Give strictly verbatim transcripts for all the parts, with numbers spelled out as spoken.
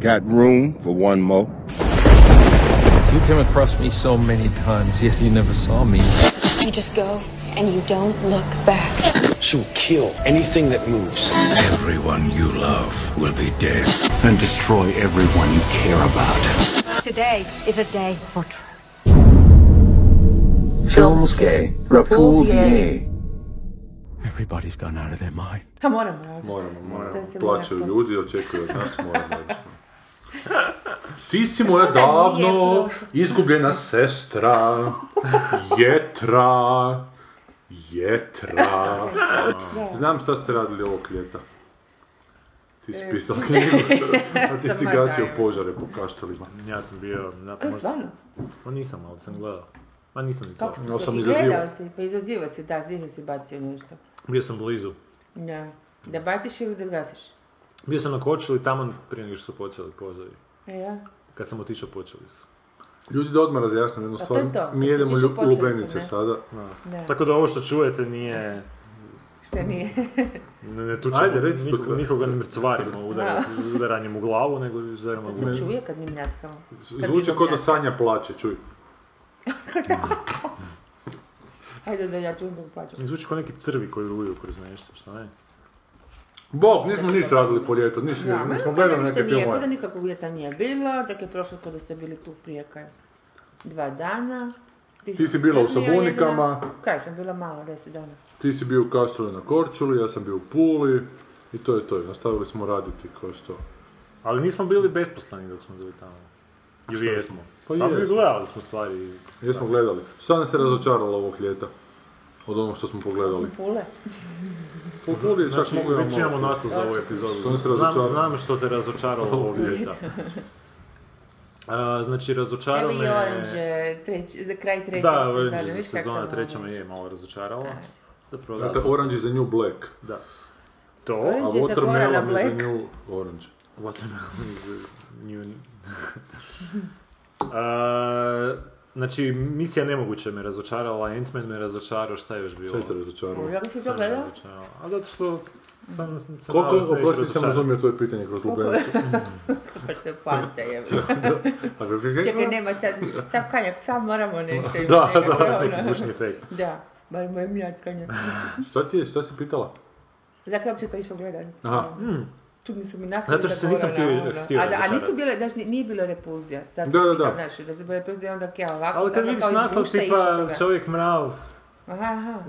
Got room for one more? You came across me so many times, yet you never saw me. You just go, and you don't look back. She'll kill anything that moves. Everyone you love will be dead, and destroy everyone you care about. Today is a day for truth. Filmske repulzije. Everybody's gone out of their mind. Pa moramo. Moramo, moramo. Plaćaju ljudi, očekuju od nas, moramo. Ti si moja davno izgubljena sestra. Jetra. Jetra. Znam što ste radili ovog ljeta. Ti si pisao knjigu, a ti si gasio požare po kaštelima. Ja sam bio... To je stvarno? O, nisam, ali sam gledao. A nisam ni to. Kako si? I gledao si, pa izazivao si, da, zihno si bacio nešto. Bio sam blizu. Da. Da baciš ili da zgasiš? Bio sam na Kočuli tamo prije nego što su počeli požari. E ja? Kad sam otišao počeli su. Ljudi, da odmah razjasnim jednu stvar. Mi jedemo lubenice sada. Tako da ovo što čujete nije... Šta nije? Ne tučemo, nikoga ne mrcvarimo udaranjem u glavu, nego žerimo... To se čuje kad mi mljackamo. Zvuče kod da Sanja plače, čuj. Ajde da ja čujem kako plaćam. Izvuči kao neki crvi koji ruju kroz nešto, šta ne? Bog, nismo ništa radili po ljetu, nismo gledali neke filmove. Kada nikakvog ljeta nije bilo, tako je prošlo kada ste bili tu prije kaj dva dana. Ti si bila u Sabunikama. Kaj, sam bila mala, deset dana. Ti si bio u Kastrolu na Korčuli, ja sam bio u Puli i to je to. Nastavili smo raditi kao što. Ali nismo bili besposleni dok smo bili tamo. Ili jesmo. Pa jesmo. Gledali smo stvari. Jesmo gledali. Šta nam se razočaralo ovog ljeta? Od onog što smo pogledali. Pule. Pule je čak mogu imamo... Znači, mi činamo naslov za ovu epizodu. Znam što te razočaralo ovog ljeta. Znači, razočaralo me... Evo i Orange, za kraj treće sezone. Da, Orange za sezona treća me je malo razočaralo. Znate, Orange je za New Black. Da. To, a Watermelon je za New Orange. Watermelon je za New... Znači, Misija nemoguće me razočarala, Ant-Man me razočarao, šta je još bilo? Šta je te razočarao? Ja sam se gledala. A zato što sam... Koliko, oprosti, sam razumio tvoje pitanje kroz lubenicu. Kako te pante je bilo. Čekaj, nema capkanja psa, moramo nešto imati. Da, da, neki slušni efekt. Da, bar moje mljackanje. Šta ti je, šta si pitala? Zakaj uopće to išao gledati? Aha. Zato što se nisam htio razočarati. A nisu bile, znaš, nije bilo repulzija. Da, da, da. Da se bile repulzija, onda kao ovako. Ali kad vidiš naslov tipa čovjek mrav,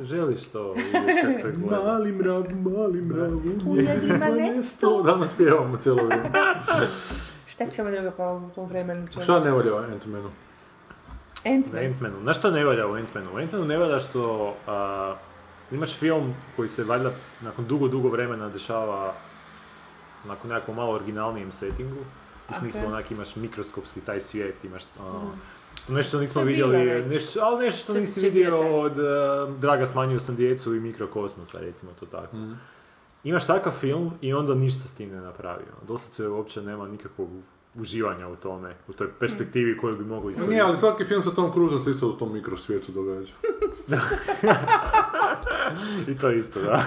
želiš to uvijek kako izgleda. Mali mrav, mali mrav, u njedrima nesto. Danas pjevamo cijelo vrijeme. Šta ćemo drugo po vremenu čovjeka? Šta ne valja o Ant-Manu? Ant-Manu. Znaš što ne valja o Ant-Manu? O Ant-Manu ne valja što imaš film koji se valjda nakon dugo, dugo vremena dešava nakon nekako malo originalnijem settingu, u smislu onak imaš mikroskopski taj svijet, imaš nešto nismo vidjeli, ali nešto nisi vidio od Draga smanjio sam djecu i Mikrokosmosa, recimo to tako. Imaš takav film i onda ništa s tim ne napravio. Dosad se uopće nema nikakvog uživanja u tome, u toj perspektivi koju bi mogli iskoristiti. Nije, ali svaki film sa Tom Cruiseom se isto u tom mikrosvijetu događa. I to isto, da.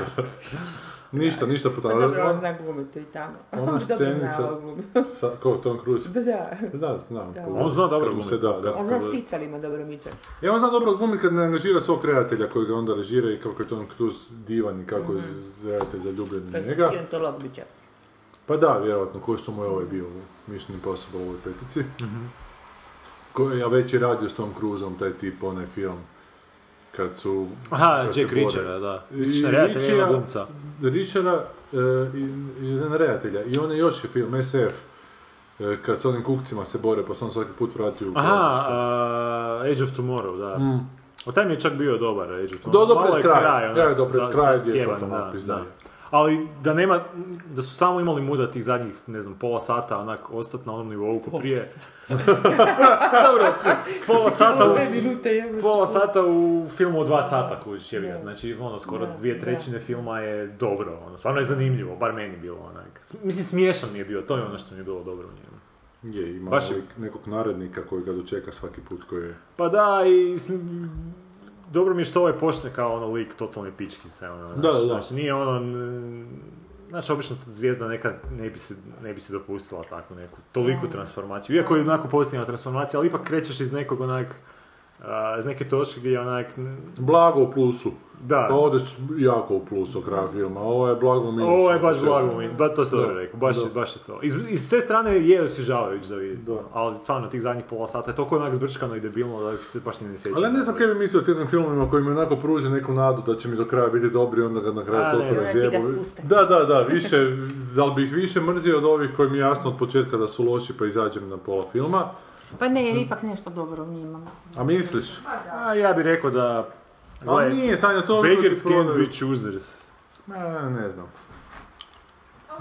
Ništa, ništa puta. Dobro, on zna glumiti i tamo. Ona scenica sa... Ko, Tom Cruise? Da. Zna, znam. On zna dobro glumiti. On zna sticalima dobro miče. E, on zna dobro glumiti kad ne angažira svog kreatelja koji ga onda režira i kako je Tom Cruise divan i kako je kreatelj zaljubljen na njega. Kako je to logbića. Pa da, vjerovatno, ko što mu je ovaj bio u Mission Impossible u ovoj petici. Koji je već i radio s Tom Cruiseom, taj tip, onaj film. Kad su... Aha, Jack Richera, da. Reatelja ima glumca. Richera i jedan reatelja. I on je još je film, S F, kad s onim kukcima se bore, pa sam svaki put vratio u prostor. Aha, Age of Tomorrow, da. O taj mi je čak bio dobar, Age of Tomorrow. Do, do pred kraja. Da, do pred kraja gdje je to tamo priznanje. Ali da nema, da su samo imali muda tih zadnjih, ne znam, pola sata, onak, ostati na onom nivou ko prije. Dobro, pola sata u, pola sata u filmu od dva sata koji će vidjeti. Znači, ono, skoro dvije trećine filma je dobro, ono, stvarno je zanimljivo, bar meni bilo, onak. Mislim, smiješan mi je bio, to je ono što mi je bilo dobro u njemu. Je, ima nekog narednika koji ga dočeka svaki put koji je... Pa da, i... Dobro mi je što ovaj počne kao ono lik totalne pičkice, ono, znači nije ono Znaš, obično zvijezda nekad ne bi se, ne bi se dopustila takvu neku, toliku transformaciju. Iako je onako posljednja transformacija, ali ipak krećeš iz nekog onak, a, iz neke točke gdje je onak... Blago u plusu. Da. Pa ovdje su jako u plusu do kraja filma, ovo je blago u minusu. Ovo je baš blago u minusu, ba, to ste dobro rekao, baš, baš je to. Iz, iz te strane je osježavajuć za vidjeti, ali stvarno tih zadnjih pola sata je toliko onak zbrčkano i debilno da se baš ne sjećam. Ali ja ne znam kaj bi mislio o tim filmima koji mi onako pruže neku nadu da će mi do kraja biti dobri, onda ga na kraju toliko razjebu. Da, da, da, više, da li bih više mrzio od ovih koji mi jasno od početka da su loši pa izađem na pola filma. Pa ne, jer ipak nešto dobro mi imamo. A misliš? A ja bih rekao da... Ali like, nije, Sanja, to... Beggars can't be choosers. Ne, ne znam.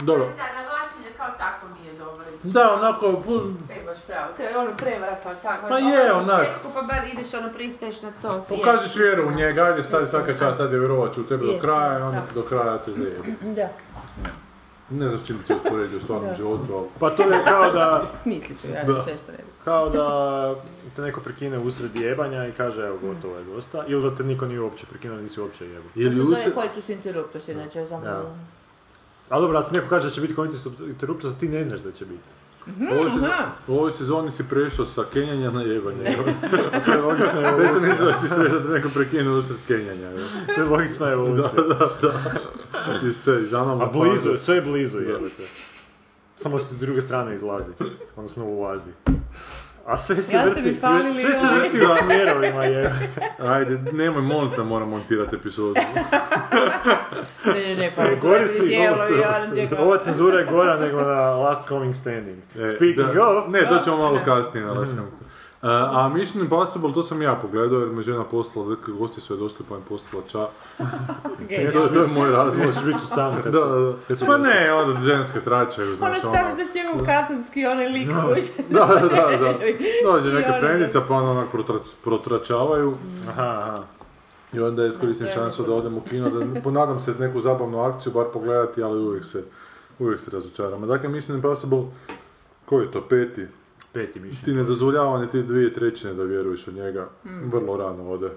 Dobro. Da, navlačenje kao tako nije dobro. Da, onako... Te baš pravo, te je ono prevrat, ali tako. Ma je, onako. Ono četku, pa bar ideš, ono, pristaješ na to. Pokažeš vjeru u njega, ajde, stavi svaka čast, sad je vjerovat ću u tebe do kraja, i onda do kraja te zajebi. Da. Ne znam s čim bi ti usporedio u stvarnom životu, ali... Pa to je kao da... Smislit ću, ja da še što ne bi. Kao da te neko prekine usred jebanja i kaže evo gotovo je dosta, ili da te niko nije uopće prekinuo, nisi uopće jebo. Ili usred... To je coitus interruptus, inače ja znam... Ja. Ali dobro, da ti neko kaže da će biti coitus interruptus, a ti ne znaš da će biti. Mm-hmm. U, ovoj sezoni, u ovoj sezoni si prešao sa kenjanja na jebanje. To je logična evolucija. Već sam mislio da si sve sad neko prekinuo usred kenjanja. To je logična evolucija. Da, da, da. Isto, iz analno... A blizu je, sve je blizu, jebate. Samo se s druge strane izlazi, odnosno ulazi. A sve se ja vrti, sve se vrti u smjerovima, jebate. Ajde, nemoj, molim da moram montirati epizodu. Ne, ne, ne, pa e, gori si, gori ova cenzura je gora nego na Last Comic Standing. E, Speaking da, of... Ne, to ćemo malo kasnije na Last Comic. Uh, a Mission Impossible, to sam ja pogledao jer me žena poslala, gosti su je došli pa im poslala ča. Okay. To, to je moj razlog. Možeš biti u stanu kad se... Pa ne, onda ženske tračaju, znaš ono. Ono stavi za šnjegu katonski, onaj lik kuš. Da, da, da, da. Dođe neka frendica pa ono onak protračavaju. Aha, aha. I onda iskoristim šansu da odem u kino, da ponadam se neku zabavnu akciju, bar pogledati, ali uvijek se, uvijek se razočaramo. Dakle, Mission Impossible, koji je to, peti? Peti Mission. Ti ne dozvoljava ni ti dvije trećine da vjeruješ u njega, mm. vrlo rano ode,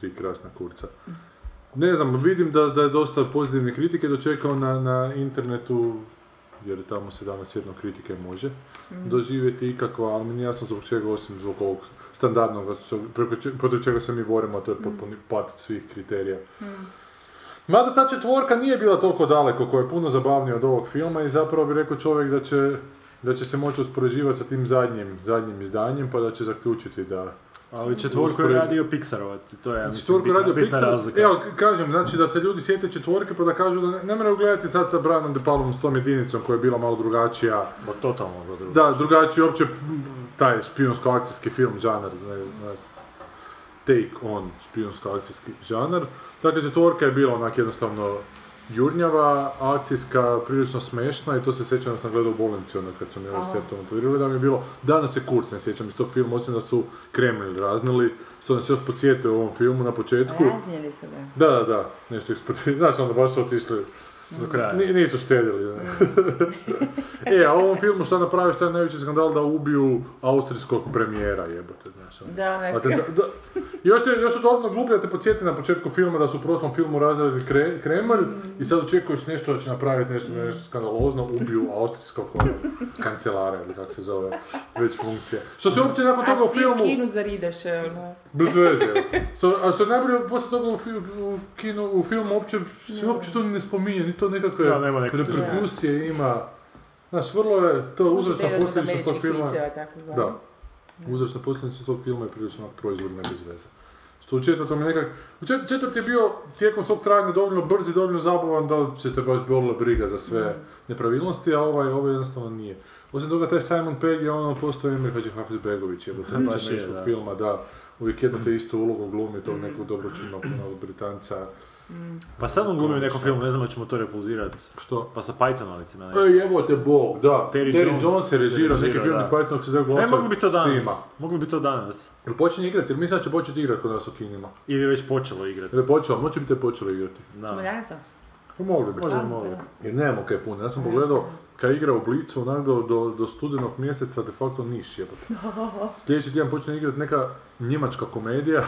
tri krasna kurca. Ne znam, vidim da, da je dosta pozitivne kritike dočekao na, na internetu, jer tamo se danas jedno kritike može mm. doživjeti ikakva, ali mi nije jasno zbog čega, osim zbog ovog standardnog, protiv čega se mi borimo, to je potpuni pad svih kriterija. Mm. Mada ta četvorka nije bila toliko daleko, koja je puno zabavnija od ovog filma i zapravo bi rekao čovjek da će, da će se moći uspoređivati sa tim zadnjim, zadnjim izdanjem, pa da će zaključiti da... Ali četvorku uspored... je radio Pixarovac, to je, mislim, bitna, radio bitna Pixar... razlika. Evo, kažem, znači da se ljudi sjete četvorke pa da kažu da ne, ne moraju gledati sad sa Brianom De Palmom s tom jedinicom koja je bila malo drugačija. Ba, totalno drugačija. Da, drugačiji uopće taj špijunsko-akcijski film, žanar, ne, ne, take on špijunsko-akcijski žanar. Dakle, četvorka je bila onak jednostavno jurnjava, akcijska, prilično smešna i to se sjećam da sam gledao u bolnici onda kad sam je ovo septomu pogledali, da mi je bilo, danas je kurc, ne sjećam iz tog filma, osim da su Kremlj raznili, što nas još podsjete u ovom filmu na početku. Raznili su ga. Da, da, da, nešto ekspertivno, znaš onda baš su otišli do kraja. N- nisu štedili. E, a u ovom filmu šta napraviš, šta je najveći skandal da ubiju austrijskog premijera, jebote, znaš. Da, nekako. Još, te, još su dovoljno glupi da te podsjeti na početku filma da su u prošlom filmu razredili kre, Kremelj mm. i sad očekuješ nešto da će napraviti nešto, mm. nešto skandalozno, ubiju austrijskog kancelara ili kako se zove, već funkcija. Što se uopće nakon toga u filmu... A svi u kinu zaridaš, ono. Bez veze. So, a što je najbolje poslije toga u, fi, u kinu, u filmu uopće, se uopće to ne spominje, ni to nekakve reperkusije ima. Znaš, vrlo je to uzročna posljedica tog filma. Da. Uzročna posljedica tog filma je prilično proizvodna bez veze. Što u četvrtom je nekak... U četvrti je bio tijekom svog trajanja dovoljno brz i dovoljno zabavan da se te baš bolila briga za sve mm. nepravilnosti, a ovaj, ovaj jednostavno nije. Osim toga, taj Simon Pegg je ono postao Emir Hadžihafizbegović, jer to je baš nečeg filma, da uvijek jedno te istu ulogu glumi tog nekog dobročinnog Britanca. Pa sad on glumi u nekom filmu, ne znam da ćemo to repulzirati. Što? Pa sa Pythonovicima nešto. E, jebo te bog, da. Terry, Terry Jones je režirao neki film na Pythonovci da je glasa Sima. E, mogli bi to danas. Mogli bi to danas. Ili počinje igrati, jer mi sad će početi igrati kod nas u kinima. Ili već počelo igrati. Ili počelo, moći bi te počelo igrati. Da. Čemo danas to? Mogli bi. Možda mogli. Jer nemamo kaj puno, ja sam pogledao kaj igra u Blicu onako do, do studenog mjeseca de facto niš jebate. Sljedeći tjedan počne igrati neka njemačka komedija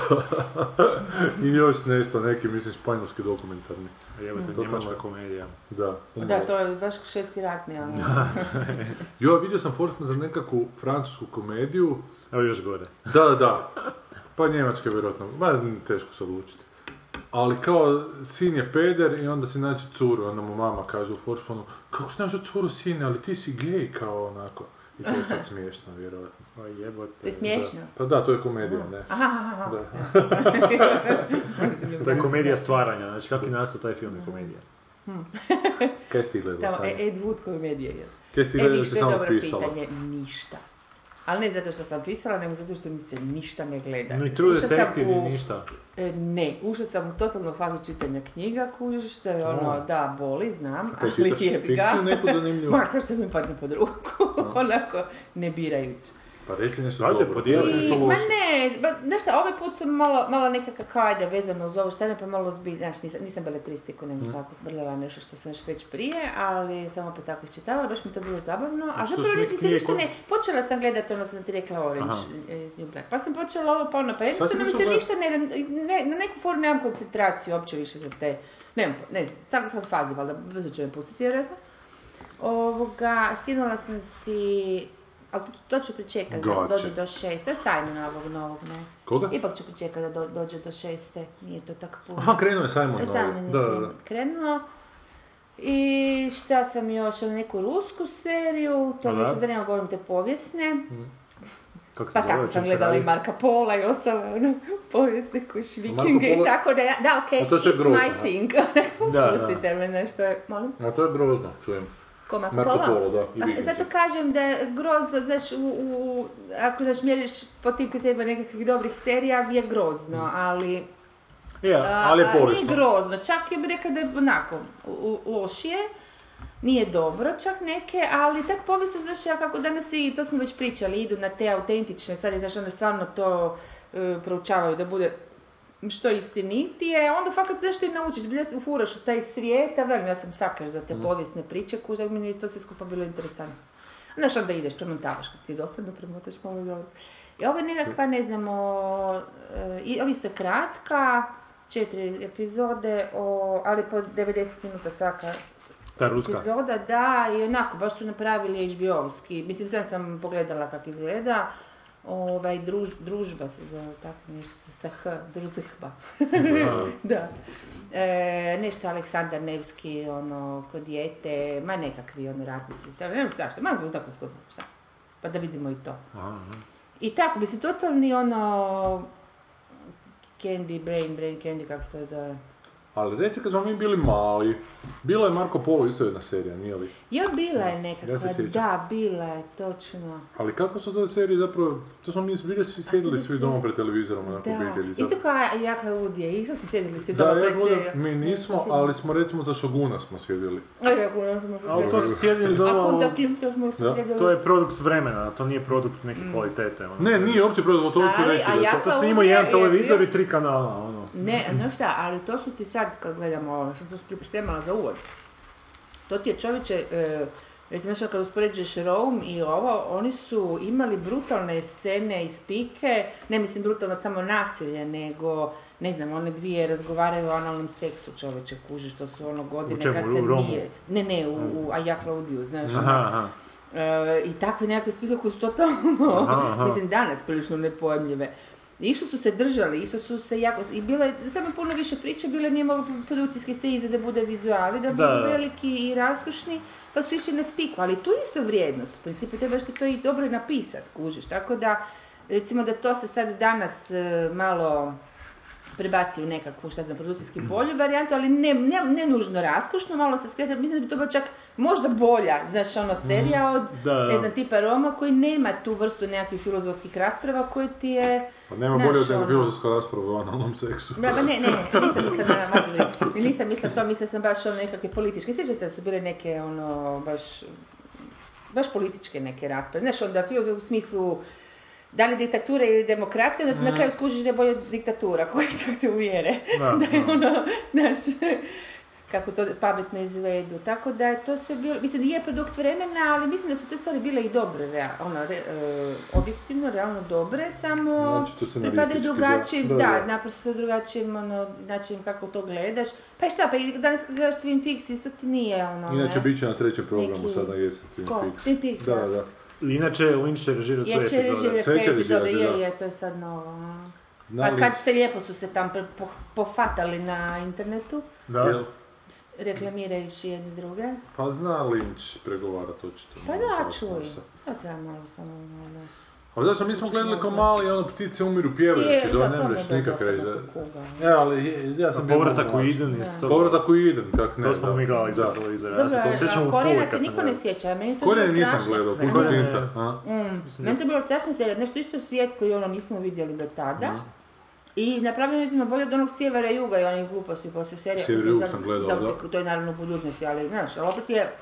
i još nešto, neki mislim španjolski dokumentarni. Jebate, mm. njemačka je... komedija. Da, um, da, to je baš švedski ratni. Ali... jo, vidio sam fortnu za nekakvu francusku komediju. Evo još gore. Da, da. Pa njemačka vjerojatno, ba, teško se odlučiti. Ali kao, sin je peder i onda si nađe curu, onda mu mama kaže u Forsfonu, kako si našao curu sine, ali ti si gej, kao onako. I to je sad smiješno, vjerojatno. O jebote. To je smiješno? Da. Pa da, to je komedija, ne. Aha, aha, aha. To je komedija stvaranja, znači kak je nastao taj film je komedija. Hmm. Kaj si ti gledala sam? Ed Wood komedija je. Kaj si ti gledala što je dobro pisala? Pitanje, ništa. Ali ne zato što sam pisala, nego zato što mi se ništa ne gleda. No i True Detective i ništa? Ne, ušla sam u totalnu fazu čitanja knjiga, kužiš, što je ono, oh. da, boli, znam, ali jebi ga. Kaj čitaš fikciju neku zanimljivu? Moram sve što mi padne pod ruku, no. onako, ne birajući. Pa reci nešto dobro. Ajde, podijeli se nešto loše. Ma ne, ba, znaš šta, ovaj put sam malo, malo nekakva kajda vezana uz ovo štene, pa malo zbi... Znaš, nisam, nisam beletristiku, nego sam vrljala nešto što sam još već prije, ali sam opet tako iščitavala, baš mi to bilo zabavno. A, a zapravo nisam se ništa ne... Počela sam gledati ono, sam ti rekla Orange is the New Black, pa sam počela ovo, pa ono, pa jednostavno mi se ništa ne... ne na neku foru nemam koncentraciju, uopće više za te... Nemam, ne znam, tako sam fazi, valjda, brzo ću me pustiti, vjerojatno. Ovoga, skinula sam si... Ali to, to ću pričekati da dođe do šeste, Simon ovog novog, ne? Koga? Ipak ću pričekati da do, dođe do šeste, nije to tako puno. Aha, krenuo je Simon novog. Simon je da, krenuo. Da, da. krenuo. I šta sam još, neku rusku seriju, to mi se zanima, volim te povijesne. Mm. Kako se pa zove, tako sam gledala i Marka Pola i ostale ono, povijeste kuš, vikinge i tako da ja, da okej, okay, it's grozno, my thing, pustite me nešto, molim? A to je grozno, čujem. Marko, Marko Polo, da. I zato kažem da je grozno, znaš, u, u, ako znaš, mjeriš po tim kriterijima nekakvih dobrih serija, je grozno, mm. ali... Ja, yeah, ali je povijesno. Nije grozno, čak je rekao da je onako, lošije, nije dobro čak neke, ali tak povijesno, znaš, ja kako danas i, to smo već pričali, idu na te autentične, sad je, znaš, ono stvarno to uh, proučavaju da bude... što istinitije, onda fakat nešto i naučiš, bilje se ufuraš u taj svijet, a velim, ja sam sakaš za te mm. povijesne priče, kužak mi je to sve skupa bilo interesantno. Znaš, onda ideš, premontavaš, kad ti dosadno premotaš malo i dobro. I ovo je nekakva, ne znamo, ali isto je kratka, četiri epizode, o, ali po devedeset minuta svaka ta ruska epizoda, da, i onako, baš su napravili H B O-ovski, mislim, sam sam pogledala kako izgleda, ovaj, druž, družba se zove, tako nešto sa H, družba. Da. E, nešto Aleksandar Nevski, ono, ko dijete, ma nekakvi, ono, ratnici, ne znam svašta, malo bi tako zgodno, šta, pa da vidimo i to. Aha. I tako, mislim, totalni, ono, candy, brain, brain candy, kako se to zove. Ali reci kad smo mi bili mali, bila je Marko Polo isto jedna serija, nije li? Jo, bila je nekakva, ja da, bila je, točno. Ali kako su to serije zapravo, to smo mi bili svi sjedili svi doma pred televizorom, onako vidjeli. Isto kao Jakla Udije, isto smo sjedili svi doma pred televizorom. Mi nismo, ali smo recimo za Šoguna smo sjedili. Šoguna smo sjedili. Ali to smo sjedili doma, ali to je produkt vremena, to nije produkt neke kvalitete. Ne, nije uopće produkt, to hoću reći. To sam imao jedan televizor i tri kanala, ono. Ne, znaš šta, ali to su ti sad kad gledamo ovo, što sam pripremala za uvod, to ti je čovječe, e, recimo što kad uspoređuješ Rome i ovo, oni su imali brutalne scene iz pike, ne mislim brutalno samo nasilje, nego, ne znam, one dvije razgovaraju o analnom seksu, čovječe, kužiš, to su ono godine čemu, kad se nije, ne ne, u, u A ja Klaudiju, znaš, aha, aha. E, i takve nekakve spike koje su totalno, aha, aha. mislim danas prilično nepojemljive. Išto su se držali, isto su se jako... I bila je, samo puno više priče, bila nije mogla produkcijski se izda da bude vizuali, da, da budu veliki i raskošni, pa su išli na spiku, ali tu isto vrijednost, u principu trebaš se to i dobro napisati, kužiš, tako da, recimo da to se sad danas e, malo prebaci u nekakvu, šta znam, produkcijski bolju varijantu, ali ne, ne, ne nužno raskošno, malo se skreta, mislim da bi to bilo čak možda bolja, znaš, ono, serija od, da, da. ne znam, tipa Roma, koji nema tu vrstu nekakvih filozofskih rasprava koje ti je... Pa nema bolje od ono... filozofska rasprava o analnom seksu. Da, ba ne, ne, nisam mislila na Madrid, nisam mislila to, mislila sam baš ono nekakve političke, sjeća se da su bile neke, ono, baš, baš političke neke rasprave, znaš, onda filozof u smislu... Da li diktatura ili demokracija, onda mm. na kraju skužiš da je bolje diktatura, koji čak te uvjere. Da, da je ono, znaš, kako to pametno izvedu. Tako da je to sve bilo, mislim da je produkt vremena, ali mislim da su te stvari bile i dobre, real, ono, re, objektivno, realno dobre, samo znači, pripadaju drugačiji, da, da, da, naprosto drugačijem ono, način kako to gledaš. Pa i šta, pa i danas kad gledaš Twin Peaks, isto ti nije ono... Inače, bit će na trećem programu neki... sad na jesen Twin Ko? Peaks. Twin Peaks, da, da, da. Inače, Lynch će režirati sve epizode. Ja će režirati sve epizode, je, je, to je sad novo. Na, pa kad se lijepo su se tam po, pofatali na internetu, da. Reklamirajući jedne druge. Pa zna Lynch pregovarat očito. Pa da, čuj. Sada treba malo samo malo... Ali znači, mi smo gledali ko mali, ono, ptice umiru pjevajući, da ne mreš nikak reći. E, ali ja sam bio... Povratak u Eden je sto... Povratak u Eden, kak ne. To smo mi gledali za televizora. Dobro, ali Korijena se niko ne sjeća, meni to je bilo strašno. Korijena nisam gledao, kuka tinta. Meni to je bilo strašno sjedat, nešto isto svijet koji ono nismo vidjeli do tada. I napravljeno recimo bolje od onog Sjevera i Juga i onih gluposti poslije serija. Sjever i Jug sam gledao, da. To je naravno u budućnosti, ali znaš, ali opet je...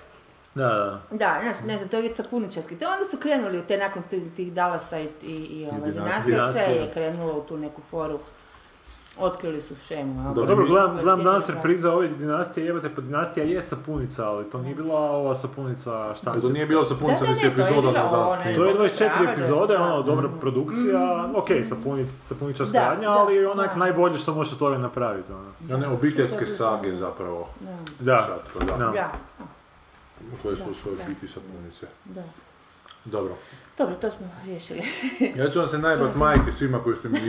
Da, da. Da, znaš, ne znam, to je već sapuničarski. Te onda su krenuli u te, nakon tih, tih Dallasa i, i, i Dinastija, sve je krenulo u tu neku foru. Otkrili su šemu. Dobro, dobro, gledam, gledam danas repriza ove Dinastije, jebate, pa Dinastija je sapunica, ali to nije bila ova sapunica štančica. To nije bila sapunica, već je epizoda na danas. To je dvadeset četiri epizode, ono, dobra produkcija, okej, sapuniča skladnja, ali onak najbolje što možeš od toga napraviti. One obiteljske sage zapravo. Da, da. Koje su u svojoj biti sapunice. Da. Dobro. Dobro, to smo riješili. Ja ću vam se najbat majke svima koji ste mi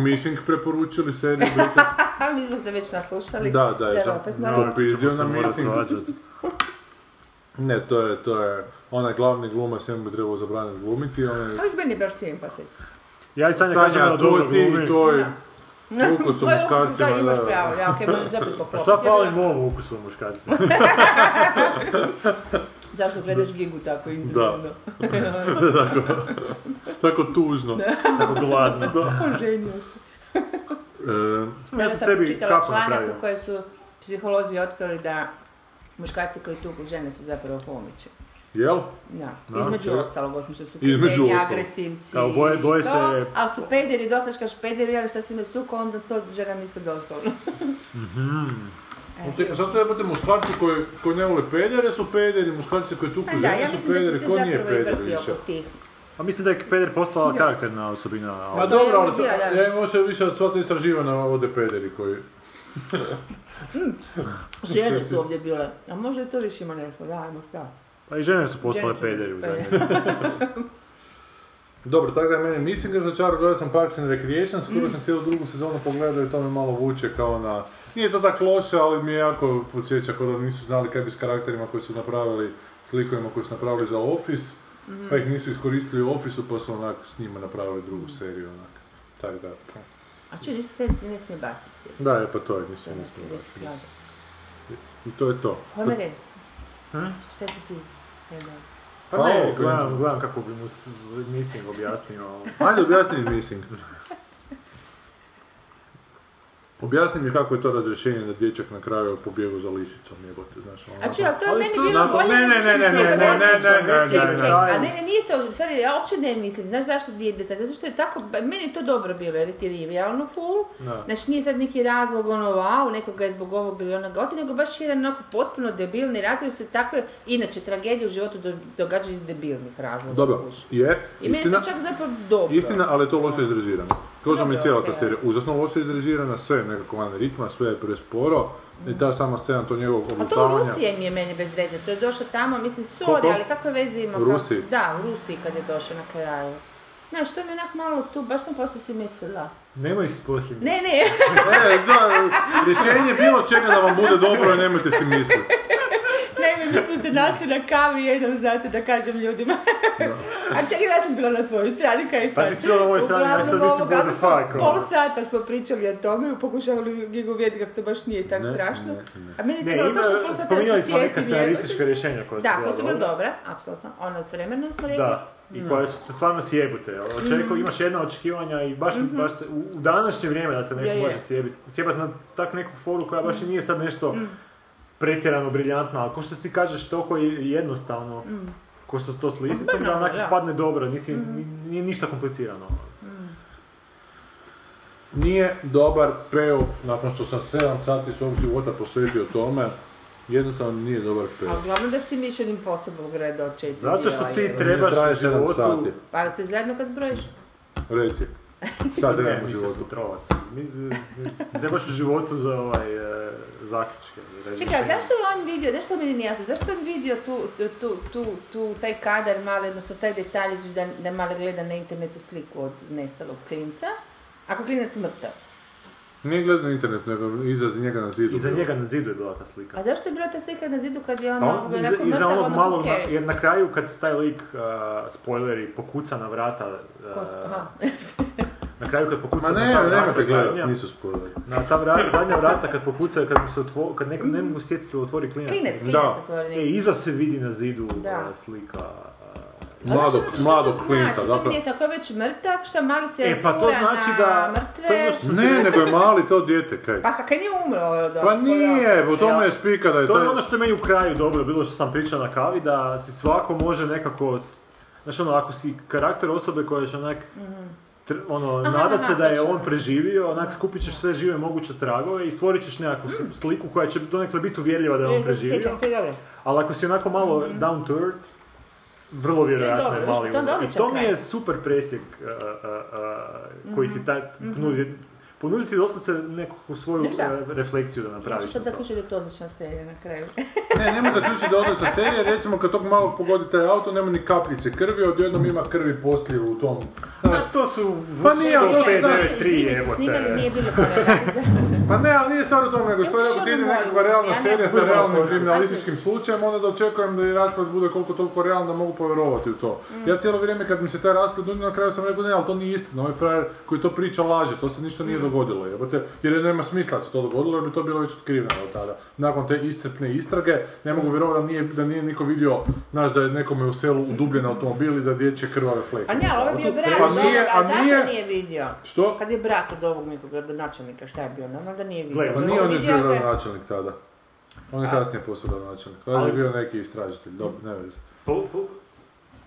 Missing preporučili seriju. Mi smo se već naslušali. Da, da, je popizdio na Missing. Ne, to je, to je, onaj glavni glumac, sve bi trebao zabraniti glumiti. A viš meni baš simpatik. Ja i Sanja kažem da dobro glumi. Ukus u muškarcima, da. Imaš pravo, ja, okej, moram zapit popravo. Šta fali mom ukusu u muškarcima? Zašto gledaš Gigu tako intenzivno? Tako, tako tužno, tako gladno. Oženio se. E, ja sam sebi čitala članak u kojem su psiholozi otkrili da muškarci koji tuku žene su zapravo homići. Jel? Da, no, između okay. ostalog, osim što su pederi, agresivci i to, se... ali su pederi, dosačkaš pederi, ali šta si me stukao, onda to žena mi se doslovno. Mhm. Očekaj, sad se jebate muškarci koji, koji ne vole pedere su pederi, muškarci koji tuku žene ja su pederi, ko nije peder više? Tih. A mislim da je peder postala karakterna osobina. Ma dobro, ali ja imam očeo više od sva te istraživana ovdje pederi koji... Žene su ovdje bile, a možda je to više ima nešto, da, možda. Pa i žene su postale pederi u dalje. Dobro, tako da je meni Missing razočarao, gledao sam Parks and Recreation, skoro sam cijelu drugu sezonu pogledao i to me malo vuče kao na... Nije to tako loše, ali mi je jako podsjeća kao da nisu znali kaj bi s karakterima koji su napravili, slikovima koji su napravili za Office, mm-hmm. pa ih nisu iskoristili u Office-u, pa su onak s njima napravili drugu seriju, onak, tako da... A če, nisu se ne smije baciti? Da, je, pa to je, nisu se ne smije baciti. I to je to. Homere, hm? Šta si ti? Pa ne, gledam, gledam kako bi mu Missing objasnio. Ajde, objasni Missing. Objasni mi kako je to razrješenje da dječak na kraju pobjegu za lisicom, jebote, znaš ono... A čuj, ali to ne bi bilo bolje razrješenje se kada odlično, ček, ček, ali ne, ne, nije se, sad ja uopće ne mislim, znaš zašto djeteta, zato što je tako, meni je to dobro bilo, jer ti rivijalno full, znači nije sad neki razlog ono, wow, nekoga je zbog ovog ili onoga oti, nego baš jedan onako potpuno debilni razlog, jer se takve, inače, tragedije u životu događaju iz debilnih razloga. Dobro, je, istina, istina, ali je to loše izrežirano. Toža mi je cijela ta serija, užasno loše izrežirana, sve nekako van ritma, sve je presporo i ta sama scena to njegovog oblutavanja. A to u Rusiji mi je meni bez veze, to je došlo tamo, mislim, sorry, ali kakve veze ima? U Rusiji? Da, u Rusiji kad je došlo na kraju. Znaš, to mi je onak malo tu, baš sam poslije si mislila. Nemoj si poslije misliti. Ne, ne. E, da, rješenje bilo čega da vam bude dobro, nemojte si misliti. Naime, mi smo se našli na kavi jednom, znate, da kažem ljudima. A čak i da sam bila na tvojoj strani, kaj sad? Pa ti si bila na ovoj strani, ja sad mislim bude fako. Pol sata smo pričali o tome i pokušavali Gigu uvjeti kako to baš nije tako strašno. A meni je trebalo točno pol sata da se sjetim. Spominjali smo neka scenaristička rješenja koja su bila dobra. Da, koja su bila dobra, apsolutno. Ono s vremenom smo rekli. I koje su te stvarno sjebute. Imaš jedna očekivanja i baš u današnje vrijeme da te neko može sjebiti. Sjebati na tak neku foru koja baš i nije sad nešto pretjerano, briljantno, ali ko što ti kažeš toliko jednostavno, mm. ko što to s lisicom, da onaki spadne dobro, nisi, mm. nije ništa komplicirano. Mm. nije dobar payoff, nakon što sam sedam sati svog života posvetio tome, jednostavno nije dobar payoff. A uglavnom da si Mission Impossible gledao četiri. Zato što ti trebaš u životu... Pa da se izgledno kad zbrojiš? Reci. Šta trebam u životu? Trebaš u životu za ovaj zaključke. Čekaj, zašto je on vidio, nešto mi nije jasno, zašto je on vidio tu taj kadar male, odnosno taj detaljić da male gleda na internetu sliku od nestalog klinca? Ako klinac mrtav? Nije gledao na internetu, nego iza njega na zidu. Iza njega na zidu je bila ta slika. A zašto je bila ta slika na zidu kad je ono onako mrtav, ono who cares? Jer na kraju kad taj lik, spoileri, pokuca na vrata... Na kraju kad pokuca na ta vrata zadnja... Nisu spoileri. Na ta zadnja vrata kad pokuca, kad nekom mu sjetitelj otvori klinac. Klinac, klinac otvori. E, iza se vidi na zidu slika... Mladog, mladog klinca, zapravo. Ako je već mrtav, šta mali se fura na mrtve? Ne, nego je mali to dijete, kaj. Pa kad je umro? Pa nije, u tome je spika da je... To je ono što je meni u kraju dobro, bilo što sam pričao na kavi, da si svako može nekako... Znaš ono, ako si karakter osobe koja će onak... Ono, nadat se da je on preživio, onak skupit ćeš sve žive moguće tragove i stvorit ćeš nekakvu sliku koja će donekle biti uvjerljiva da je on preživio. Ali ako si onako malo down to earth, vrlo vjerojatno je mali umor. I to mi je super presjek koji ti ponudi. Ponudi ti dosta se nekakvu svoju refleksiju da napraviš. Možeš sad zaključiti da je to odlična serija na kraju. Ne, nema zaključiti da je odlična serija. Recimo kad tog malog pogodi taj auto, nema ni kapljice krvi, odjednom ima krvi poslije u tom... To su... Pa nije, ali to su... Zimi su snimali, nije bilo polariza. Pa ne, ali nije stvar u tom, nego što je ti ide nekakva realna serija sa realnim kriminalističkim slučajem, onda da očekujem da i rasplet bude koliko toliko realno da mogu povjerovati u to. Ja cijelo vrijeme kad mi se taj rasplet nudio na kraju sam rekao ne, ali to nije istina, ovaj frajer koji to priča laže, to se ništa nije dogodilo, jer nema smisla da se to dogodilo, jer bi to bilo već otkriveno od tada. Nakon te iscrpne istrage, ne mogu vjerovati da nije niko vidio, znaš, da je nekome u selu udubljen automobil i da dječje krvave fleke. A ne, ali ovo je bio brat od ovoga, zato nije vidio. Što? Kad je brat od ovog nekog gradonačelnika, šta je bio, normalno da nije vidio. Gle, pa nije on još bio gradonačelnik tada. On je kasnije postao gradonačelnik, ali je bio neki istražitelj, dobro, ne veze.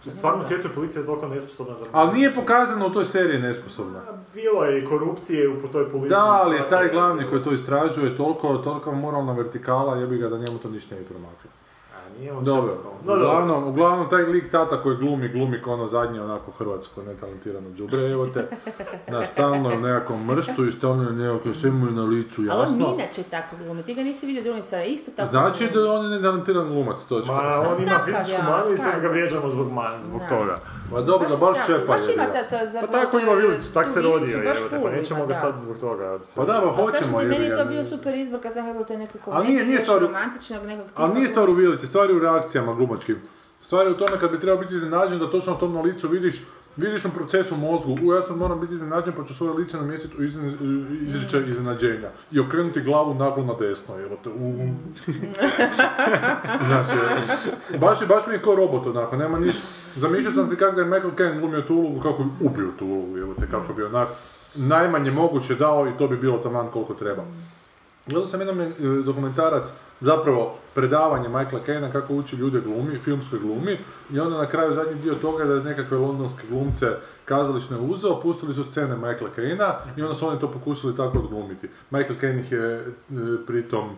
U stvarnom svijetu je policija toliko nesposobna za... Ali nije pokazano u toj seriji nesposobna. Bilo je i korupcije u toj policiji. Da, ali taj glavni koji to istražuje, toliko moralna vertikala, jebi ga da njemu to ništa ne promakne. A nije on što kao... Uglavnom, taj lik tata koji glumi, glumi kao ono zadnje onako hrvatsko netalentirano džubre, evo te, stalno je u nekakvom mrštu i stalno je nekako, sve mu je na licu, jasno. Ali on inače tako glumi, ti ga nisi vidio drugim stvari, isto tako... Znači da on je netalentirano glumac, točno. Ma, on ima fizičku manu i sad ga vrijeđamo zbog toga. Ma dobro, da baš šepa je bila. Pa tako ima vilicu, tak se rodio, evo te, pa nećemo ga sad zbog toga. Pa da, pa hoćemo, jebi ga. Stvari u reakcijama glumačkim. Stvari u tome kad bi trebao biti iznenađen da točno na tom na licu vidiš, vidiš u procesu mozgu, u ja sad moram biti iznenađen pa ću svoje lice namjestiti u izričaj iznenađenja i okrenuti glavu naglo na desno, jel' te uum. Znači, baš mi je kao robot onako, nema niš. Zamišljao sam se kako je Michael Caine glumio tu ulogu, kako bi upio tu ulogu, jel' te, kako bi onak najmanje moguće dao i to bi bilo taman koliko treba. Gledao sam jedan dokumentarac, zapravo predavanje Michaela Caina kako uči ljude glumi, filmskoj glumi, i onda na kraju zadnji dio toga da je nekakve londonske glumce kazališne uzeo, pustili su scene Michaela Caina i onda su oni to pokušali tako odglumiti. Michael Caine ih je pritom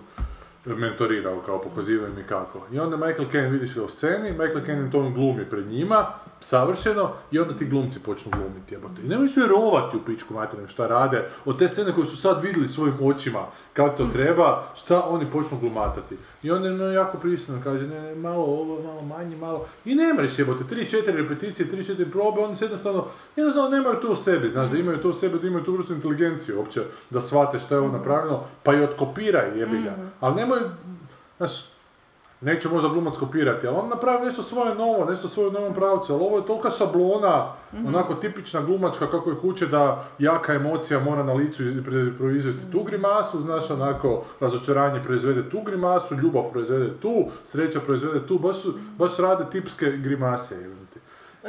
mentorirao kao pokazivao im i kako. I onda Michael Caine vidiš ga u sceni, Michael Caine to glumi pred njima, savršeno, i onda ti glumci počnu glumiti, jebote. I nemoj su vjerovati u pičku materinu šta rade, od te scene koje su sad vidjeli svojim očima kako to treba, šta oni počnu glumatati. I onda je jako pristojno, kaže, ne, ne, malo ovo, malo manje, malo... I ne mreš, jebote, tri, četiri repeticije, tri, četiri probe, oni se jednostavno, jednostavno nemaju to u sebi, znaš, da imaju to u sebi, da imaju tu vrstu inteligencije uopće, da shvate šta je ovo napravljeno, pa i otkopiraj, jebilja. Ali nemoj, znaš, neće možda glumac kopirati, ali on napravi nešto svoje novo, nešto svoje u novom pravcu, ali ovo je tolika šablona, onako tipična glumačka kako ih uče da jaka emocija mora na licu proizvesti tu grimasu, znaš, onako, razočaranje proizvede tu grimasu, ljubav proizvede tu, sreća proizvede tu, baš rade tipske grimase.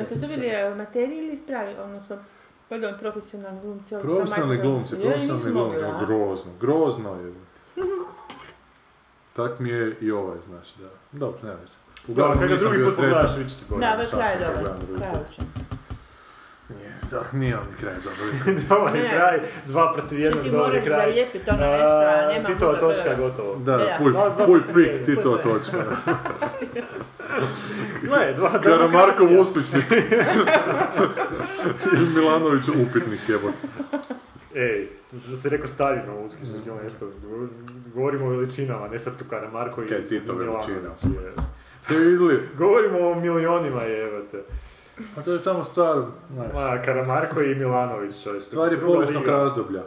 A su to bili materiji ili spravi, odnosno, pardon, profesionalni glumci? Profesionalni glumci, profesionalni glumci, grozno, grozno je. Tak mi je i ovaj, znaš, da. Dobro, nema se. Uglavnom nisam bio sretan. Da, već kraj je dobro, kraj uče. Nije on kraj dobro. Ovo je kraj, dva protiv jednog dobro je kraj. Ti moraš zalijepiti ono ekstra, nema puta. Titova točka gotovo. Da, puj pik, Titova točka. Gle, dva demokracija. Karamarkov uspješnik. Ili Milanović upitnik, jebo. Ej, da si rekao Staljino uspješnik, ono nešto. Govorimo o veličinama, ne sad tu Karamarko i Milanović. Kaj Tito veličina? Te vidjeli? Govorimo o milionima, jebate. A to je samo stvar... Ma, Karamarko i Milanović, što je... Stvar je povijesnog razdoblja.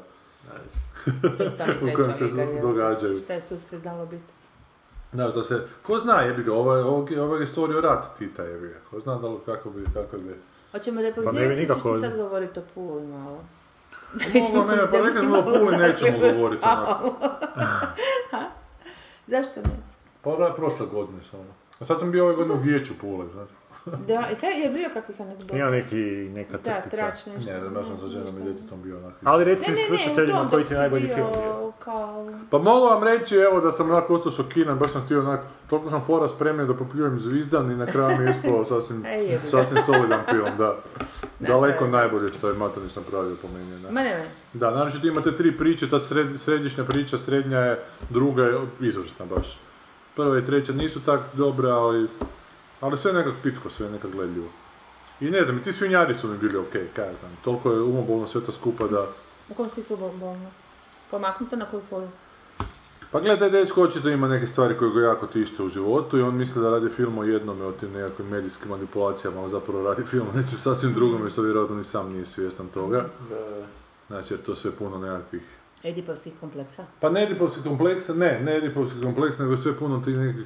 U kojem se događaju. Šta je tu sve dalo biti? Da, to se... Ko zna, jebi ga, ovaj je stvorio rat Tita, jebi ga. Ko zna da li kako bi... Hoćemo repalizirati, ćeš ti sad govoriti o Puli malo? Mogu ne, pa nekad smo o Puli nećemo govoriti onako. Zašto ne? Pa ovo je prošle godine samo. A sad sam bio ove godine u vijeću Pule, znači. Da, i kaj je bio kakvih anegdota? Ima neki, neka crtica. Da, trač nešto. Ne, da ja sam sa ženom i djetetom bio onakvi. Ali reci slušateljima koji ti najbolji film bio. Kao... Pa mogu vam reći, evo, da sam onako ostao šokiran, baš sam htio onako, toliko sam fora spremio da popljujem Zvizdan i na kraju mi je ispao sasvim, sasvim solidan film, da. Daleko najbolje što je Matanić napravio po meni. Da. Ma ne, ne. Da, naravno ti imate tri priče, ta sred, središnja priča, srednja je, druga je izvrsna baš. Prva i treća nisu tak dobra, ali... Ali sve je nekak pitko, sve je nekak gledljivo. I ne znam, i ti svinjari su mi bili okej, okay, kaj ja znam. Toliko je umobolno sve to skupa da... U kom svi su umobolno? Pomaknuto na koju foliju? Pa gledaj, dečko očito ima neke stvari koje ga jako tište u životu i on misle da radi film o jednome, o tim nekakvim medijskim manipulacijama, ali zapravo radi film o nečem sasvim drugom, što vjerojatno ni sam nije svjestan toga. Znači, jer to sve puno nekakvih... Edipovskih kompleksa? Pa ne Edipovskih kompleksa, ne, ne Edipovskih kompleksa, nego sve puno tih nekih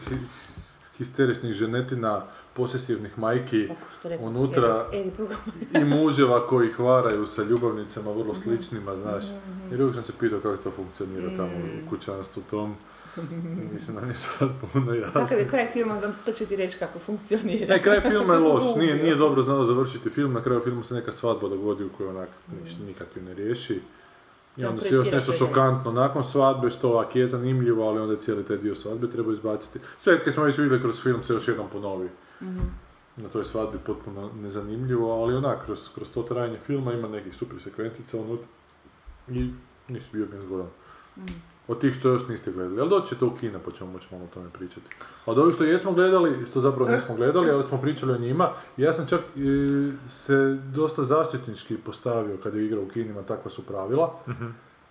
histeričnih ženetina, posesivnih majki unutra i muževa koji hvaraju sa ljubavnicama vrlo sličnima, znaš. Jer uvijek sam se pitao kako to funkcionira tamo u kućanstvu tom. Mislim da mi je sad puno jasno. Tako da kraj filma, to ću ti reći kako funkcionira. Ne, kraj filma je loš, nije, nije dobro znao završiti film, na kraju filmu se neka svadba dogodi u kojoj onak nikakvi ne riješi. I onda se još nešto šokantno, nakon svadbe, što ovak je zanimljivo, ali onda cijeli taj dio svadbe treba izbaciti. Sve kad smo već vidjeli kroz film se još jednom ponovi. Na toj svadbi potpuno nezanimljivo, ali onak, kroz to trajanje filma ima nekih super sekvencica unutra. I nisi bio mi zgodan. Od tih što još niste gledali, ali doći će to u kina pa ćemo moći malo o tome pričati. Od ovih što jesmo gledali, što zapravo nismo gledali, ali smo pričali o njima, ja sam čak se dosta zaštitnički postavio kad je igrao u kinima, takva su pravila,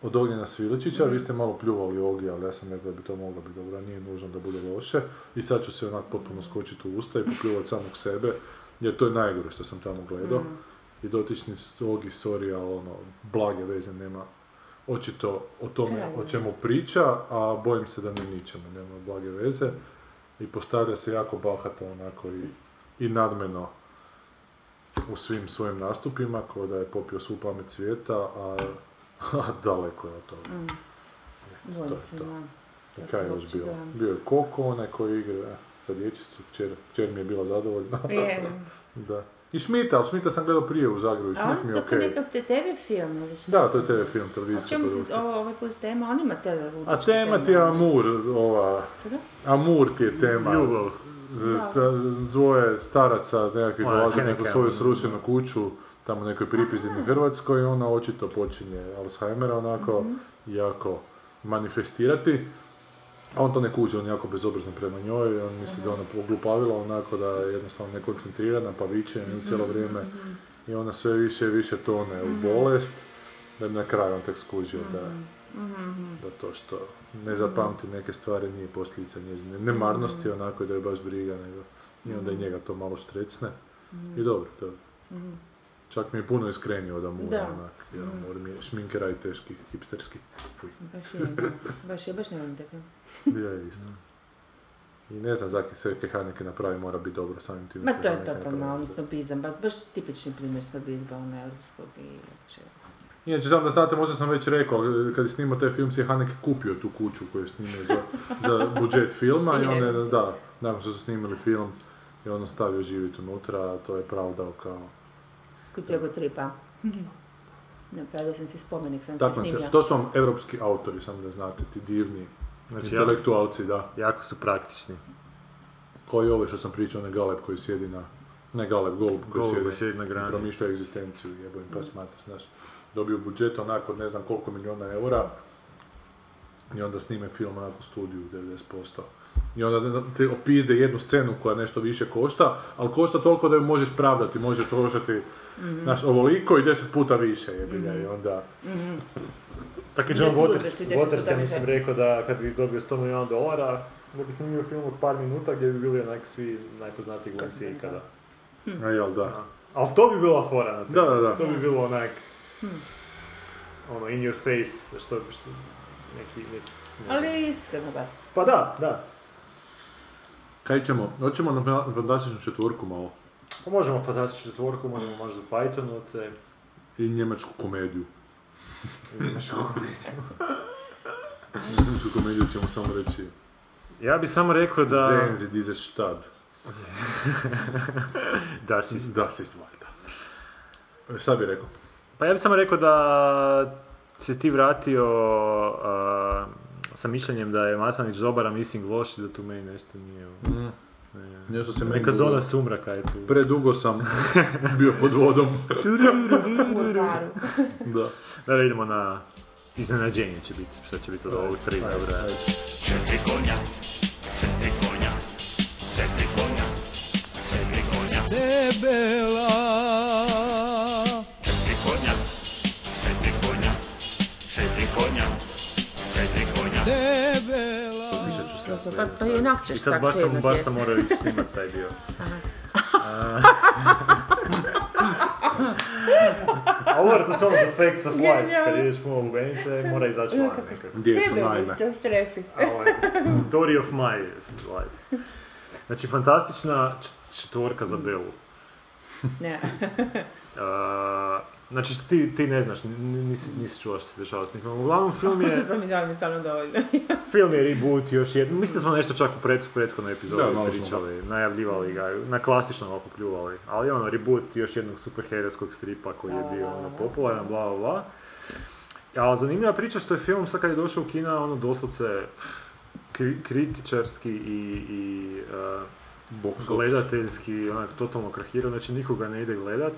od Ognjena Sviličića, vi ste malo pljuvali Ogi, ali ja sam rekao da bi to moglo biti dobro, nije nužno da bude loše, i sad ću se onak potpuno skočiti u usta i popljuvati samog sebe, jer to je najgore što sam tamo gledao, i dotični Ogi, sorry, ali ono, blage veze nema. Očito o tome o čemu priča, a bojim se da ne ničemo, nema blage veze. I postavlja se jako bahato onako i, i nadmeno u svim svojim nastupima, kao da je popio svu pamet svijeta, a, a daleko je od toga. Mm. Eto, to je to. Da. Kaj je još bilo? Bio je Koko, onaj koji igra eh, za dječicu, čer, čer mi je bila zadovoljna. Yeah. Da. I Šmita, ali Šmita sam gledao prije u Zagrebu, Šmit mi je okej. A on je to te te ve film, ili što? Da, to je te ve film, televizijska produkcija. A čemu se ovaj put tema, on ima te ve ludačka tema? A tema ti je Amur, ova... Amur ti je tema. Ljubav. Dvoje staraca nekakvi dolaze u neku svoju srušenu kuću, tamo nekoj pripizini Hrvatskoj, i ona očito počinje Alzheimera onako jako manifestirati. A on to ne kuđe, on je jako bezobrazan prema njoj i on misli da je ona poglupavila onako da je jednostavno nekoncentrirana, pa viče nju cijelo vrijeme i ona sve više i više tone u bolest, da bi na kraju on tek skuđio da, da to što ne zapamti neke stvari nije posljedica njezine nemarnosti onako da je baš briga, nego i onda i njega to malo štrecne i dobro, dobro. Čak mi je puno iskrenio od Amura, onak, jer Amur mi je šminkeraj teški, hipsterski, fuj. Baš je, baš je, baš nemam tebe. Ja je isto. I ne znam zakaj sve kaj Haneke napravi mora biti dobro samim tim. Ma to je totalno, on je snobizam, baš tipični primjer snobizma, on je europskog i... Inače, znam da znate, možda sam već rekao, kad je snimao taj film, si je Haneke kupio tu kuću koju je snimio za, za budžet filma i onda je, da, nakon što su snimili film i onda stavio živjeti unutra, to je pravdao kao... Kupio go tripa. Napravio sam si spomenik, sam se snimljao. To su vam evropski autori, samo da znate, ti divni intelektualci, da. Jako su praktični. Koji je ovo što sam pričao, onaj Galeb koji sjedi na Ne Galeb, Golub koji sjedi na grani, promišlja egzistenciju, jebojim pa smatra, znaš. Dobio budžet onako ne znam koliko milijuna eura i onda snime film onako u studiju devedeset posto. I onda te opizde jednu scenu koja nešto više košta, ali košta toliko da ju možeš pravdati, možeš trošati, mm-hmm. znaš, ovoliko i deset puta više jebilja mm-hmm. i onda... Mm-hmm. Tako je John Waters, Waters ja mislim rekao da kad bi dobio sto milijuna dolara, da bi snimio film od par minuta gdje bi bili onak svi najpoznatiji glumci ikada. Hm. A jel da. A, ali to bi bila fora na da, da, da. To bi bilo onak... Hm. Ono, in your face, što bi... Neki, neki, neki. Ali je iskreno bar. Pa da, da. Kaj ćemo? Hoćemo na fantastičnu četvorku malo. Pa možemo fantastičnu četvorku, možemo možda Pythonovce. I njemačku komediju. I njemačku komediju. Njemačku komediju ćemo samo reći. Ja bi samo rekao da... Sehen Sie diese Stadt. Das ist... Das ist valjda. Šta bi rekao? Pa ja bi samo rekao da se ti vratio uh, sa mišljenjem da je Matanić dobar, a Missing loš i da tu meni nešto nije... Mm. Ne, nešto se neka zona sumraka je tu. Predugo sam bio pod vodom. Da. Da, idemo na iznenađenje će biti, što će biti od ovog tri. Četiri konja, četiri konja, četiri konja, četiri konja. Debela. Pa, pa i onak ćeš tako sjedati. I sad baš sam morao ići snimat taj dio. A uvijek to su ono the facts of life. Kad ideš puno u Benice, mora izaći van nekako. Djecu najme. Story of my life. Znači, fantastična četvorka za Belu. Ne. Znači što ti, ti ne znaš, nisi, nisi čula što se dešava s nikom. Uglavnom film je... Film je reboot još jedno. Mislim da smo nešto čak u pret, prethodnoj epizodi pričali, najavljivali ga, na klasično okupljuvali. Ali ono, reboot još jednog superherojskog stripa koji je bio ono, popularan, bla bla bla. Ali zanimljiva priča što je film sad kad je došao u kina, ono doslovce kri, kritičarski i... i uh, gledateljski, onak totalno krahirao, znači nikoga ne ide gledat.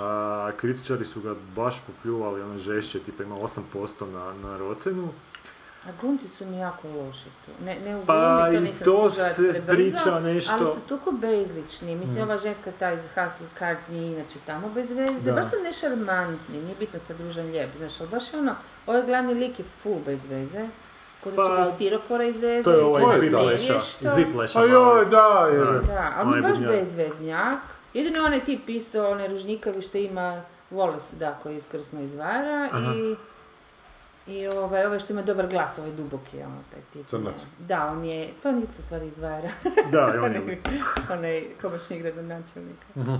A kritičari su ga baš popljuvali, ono žešće, tipa ima osam posto na, na Rotenu. A glumci su mi jako loši tu. Ne, ne u pa glumi, to nisam služala prebrzo, nešto... ali su toliko bezlični. Mislim, mm. ova ženska, taj Hustle Cards mi je inače tamo bez veze. Da. Baš su nešarmantni, nije bitno sad družan lijep, znaš, ali baš je ono, ovaj glavni lik je full bez veze. Kada su pa, stiropora izvezali, to je ovaj iz Vipleša. Ajoj, da, jer... Da, da ali baš bezveznjak. Jedino onaj tip isto, onaj ružnikavi što ima Wallace, da, koji iskrsno izvara. Aha. i, i ovaj, ovaj što ima dobar glas, ovaj duboki, ono, taj tip. Crnac. Da, on je, pa on isto stvari izvara. Da, i on je. Onaj komočni gradonačelnik. Uh-huh.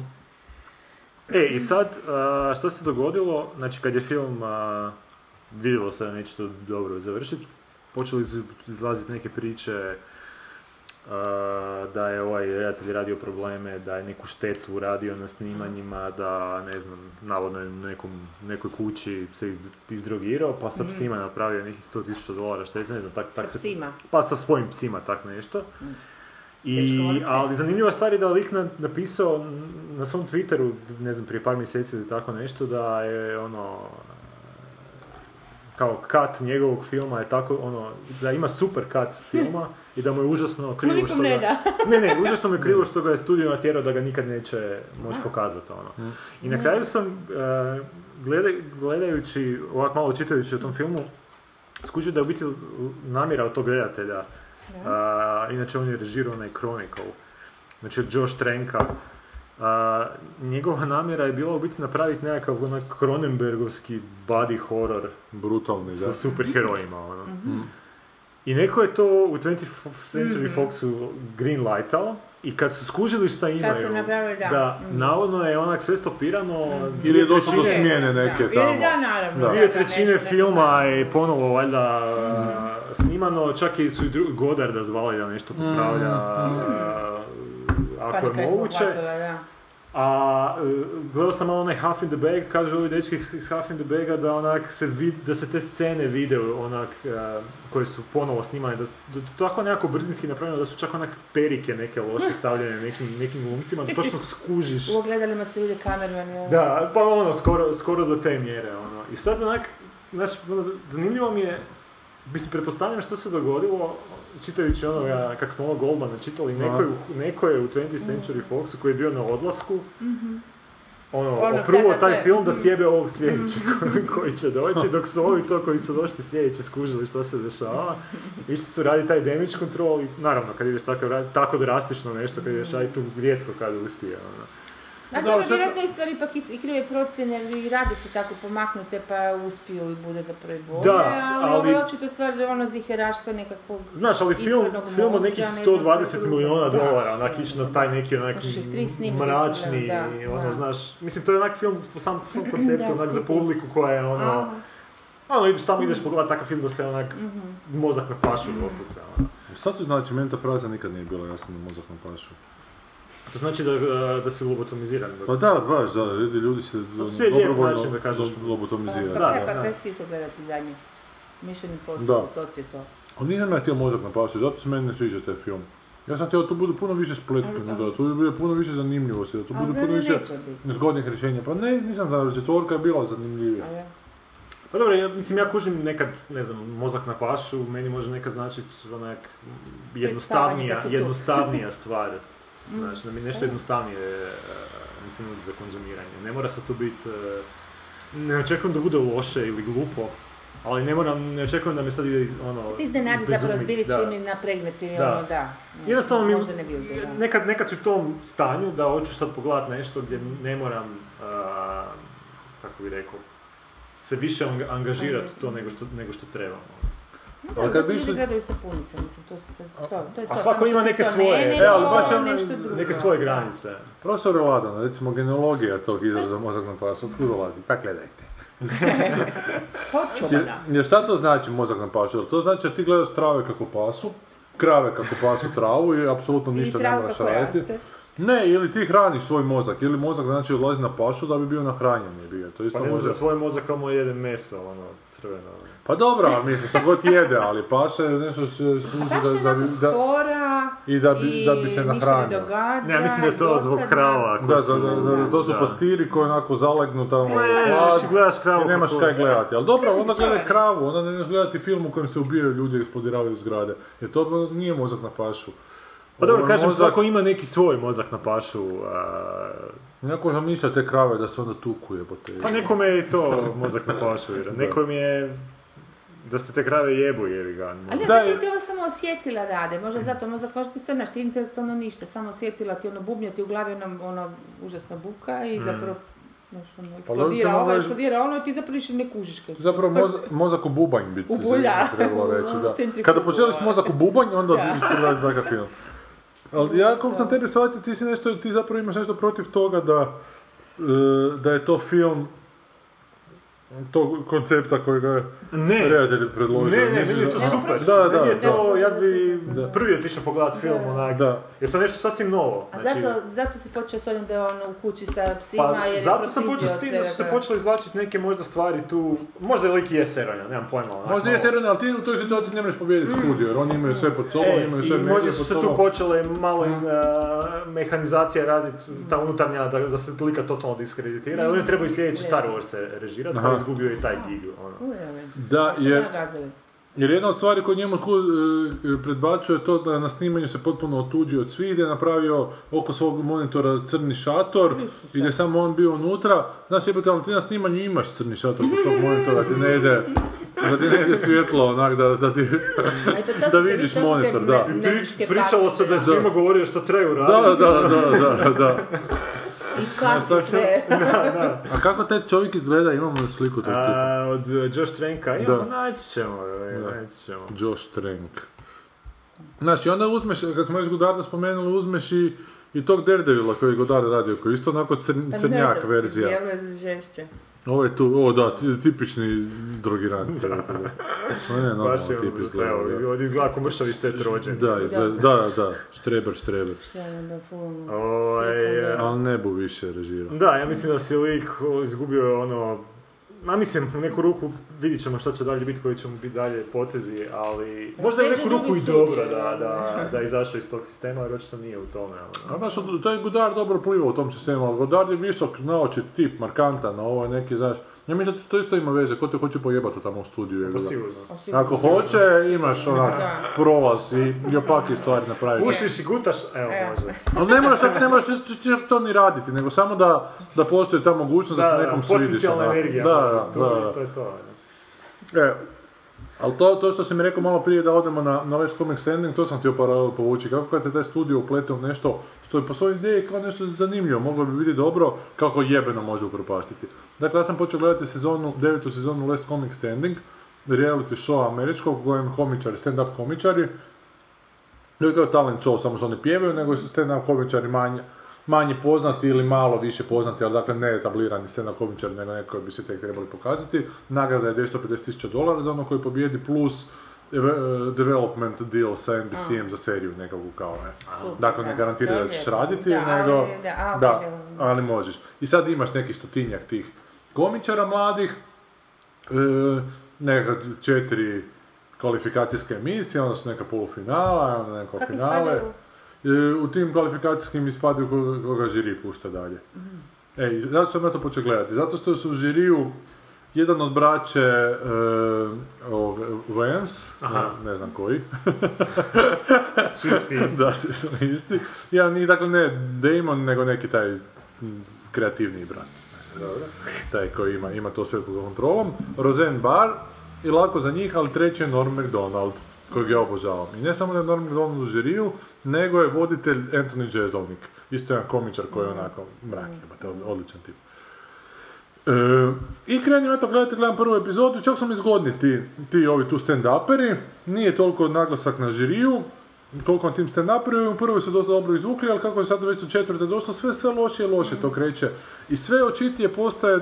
E, i sad, a, što se dogodilo, znači kad je film, a, vidjelo se da neće to dobro završiti, počeli su izlaziti neke priče, Uh, da je ovaj redatelj radio probleme, da je neku štetu radio na snimanjima, da, ne znam, navodno je nekom, nekoj kući se iz, izdrogirao, pa sa mm. psima napravio nekih sto tisuća dolara štete, ne znam, tak, tak sa psima. Se, pa sa svojim psima, tak nešto. Mm. I, ali zanimljiva stvar je da lik na, napisao na svom Twitteru, ne znam, prije par mjeseci ili tako nešto, da je ono... kao cut njegovog filma je tako, ono, da ima super cut filma i da mu je užasno krivo što ne, ga... ne, ne, užasno mu je krivo što ga je studio natjerao da ga nikad neće moći pokazati, ono. I na kraju sam, uh, gleda, gledajući, ovak malo čitajući o tom filmu, skužio da je u biti namjera od tog gledatelja, uh, inače on je režirao onaj Chronicle, znači od Josh Tranka. A, njegova namjera je bila u biti napraviti nekakav onak Cronenbergovski body horror brutalni, sa superherojima. Ono. Mm-hmm. I neko je to u twentieth century mm-hmm. Foxu greenlightao i kad su skužili šta imaju, šta su napravili, da, da mm-hmm. navodno je onak sve stopirano. Mm-hmm. Ili je došlo do smjene neke da. Tamo. Ili da, naravno. Dvije trećine filma je ponovo valjda mm-hmm. snimano, čak i su i dru- Godarda zvali da nešto popravlja. Mm-hmm. A, ako je moguće, A gledao sam malo onaj Half in the Bag, kažu ovi dečki iz Half in the Baga da onak se vid, da se te scene vide onak uh, koje su ponovo snimane, da je tako nekako brzinski napravljeno, da su čak onak perike neke loše stavljene nekim, nekim glumcima, da točno skužiš. U ogledalima se vide kamerman, ja. Da, pa ono, skoro, skoro do te mjere, ono. I sad onak, znaš, zanimljivo mi je, mislim, pretpostavljam što se dogodilo, čitajući onoga, kako smo ono Goldmana čitali, neko je, neko je u twentieth century foxu koji je bio na odlasku, mm-hmm. ono, ono opruo taj je... film da sjebe ovog sljedećeg mm-hmm. koji će doći, dok su ovi to koji su došli sljedeće skužili što se dešava. Išli su raditi taj damage control i naravno kad ideš tako, tako drastično nešto, kad ideš raditi tu rijetko kad uspije. Ono. A dobro, vjerojatno je stvar ipak i krive procjene, i rade se tako pomaknute pa uspiju i bude za prvi bolje, ali, ali ovo je očito stvar ono ziheraštva nekakvog ispravnog mozga. Znaš, ali film, film od nekih sto dvadeset milijuna dolara, onak ići na taj neki onak mračni, da, ono, da. Znaš, mislim, to je onak film po samom konceptu, onak za publiku koja je ono, aha. Ono, ideš tamo, ideš pogledati takav film da se onak mm-hmm. mozak na pašu doslovce, ono. Sad to znači, meni ta fraza nikad nije bila jasna na mozak na pašu. To znači da, da si lobotomiziran? Da... Pa da, baš, da, ljudi, ljudi se dobrovoljno lobotomiziraju. Pa treba kaj si išao gledati zadnje, Mission Impossible, to ti je to. Ali nisam ja htio mozak na pašu, zato se meni ne sviđa taj film. Ja sam htio da tu bude puno više spletke, da tu bude puno više zanimljivosti, da tu bude puno više nezgodnih rješenja. Pa ne, nisam znao, četvorka je bila zanimljivija. Pa dobro, ja, mislim, ja kužim nekad, ne znam, mozak na pašu, meni može nekad značiti onak jednostavnija, jednostavnija stvar. Znaš, da mi nešto jednostavnije, mislim, za konzumiranje. Ne mora sad to biti, ne očekujem da bude loše ili glupo, ali ne moram, ne očekujem da me sad ide, ono, izbezumiti. Ti iznenadi zapravo zbili čini napregnati, ono, da. Jednostavno mi, nekad, nekad su u tom stanju da hoću sad pogledati nešto gdje ne moram, a, kako bi rekao, se više angažirati u to nego što, nego što trebamo. Da, ali kad bi išli... gledaju sa punicom, mislim, to se... To, to je to. A svako ima neke svoje, ne, ne, ali baš neke svoje granice. Profesor Ladon, recimo genealogija tog izraza mozak na pašu, otkud dolazi? Pa gledajte. Hoću, jer, jer šta to znači mozak na pašu? To znači da ti gledaš trave kako pasu, krave kako pasu travu i apsolutno ništa ne moraš raditi. Ne, ili ti hraniš svoj mozak, ili mozak znači odlazi na pašu da bi bio nahranjen je bio. To isto pa ne može... za tvoj mozak kamo jede meso, ono, crveno. Pa dobro, mislim, što god jede, ali paša je nešto služi da, da, da, da, i da bi, da bi se nahranio. Ne, ja mislim da je to zbog krava. Da, su, da, da, da, to su da. Pastiri koji onako zalegnu tamo u hlad i nemaš kaj gledati. Ali dobro, onda gledaj kravu, onda nemaš gledati film u kojem se ubijaju ljudi i eksplodiraju zgrade. Jer to nije mozak na pašu. Pa dobro, kažem, mozak... svako ima neki svoj mozak na pašu. A... Neko sam mislio te krave da se onda tukuje. Te... Pa nekome je to mozak na pašu, nekom je da ste te krave jebu, jebi ga. Ali ja zapravo ti ovo samo osjetila rade, možda zato mozak, možda ti crnaš, ti intelektualno ništa, samo osjetila ti ono bubnjati u glavi, ono, ono užasna buka i zapravo... Mm. Znaš, ono, eksplodira pa, ovo, ovaj, eksplodira ono i ti zapravo više ne kužiš. Kao zapravo moz, mozak u bubanj biti se trebalo reći, da. Kada poželiš mozak u bubanj, onda odliš pogledati takav film. Ali ja koliko sam tebi shvatio, ti si nešto, ti zapravo imaš nešto protiv toga da, da je to film tog koncepta kojega je redatelj predložio. Ne, ne, meni je to super. Da, da, meni je to, da. Ja bi da. Prvi otišao pogledati film onak, da. Jer to je nešto sasvim novo. A znači, zato, zato si počeo s ovim da je on u kući sa psima pa, jer je zato sam počeo s tim da su se počeli izvlačiti neke možda stvari tu, možda je lik i eseronja, nemam pojma. Onak, možda je eseronja, ali ti u toj situaciji ne možeš pobijediti mm. studio jer oni imaju sve pod sobom, e, imaju sve međe pod sobom. I možda su se tu počele malo mm. uh, mehanizacija raditi, ta unutarnja, da, da se lika totalno diskreditira. Mm. Oni trebaju sljedeći Star Wars režirati. Izgubio je taj gig, ono. Da, jer, jer jedna od stvari koju njemu predbačuje je to da na snimanju se potpuno otuđio od svih, da je napravio oko svog monitora crni šator i da je samo on bio unutra. Znaš, jebote, ali ti na snimanju imaš crni šator oko svog monitora, ti ne ide, da ti ne ide svjetlo, onak, da, da ti da vidiš monitor, da. Pričalo se da je svima govorio što trebaju raditi. Da, da, da, da, da, da. I kako sve. Da, da. A kako taj čovjek izgleda, imamo sliku tog tipa. Od uh, Josh Tranka imamo, naći ćemo. Josh Trank. Znači, onda uzmeš, kad smo još Godarda spomenuli, uzmeš i, i tog Daredevila koji je Godard radio, koji je isto onako crn, crnjak verzija. Pa Daredevski, djelo je žešće. Ovo je tu, ovo da, tipični drogirant. Ovo je normalno tip izgleda. Ovo izgleda ako mršavi set rođen. Da, izgleda, da, da, štreber, štreber. Ali ne bu više režirao. Da, ja mislim da si lik izgubio ono... Ma mislim, u neku ruku vidit ćemo šta će dalje biti, koji će mu biti dalje potezi, ali... Možda je u neku ruku i dobro da, da, da izašao iz tog sistema, jer očito nije u tome. Ali... Znaš, taj Godard dobro plivao u tom sistemu, ali Godard je visok, naoči tip, markantan, ovo je neki, znaš... Ja mislim da to isto ima veze, ko te hoće pojebati tamo u studiju. Pa sigurno. Ako hoće, imaš onak prolaz i jopaki stvari napraviti. Pušiš i gutaš, evo može. Ali ne moraš to ni raditi, nego samo da postoji ta mogućnost da se nekom svidiš. Da, potencijalna energija. Da, da. To je to. Ali to što si mi rekao malo prije da odemo na Last Comic Standing, to sam htio paralel povući. Kako kad se taj studio uplete u nešto što je po svojoj ideji kao nešto zanimljivo, moglo bi biti dobro, kako jebeno može upropastiti. Dakle, ja sam počeo gledati sezonu, devetu sezonu Last Comic Standing, reality show američkog, kojem komičari, stand-up komičari, ili kao talent show, samo što ne pjevaju, nego stand-up komičari manje, manje poznati ili malo više poznati, ali dakle ne etablirani stand-up komičari, nego neko koji bi se tek trebali pokazati. Nagrada je dvjesto pedeset tisuća dolara za ono koji pobjedi, plus development deal sa en bi si em za seriju nekakvu kao ne. Dakle, ne garantira da ćeš raditi, nego da, ali možeš. I sad imaš neki stotinjak tih komičara mladih, nekad četiri kvalifikacijske emisije, onda su neka polufinala, onda neko finale. U tim kvalifikacijskim ispadaju koga žiri pušta dalje. E, zato sam ja to počeo gledati, zato što su u žiriju jedan od braće Vance, ne znam koji. Svi su ti isti. Da, svi su isti. Dakle, ne Damon, nego neki taj kreativniji brat. Taj koji ima to sve pod kontrolom. Roseanne Barr i lako za njih, ali treći je Norm Macdonald, kojeg ja obožavam. I ne samo da je Norm Macdonald u žiriju, nego je voditelj Anthony Jeselnik. Isto je jedan komičar koji je onako mrak, odličan tip. I krenim, eto, gledajte, gledam prvu epizodu, čak su mi zgodni ti ovi tu stand-uperi, nije toliko naglasak na žiriju, koliko na tim stand-uperima, u prvoj su dosta dobro izvukli, ali kako je sad već u četvrte došlo, sve sve loše i loše to kreće. I sve očitije postaje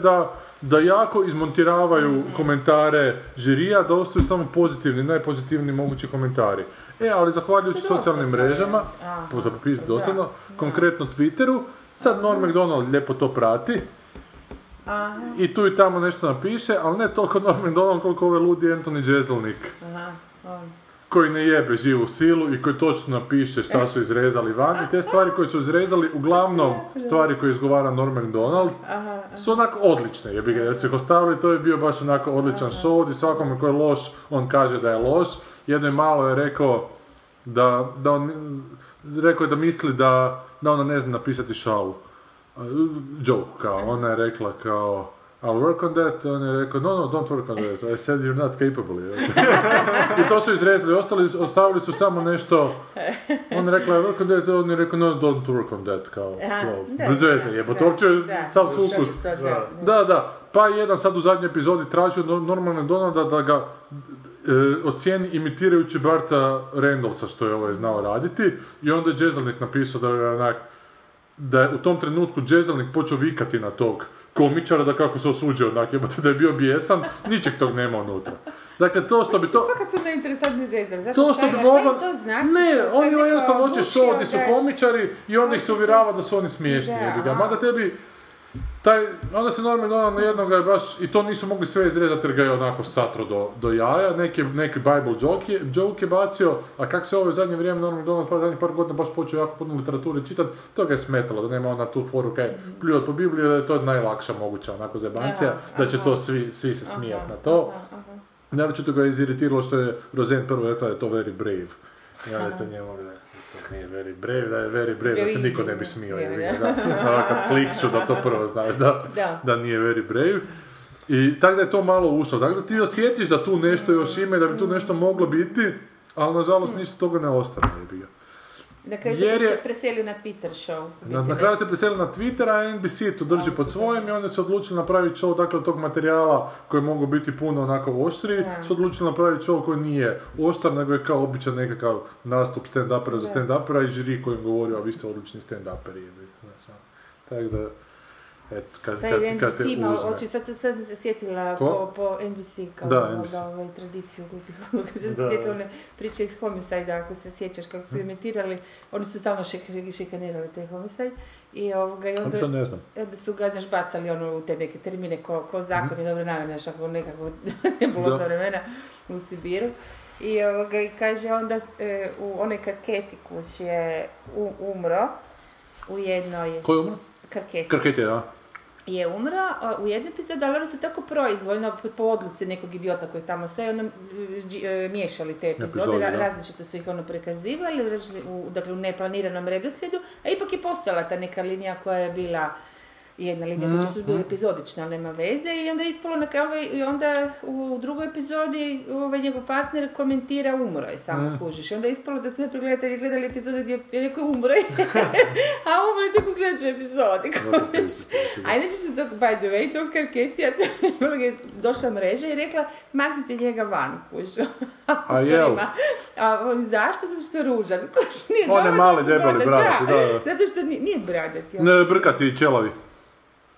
da jako izmontiravaju komentare žirija, da ostaju samo pozitivni, najpozitivniji mogući komentari. E, ali zahvaljujući socijalnim mrežama, zapopis dosadno, konkretno Twitteru, sad Norm Macdonald lijepo to prati, i tu i tamo nešto napiše, ali ne toliko Norm Macdonald koliko ove ludi Anthony Jeselnik, koji ne jebe živu silu i koji točno napiše šta su izrezali van, i te stvari koje su izrezali, uglavnom stvari koje izgovara Norm Macdonald, su onako odlične, jebi ga, jer su ih ostavili, to je bio baš onako odličan show, gdje svakome koji je loš, on kaže da je loš. Jedno je malo je rekao da, da on, rekao je da misli da, da ona ne zna napisati šalu. Joke, kao, ona je rekla kao I'll work on that, on je rekao no, no, don't work on that, I said you're not capable. I to su izrezili, ostavili su samo nešto, on je rekla I'll work on that, on je rekao no, don't work on that, kao, bez veze, jebote, uopće je sav sukus. Da, da, pa jedan sad u zadnjoj epizodi tražio normalno Donalda da ga ocijeni imitirajući Barta Randolpha, što je ovaj znao raditi, i onda je Jeselnik napisao da je onak, da je u tom trenutku Jeselnik počeo vikati na tog komičara, da kako se osuđe onak, jebate, da je bio bijesan, ničeg tog nema unutra. Dakle, to što bi to... Fakat su neinteresantni zezali, zašto stajima, šta im to znači? Ne, on ima jednostavno oče show gdje su komičari i onda ih se uvjerava da su oni smiješni, jebiga. Mada tebi... Taj, onda se normalno ono na jednog je baš, i to nisu mogli sve izrezati jer ga je onako satro do, do jaja, neki, neki Bible joke je, joke je bacio, a kak se ovo u zadnje vrijeme normalno Donald pa zadnjih par godina baš počeo jako puno literature čitati, to ga je smetalo, da nema ona tu foru kaj pljuvat po Bibliju, da je to najlakša moguća onako zebancija, da će to svi, svi se smijati na to. Naravno ga je iziritiralo što je Roseanne prvo rekla da je to very brave, ja da je to njemu gledati. To nije very brave, da je very brave, da se niko ne bi smio, kad klikću da to prvo znaš, da nije very brave. I tako da je to malo ušlo, tako da ti osjetiš da tu nešto još ima i da bi tu nešto moglo biti, ali nažalost ništa toga ne ostane. Na kraju se preselio na Twitter show. Na kraju se preselio na Twitter, a en bi si to drži pod svojim i onda se odlučili napraviti show, dakle od tog materijala koji mogu biti puno onako oštriji, se odlučili napraviti show koji nije oštar, nego je kao običan nekakav nastup stand-upera za stand-upera i žiri koji im govori, a vi ste odlični stand-uperi. Tako da, Et, kad, taj kad, kad te ima, oči, sad, sad sam se sjetila po, po en bi si kao da, ono, en bi si. Da, ovaj, tradiciju glupih onoga, sad sam se sjetila one priče iz Homicide, ako se sjećaš kako su imitirali, oni su stalno šikanirali taj Homicide i, ovoga, i onda, onda, onda su ga znaš, bacali ono, u te neke termine ko, ko zakon mm-hmm. i dobro nagranaš ako nekako ne bilo za vremena u Sibiru. I ovoga, i kaže onda e, u onoj Karketi kuć je u, umro u jednoj... Ko je umro? Karketi. Karketi, da. Je umro u jednu epizodu, ali ono su tako proizvoljno po odluci nekog idiota koji tamo stoje, ono miješali te epizode, zoli, ra- različito su ih ono prikazivali, u, dakle u neplaniranom redoslijedu, a ipak je postojala ta neka linija koja je bila jedna linija, mm, počesto su bili mm. epizodični, ali nema veze, i onda ispalo na kao, i onda u drugoj epizodi ovaj njegov partner komentira umro je samo mm. kužiš, i onda ispalo da su me pregledatelji gledali epizode gdje je neko umro je, a umro je tek u sljedećoj epizodi, kojiš. A inače se dok, by the way, tog Karketija došla mreža i rekla, maknite njega van, kužu. A jel? A on, zašto? Zato što je ružan, kužiš, nije dovoljno. On je mali debeli bradati, da, da. Zato što nije, nije bradati. On. Ne, brkati čelavi.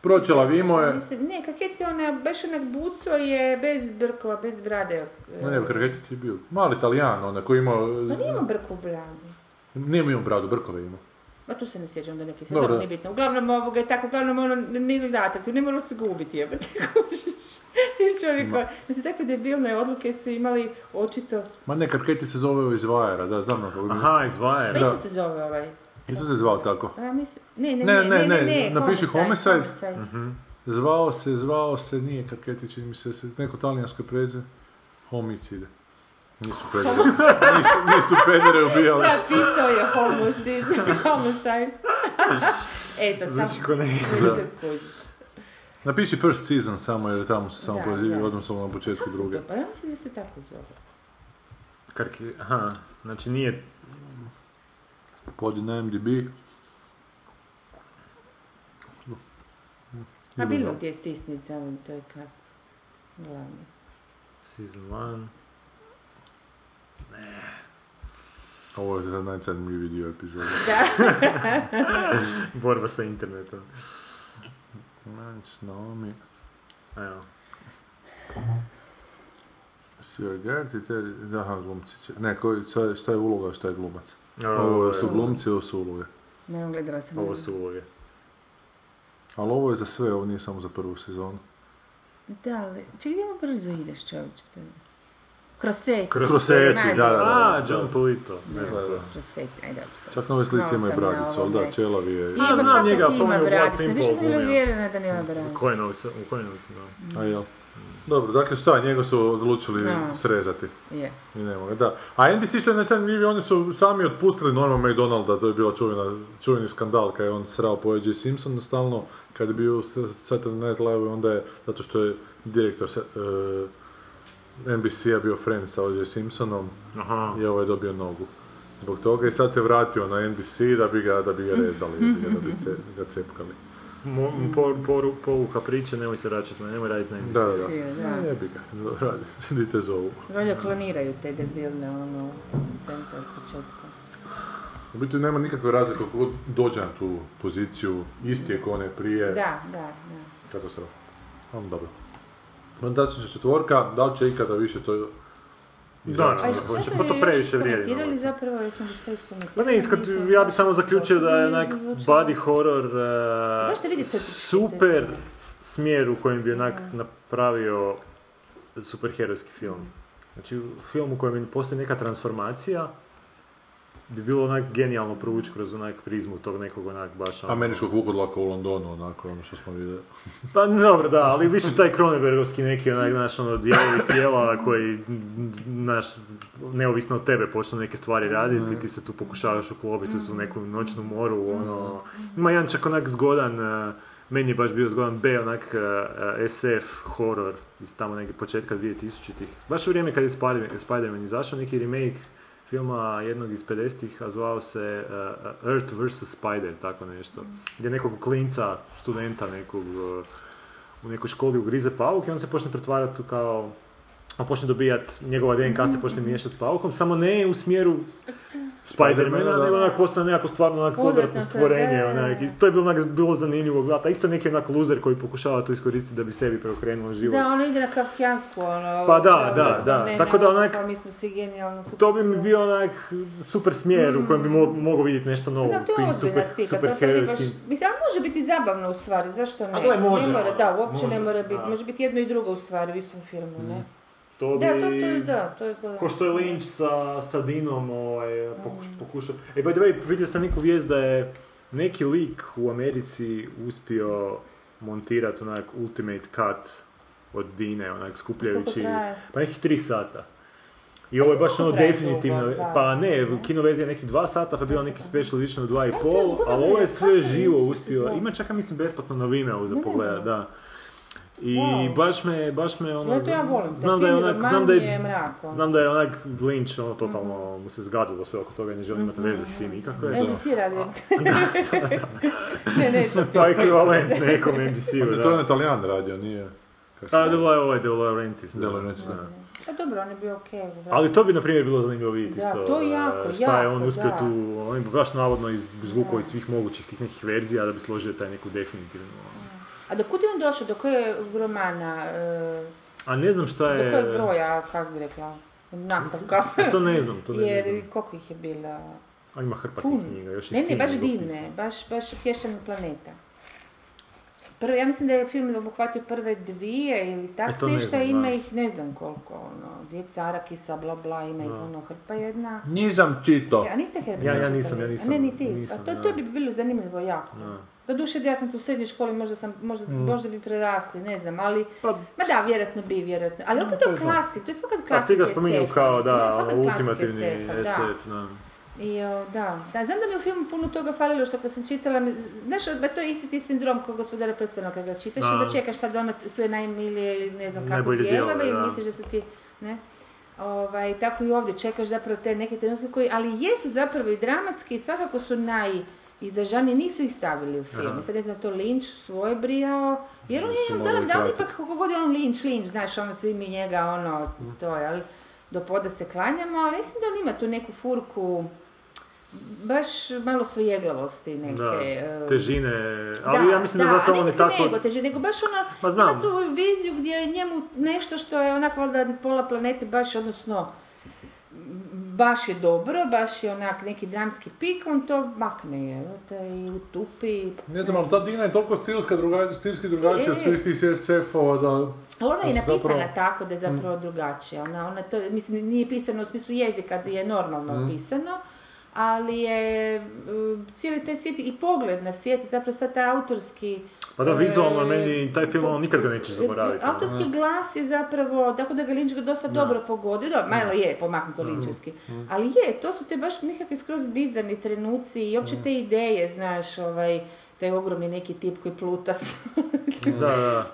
Pročela vimo je... Ne, Karketi je ona, baš onak buco je bez brkova, bez brade. No ne, Karketi ti je bio mali Italijan, ona koji ima... Pa nije imao brku u bradu. Nije imao bradu, brkove imao. Ma tu se ne sjećam da neki se, dobro, nije bitno. Uglavnom ovoga je tako, uglavnom ono ne izgleda atraktivno, ne moralo se gubiti jebate, kužiš. Jer čovjek, ma... znači takve debilne odluke su imali očito... Ma ne, Karketi se zove iz Vajera, da, znam na to. Aha, iz Vajera. Pa isto se zove ovaj. Isu se zvao tako? A, mislim, ne, ne, ne, ne, ne, ne, ne, napiši Homicide. Homicide. Uh-huh. Zvao se, zvao se, nije Karketić, mi se, se neko talijansko prezve, Homicide. Nisu pedere, nisu, nisu pedere ubijali. Da, pisao je Homicide, Homicide. Eto, znači ko ne kužiš. Napiši first season samo, jer tamo se samo prozivio, odmah sam na početku druge. Pa ja mislim da se tako zove. Karki, aha, znači nije... Podi na em de be. A bilo ti je stisnica, to je kast. Glavno. Season one. Ne. Ovo je sad najcadniji dio epizoda. Borba sa internetom. Manč, Naomi. Evo. Sir Gerti, aha, glumci će. Ne, koji, šta je uloga, šta je glumac? Ovo su glumci, ovo su uloge. Ne vam gledala sam. Ovo su uloge. Ali ovo je za sve, ovo nije samo za prvu sezonu. Da, ali ček gdje mu brzo ideš čovječe? Kroseti. Kroseti, da, da. A, John Polito. Kroseti, aj dobro. Čak na ovoj slici ima i bradicu, ali da, čelavi je... Ja znam njega, pomijel Blac Simple. Više sam bila vjerena da nema bradicu. U kojoj novici imam? A jel? Dobro, dakle šta, njega su odlučili no. srezati. Yeah. I nema ga, da. A en bi si što je najzanimljivije, oni su sami otpustili Norma Macdonalda, to je bila čuvena, čuveni skandal kada je on srao po O J Simpsonu stalno, kada je bio u Saturday Night Live, onda je, zato što je direktor uh, en bi si-a bio friend sa O J Simpsonom, aha, i ovo je dobio nogu zbog toga i sad se vratio na en bi si da bi ga, da bi ga rezali, mm-hmm. da bi ga, ga cepkali. Mo, por, por, povuka priče, nemoj se račati, nemoj raditi na emisiju. Ne bi ga, radi, di te zovu. Volje kloniraju te debilne, ono, centra od početka. U biti nema nikakve razlike kako dođe na tu poziciju, isti je kone prije. Da, da, da. Katastrofa. Ali dobro. Fantastična četvorka, da li će ikada više to... Da, pa što ste vi još komentirali zapravo, jesmo li što iskomentirali? Pa ne, ja bih samo zaključio da je onak body horror uh, super smjer u kojem bi onak napravio superherojski film. Znači film u kojem postoji neka transformacija bi bilo onak genijalno provući kroz onak prizmu tog nekog onak baš... Ono... Američkog vukodlaka u Londonu, onako ono što smo vidjeli. Pa dobro, da, ali više taj Cronenbergovski neki onak, znaš, ono, dijelovi tijela koji, znaš, neovisno od tebe počnu neke stvari raditi i ti se tu pokušavaš uklopiti u neku noćnu moru, ono... Ima jedan čak onak zgodan, meni je baš bio zgodan B, onak es ef horror iz tamo neke početka dvije tisućitih. Baš u vrijeme kad je Spider-Man izašao, neki remake filma jednog iz pedesetih, a zvao se uh, Earth versus. Spider, tako nešto. Gdje nekog klinca, studenta nekog uh, u nekoj školi ugrize pauk i on se počne pretvarati kao... On počne dobijat, njegova D N K se počne miješati s paukom, samo ne u smjeru Spider-mana, nego onak postane nekako stvarno onak podratno stvorenje, onak, to je bilo, onak, bilo zanimljivo gleda, isto neki onak loser koji pokušava to iskoristiti da bi sebi preokrenuo život. Da, ono ide na kafkijansku, ono, pa da, da, da, tako da onak, mi smo svi genijalno, super, to bi mi bio onak super smjer u kojem bi mo- mogao vidjeti nešto novo, da, tim super, super herojskim. Mislim, ali može biti zabavno u stvari, zašto ne? A gled, može, ne mora, ono, da, uopće može, ne mora biti, može biti jedno i drugo u stvari u istom filmu, ne? Mm. To bi, da, to, to, da, to je to. Ko što je Lynch sa, sa Dinom ovaj, pokuš, pokušao. E, by the way, vidio sam neku vijest da je neki lik u Americi uspio montirati onak ultimate cut od Dine, onak skupljajući, pa nekih tri sata. I ovo je baš ono definitivno, pa ne, kinoverzija je nekih dva sata, pa je bilo neki special edition od dva i pol, ali ovo je sve živo uspio, ima čak, mislim, besplatno na Vimeo za pogleda, da. I wow. baš me, baš me ono, ja volim, znam, da je onak, znam da je, znam da je onak Lynch, ono, totalno mm-hmm. mu se zgadilo sve oko toga, ne želim imati veze s tim ikako. M B C radi. Ne, ne, to je ekvivalent nekom M B C-u, da. To je on Talijan radio, nije? A, De Laurentiis. De Laurentiis, da. Pa dobro, on je bio okej. Okay, ali to bi, na primjer, bilo zanimljivo vidjeti isto. Da, to jako, jako, šta je on jako, uspio da. Tu, on je baš navodno izvukao iz svih mogućih tih nekih verzija da bi složio taj neku definitivnu. A do kud je on došao? Do koje romana? E, A ne znam šta je... Do koje broja, kako bi rekla, nastavka? To ne znam, to ne, Jer, ne znam. Jer koliko ih je bila... A ima hrpa tih knjiga, još i Ne, ne, baš divne, baš, baš Pješana planeta. Prve, ja mislim da je film obuhvatio prve dvije ili tako e, nešto, znam, ima da. Ih ne znam koliko, ono, djeca, Arakisa, bla bla, ima ih ono hrpa jedna. Nisam čito. Ja, niste Herber, ja, ja nisam, ja nisam. Ne, ni ti. Nisam, to, to bi bilo zanimljivo jako. Da. Doduše da ja sam tu u srednjoj školi, možda, sam, možda, mm. možda bi prerasli, ne znam, ali... Pa, ma da, vjerojatno bi, vjerojatno. Ali opet to je klasik, to je fakat klasik esef. Pa svi ga spominju kao, da, ultimativni esef, da. I, o, da, da, znam da mi u filmu puno toga falilo što kad sam čitala, znaš, ba, to je isti ti sindrom kod Gospodara prstena kad ga čitaš da. I da čekaš sad ona svoje najmilije ili ne znam kako dijelove i misliš da su ti, ne? Ovaj, tako i ovdje čekaš zapravo te neke trenutke koji, ali jesu zapravo i dramatski i svakako su naj... I za žani nisu ih stavili u film. Sad ne znam, to Lynch svoj brijao. Jer on je, da, da li ipak kako god je on Lynch, Lynch, znaš, ono, svi mi njega, ono, to, jel, do poda se klanjamo, ali mislim da on ima tu neku furku, baš malo svojeglavosti neke. Da, težine, ali da, ja mislim da, da zato on je tako... Da, ne nego težine, nego baš ono, ba, ima svoju viziju gdje je njemu nešto što je onako, valjda, pola planete baš, odnosno, baš je dobro, baš je onak neki dramski pik, on to makne, evo te i utupi. Ne znam, ali ta Dina je toliko stilska druga, stilski drugačija od svih tih es ef-ova da... Ona je napisana zapravo... tako da je zapravo drugačija. Ona, ona to, mislim, nije pisano u smislu jezika, je normalno mm. pisano, ali je cijeli taj svijet i pogled na svijet, zapravo sad taj autorski... Pa da, vizualno meni taj film, ono, nikad ga nećeš zaboraviti. Autorski ne. Glas je zapravo, tako da ga Lynch ga dosta dobro pogodio, da, malo je pomaknuto Lynchevski, ali je, to su te baš nekakvi skroz bizarni trenuci i uopće te ideje, znaš, ovaj, taj ogromni neki tip koji pluta,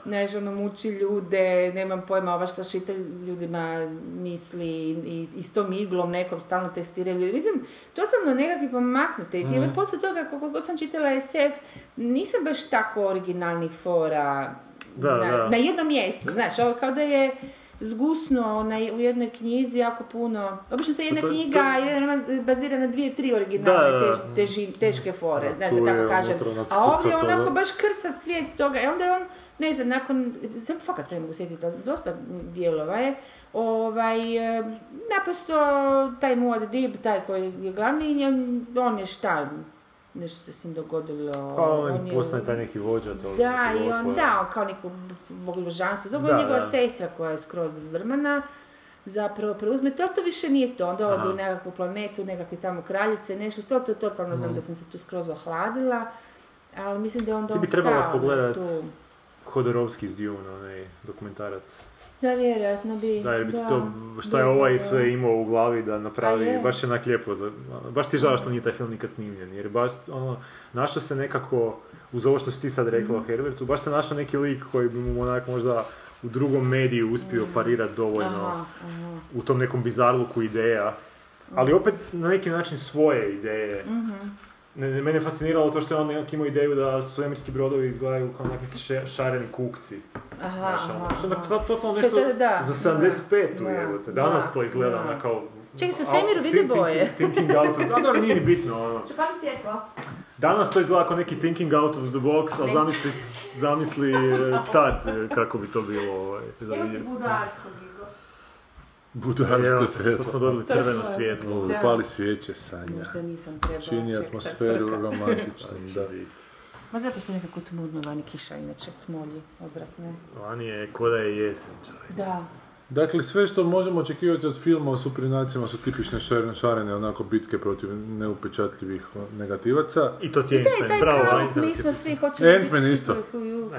znaš, ono, muči ljude, nemam pojma, ova što šita ljudima misli i, i s tom iglom nekom stalno testiraju ljudi. Mislim, totalno nekakvi pomaknute i mm. poslije toga, kako sam čitala es ef, nisam baš tako originalnih fora da, na, da. Na jednom mjestu, znaš, ovo kao da je... zgusno na, u jednoj knjizi jako puno. Obično se jedna to, to, knjiga to... jedan bazira na dvije, tri originalne da, tež, teži, teške fore, da, da tako kažem. A ovdje je onako baš krcat svijet toga. I onda je on, ne znam, nakon, sam fakat se ne mogu sjetiti, dosta dijelova je, ovaj, naprosto taj Muad Dib, taj koji je glavni, on, on je šta, nešto se s njim dogodilo. Kao on je postane taj neki vođa toga. Da, i on, koja... da, on kao neko boglužanstvo. Zapravo njegova da. Sestra koja je skroz zrmana, zapravo preuzme, to to više nije to. Onda ovdje u nekakvu planetu, nekakve tamo kraljice, nešto, to to totalno mm. znam da sam se tu skroz ohladila, ali mislim da onda on stao. Ti bi trebala pogledat Hodorovski iz Dune, onaj dokumentarac. Da, vjerojatno bi. Da, jer bi da, to, šta je ovaj sve imao u glavi da napravi, baš je onak lijepo, baš ti žao što nije taj film nikad snimljen, jer baš, ono, našao se nekako, uz ovo što si ti sad rekla mm-hmm. o Herbertu, baš se našao neki lik koji bi mu onak možda u drugom mediju uspio mm. parirati dovoljno aha, aha. u tom nekom bizarluku ideja, ali opet na neki način svoje ideje. Mm-hmm. Ne, mene je fasciniralo to što je on nekako imao ideju da svemirski brodovi izgledaju kao neki še, šareni kukci. Aha, znaš, aha, aha. Što je totalno nešto to, da, za sedamdeset petu, da, evo te. Danas da, to izgleda da. Kao Čekaj, su u svemiru vide boje. Thinking out of... A, dobro, nije ni bitno, ono. Čepali svjetlo. Danas to izgleda kao neki thinking out of the box, ali zamisli, zamisli tad kako bi to bilo, ovaj, zavidjeno. Evo budarsko bilo. Budarsko svjetlo. Sad smo dobili crveno svjetlo. Da. Pali svijeće, Sanja. Možda nisam trebala. Čini atmosferu romantičnom, da. Ma zato što je nekako tmurno vani kiša, inače, smolji, odvratno. Vani je ko da je jesen, čovječ. Da. Dakle, sve što možemo očekivati od filma o suprinacijama su tipične šarene, onako bitke protiv neupečatljivih negativaca. I to ti je Ant-Man, bravo. Ant-Man, mi smo svi hoćemo biti Ant-Man isto. Ne,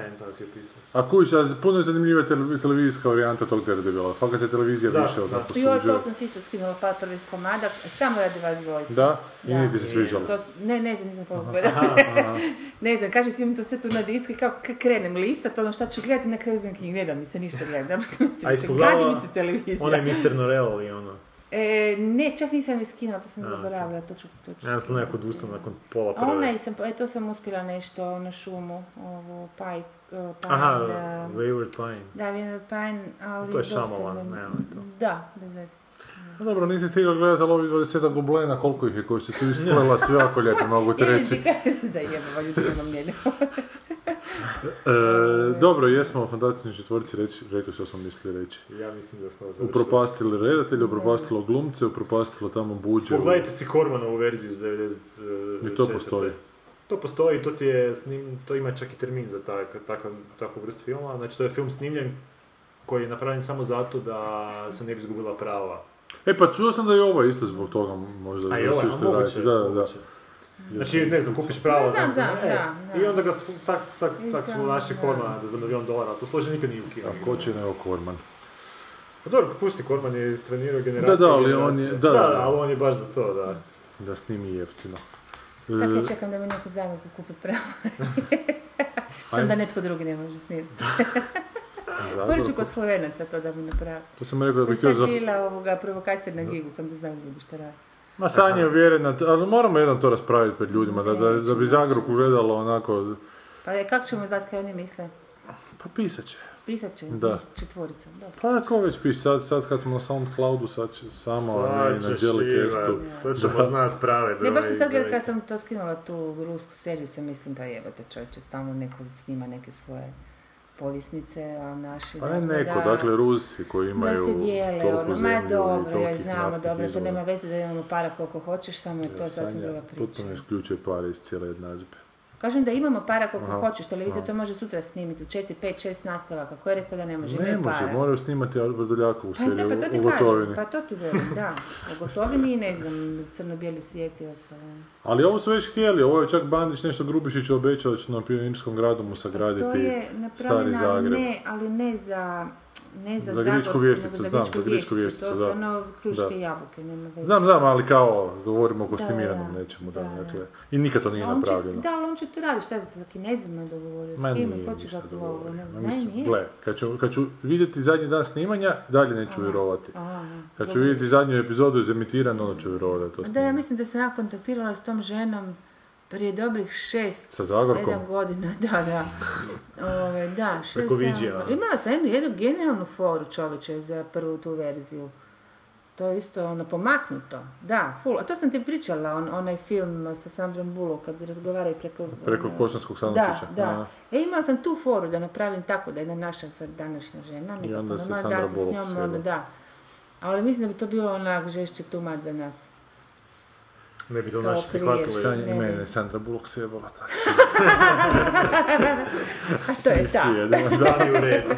Ant-Man si je pisao. A kuviš, a puno je zanimljiva televizijska varijanta tog Daredevila. Fakat se televizija da, više odnako suđuje. Joj, to sam si išto skinula pa prvih komada, samo radi vas dvojica. Da? I niti se sviđalo. To, ne, ne znam, nisam pola gledala. Ne znam, kažem ti mi to sve tu na disku i kao krenem listat, ono šta ću gledati, na kraju uzmem knjig, ne da mi se ništa gledam. Radi mi se televizija. Ona je mister Noreo ili ono? E, ne, čak nisam je skinula, to sam zaboravila, to ću, to ću ja sam nekako odustala nakon pola prve. Ona je, sam, e, to sam uspjela nešto na šumu, ovo, Pine. Uh, pine Aha, uh, Wayward Pine. Da, Wayward Pine, ali... To je Shyamalan, ne, ne, to. Da, bez veze. No dobro, nisi stigla gledati, ali ovi dvadesetak goblena, koliko ih je koji se tu isplela, sve jako lijepo, mogu te reći. Zdaj jebava, ljudi nemam njene. E, dobro, jesmo u fantastičnoj četvorci reći, rekli što smo mislili reći. Ja mislim da smo završili. Upropastili redatelje, upropastilo glumce, upropastilo tamo buđe. Pogledajte si Kormanovu verziju iz devedeset četvrte. I to postoji. To postoji, to, ti je snim, to ima čak i termin za taj, takav, takvu vrst filma. Znači to je film snimljen koji je napravljen samo zato da se ne bi izgubila prava. E pa čuo sam da je ovo isto zbog toga možda. A i ovo, a moguće, da, da. Moguće. Znači, ne znam, kupiš pravo, znam, znam, e, da, da. I onda ga tak, tak, tak su naši Kormana da za milijon dolara, to složi nikad nije u kino. A ko će nego Korman? Pa dobro, pusti, Korman je istrenirao generaciju. Da, da, ali on je, da, da, da, ali on je baš za to, da. Da snimi jeftino. Tako ja čekam da mi neku zagradu kupi pravo. Sam da netko drugi ne može snimiti. Morat ću kod Slovenaca to da mi napravi. To sam rekao da bih htio za... To je bila ovoga provokacija na gigu, sam da znam ljudi šta radi. Ma Sanja je uvjerena, ali moramo jednom to raspraviti pred ljudima, da, da, da bi Zagorku gledalo onako... Pa kako ćemo znati kaj oni misle? Pa pisat će. Pisat će, četvorica, dobro. Pa ako već piši, sad, sad kad smo na SoundCloudu, sad će samo na Jellycastu. Sad ćemo znati prave broje. Ne, baš sam sad gledala kad sam to skinula tu rusku seriju, se mislim da jebate čovječe, stalno neko snima neke svoje... povisnice, a naši... Pa ne neko, da, dakle Rusi koji imaju toliko ono, zemlju i dobro, joj znamo, dobro, izvora. To nema veze da imamo para koliko hoćeš, samo je to ja, sasvim druga priča. Potpuno isključuje para iz cijele jednadžbe. Kažem da imamo para koliko aha, hoćeš, televizija to može sutra snimiti u četiri, pet, šest nastavaka, koji je rekao da ne može, ne imaju para. Ne može, moraju snimati Vrdoljako seriju, pa, u, pa u Gotovini. Kažem, pa to ti velim, da, u Gotovini i ne znam, crno-bijeli svijetio se. Ali ovo su već htjeli, ovo je čak Bandić nešto Grubišić obećao da će na Pionirskom gradu mu sagraditi stari Zagreb. To je napravljeno, ali, ali ne za... Ne za za Gričku vješticu, znam, za Gričku vješticu, da. To su ono kruške i jabuke, nema veze. Znam, znam, ali kao govorimo o kostimiranom nečemu, da, dakle. I nikad to nije napravljeno. Da, ali on će to raditi, šta je to sa Kinezima dogovorio, s kim, ko će kako ovo, ne, nije. Gle, kad ću vidjeti zadnji dan snimanja, dalje neću vjerovati. Kad ću vidjeti zadnju epizodu iz emitirana, onda ću vjerovati da je to snimanje. Da, ja mislim da sam ja kontaktirala s tom ženom prije dobrih šest, sedam godina, da, da, ove, da, šest, sedam, imala sam jednu, jednu generalnu foru čovječe za prvu tu verziju, to je isto ono pomaknuto, da, full, a to sam ti pričala, on, onaj film sa Sandrom Bullock kad razgovaraju preko... Preko ono, Koštanskog Sandučića. Da, da, a. E imala sam tu foru da napravim tako da jedna naša današnja žena, nekako, i onda se Sandra Bullock sjela. Da, ali mislim da bi to bilo onak žešće tumač za nas. Ne bi to naši prihvatili. Sanja i mene, Sandra Bullock se jebala tako. A to je ta. Zdani u redu.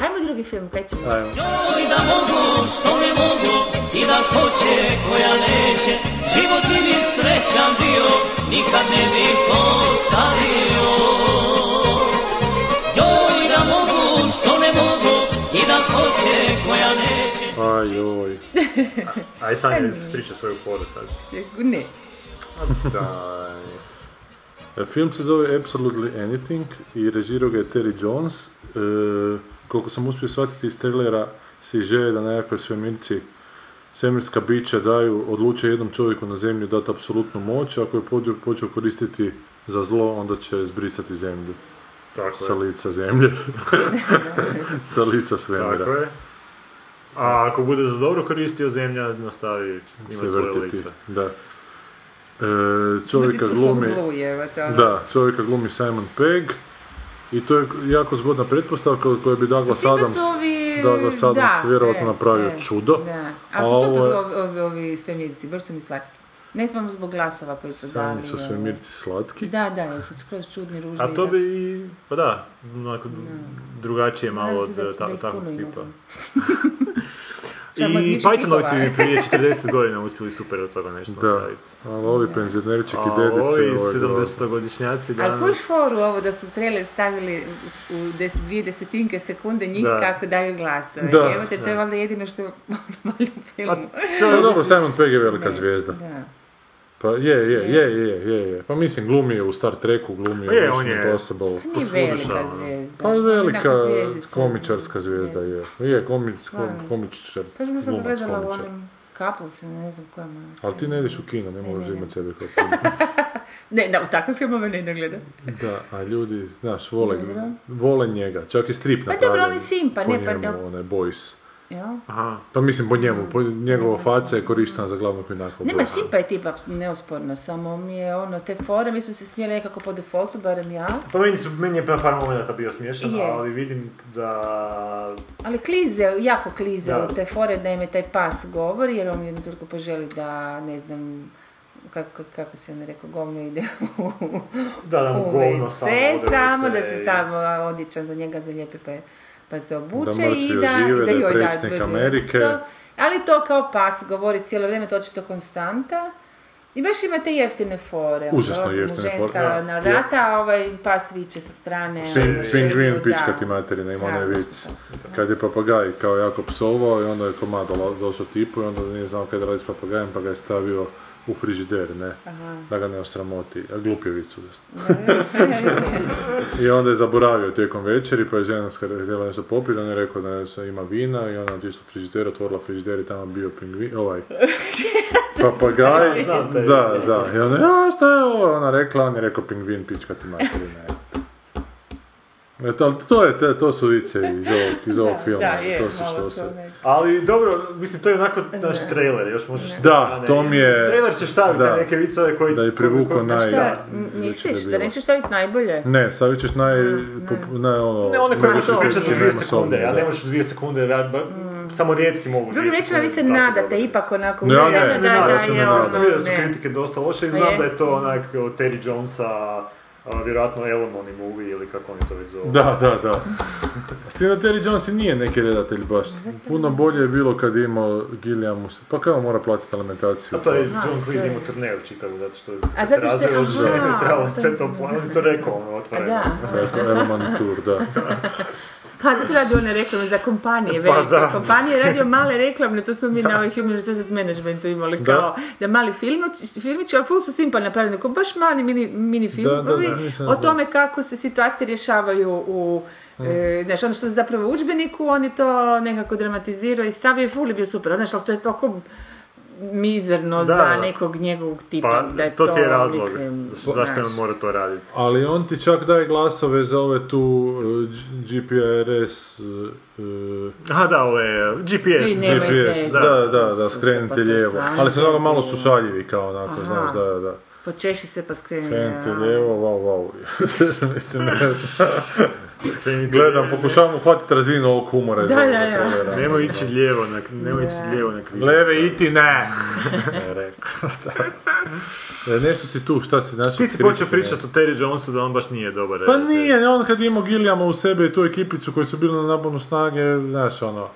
Ajmo drugi film, kaj ćemo? Ajmo. Joj da mogu, što ne mogu, i da hoće koja neće, život mi bi srećan bio, nikad ne bi posadio. Joj da mogu, što ne mogu, i da hoće koja neće. Aj joj. Aj Sanja, ne priča svoju foru sad. Ne. Film se zove Absolutely Anything i režirao ga je Terry Jones. E, koliko sam uspio shvatiti iz trailera, se želje da nekakve svemirci, svemirska bića daju, odluče jednom čovjeku na zemlju dati apsolutnu moć, ako je počeo koristiti za zlo, onda će zbrisati zemlju. Tako sa je. Lica zemlje. Sa lica svemira. Tako je. A ako bude za dobro koristio, zemlja nastavi ima svoje lice. Da. E, čovjeka glumi, da, čovjeka glumi Simon Pegg i to je jako zgodna pretpostavka od koje bi Douglas Adams, ovi... Douglas Adams da, vjerovatno da, napravio da, čudo. Da. A su sve ovo... ovi, ovi, ovi svemirci, baš su mi slatki. Ne smemo zbog glasova koji su dali. Sami su svemirci slatki. Da, da, jer su skroz čudni, ružni. A to bi i, pa da, onako drugačije malo od da, ta, takvog tipa. I Pythonovci bi prije četrdeset godina uspjeli super od toga nešto napraviti. Ali ovi penzionerčeki dedice... A ovi sedamdesetogodišnjaci danas... Ali kojiš foru ovo da su trailer stavili u des, dvije desetinke sekunde njih da. Kako daju glasove. Da. Evo te, to je valjda jedino što je bolje u filmu. A, dobro, Simon Pegg je velika zvijezda. Da. Pa je, je, je, je, je, je, je. Pa mislim, glumi je u Star Treku, glumi je, je u Mission Impossible. Svi velika zvijezda. Pa velika komičarska zvijezda je. Je, komič, komičar. Pa sam sam gledala u onom Couples, ne znam koja moja. Ali ti ne ideš u kino, ne moraš imati sebe kao kino. Ne, da, u takvim filmove ne gledam. Da, a ljudi, znaš, vole, vole njega. Čak i strip napravljen. Pa dobro, on je simpa, ne pa... Po njemu, onaj Boys. Ja. Aha. Pa mislim po njemu, po njegova faca je korištena za glavnog vinaka. Nema, simpa je tipa neosporno, samo mi je ono, te fore, mi smo se smijeli nekako po defaultu, barem ja. Pa meni, su, meni je par momenta bio smiješan, je. Ali vidim da... Ali klize, jako klize u te fore, da im je taj pas govori, jer on jedno toliko poželi da, ne znam... Kako, kako si on rekao, govno ide u, da, da, u govno, samo se, samo da se i... samo odjeća do njega zalijepi pa je... Pa se obuče da i da, žive, da joj da Amerike. To, ali to kao pas govori cijelo vrijeme, to očito konstanta. I baš ima te jeftine fore. Užasno jeftine fore. Ja. Na vrata, ja. A ovaj pas viče sa strane. Pingvin pička ti materina, ima onaj vic. Kad je papagaj kao jako psovao i onda je komad došao tipu i onda nije znao kaj da radi s papagajem pa ga je stavio u frižider, ne? Aha. Da ga ne osramoti. A glup je vicu. I onda je zaboravio tijekom večeri, pa je žena htjela nešto popiti, on je rekao da ima vina i ona otišla u frižider, otvorila frižider i tamo bio pingvin, ovaj, papagaj. Da, da, da. I onda je, a šta je ovo? Ona rekla, on je rekao pingvin, pička ti materina, ja. Eto, to, je, te, to su vice iz ovog, iz ovog da, filma, da, je, to su što se... Ali dobro, mislim, to je onako naš trailer, još možeš... Ne. Da, to mi je... Trailer će štaviti da, neke vicove koji... Da je privukao naj... Da, misliš, da nećeš staviti najbolje? Ne, stavit ćeš naj... Mm, pop, naj ono, ne, one koje možeš pričati dvije sekunde, a ja ne možeš dvije sekunde, ja, ba, mm. samo rijetki mogu... Drugi rečima, vi se nadate, ipak onako... Ja, ne, ne, ne, ja sam vidio da su kritike dosta loše i znam da je to onak Terry Jonesa... A, vjerojatno Elmoni movie ili kako oni to već zove. Da, da, da. S tim da Terry Jones nije neki redatelj baš. Puno bolje je bilo kad je imao Gilliamu. Pa kao mora platiti alimentaciju. A to je John Cleese imao turneju čitavu, zato što je se razveo žene i trebalo sve to planu. To rekao ono otvoreno. Da, je to Elman Tour, da. Pa zato radio one reklame za kompanije, velike pa, kompanije, radio male reklamne, to smo mi da. Na ovoj Human Resources Managementu imali da. Kao, da mali filmići, ali ful su simpali napravljeni, kao baš mali mini, mini filmovi o tome kako se situacije rješavaju u, mm. e, znaš, ono što je zapravo u udžbeniku, oni to nekako dramatiziraju i stavio i ful je bio super, znaš, ali to je toliko... mizerno da, za nekog njegovog tipa. Pa, da je to, to ti je razlog mislim, zašto on mora to raditi. Ali on ti čak daje glasove za ove tu uh, G P R S uh, aha da, ove G P S, G P S da, da, da, da skrenite lijevo. Ali se tako malo sušaljivi kao onako, aha. Znaš, da, da. Počeši se pa skrenite. Skrenite lijevo, wow, wow. Mislim, ne znam. Gledam, pokušavam uhvatiti razinu ovog humora. Da, da, da. Nemoj ići lijevo na, nemoj ići lijevo na križu. Leve iti, ne! Ne rekao. Nešto si tu, šta si našao? Ti si počeo pričati o Terry Jonesu da on baš nije dobar. Pa nije, on kad je imao Gilliama u sebe i tu ekipicu koji su bili na nabonu snage, znaš ono...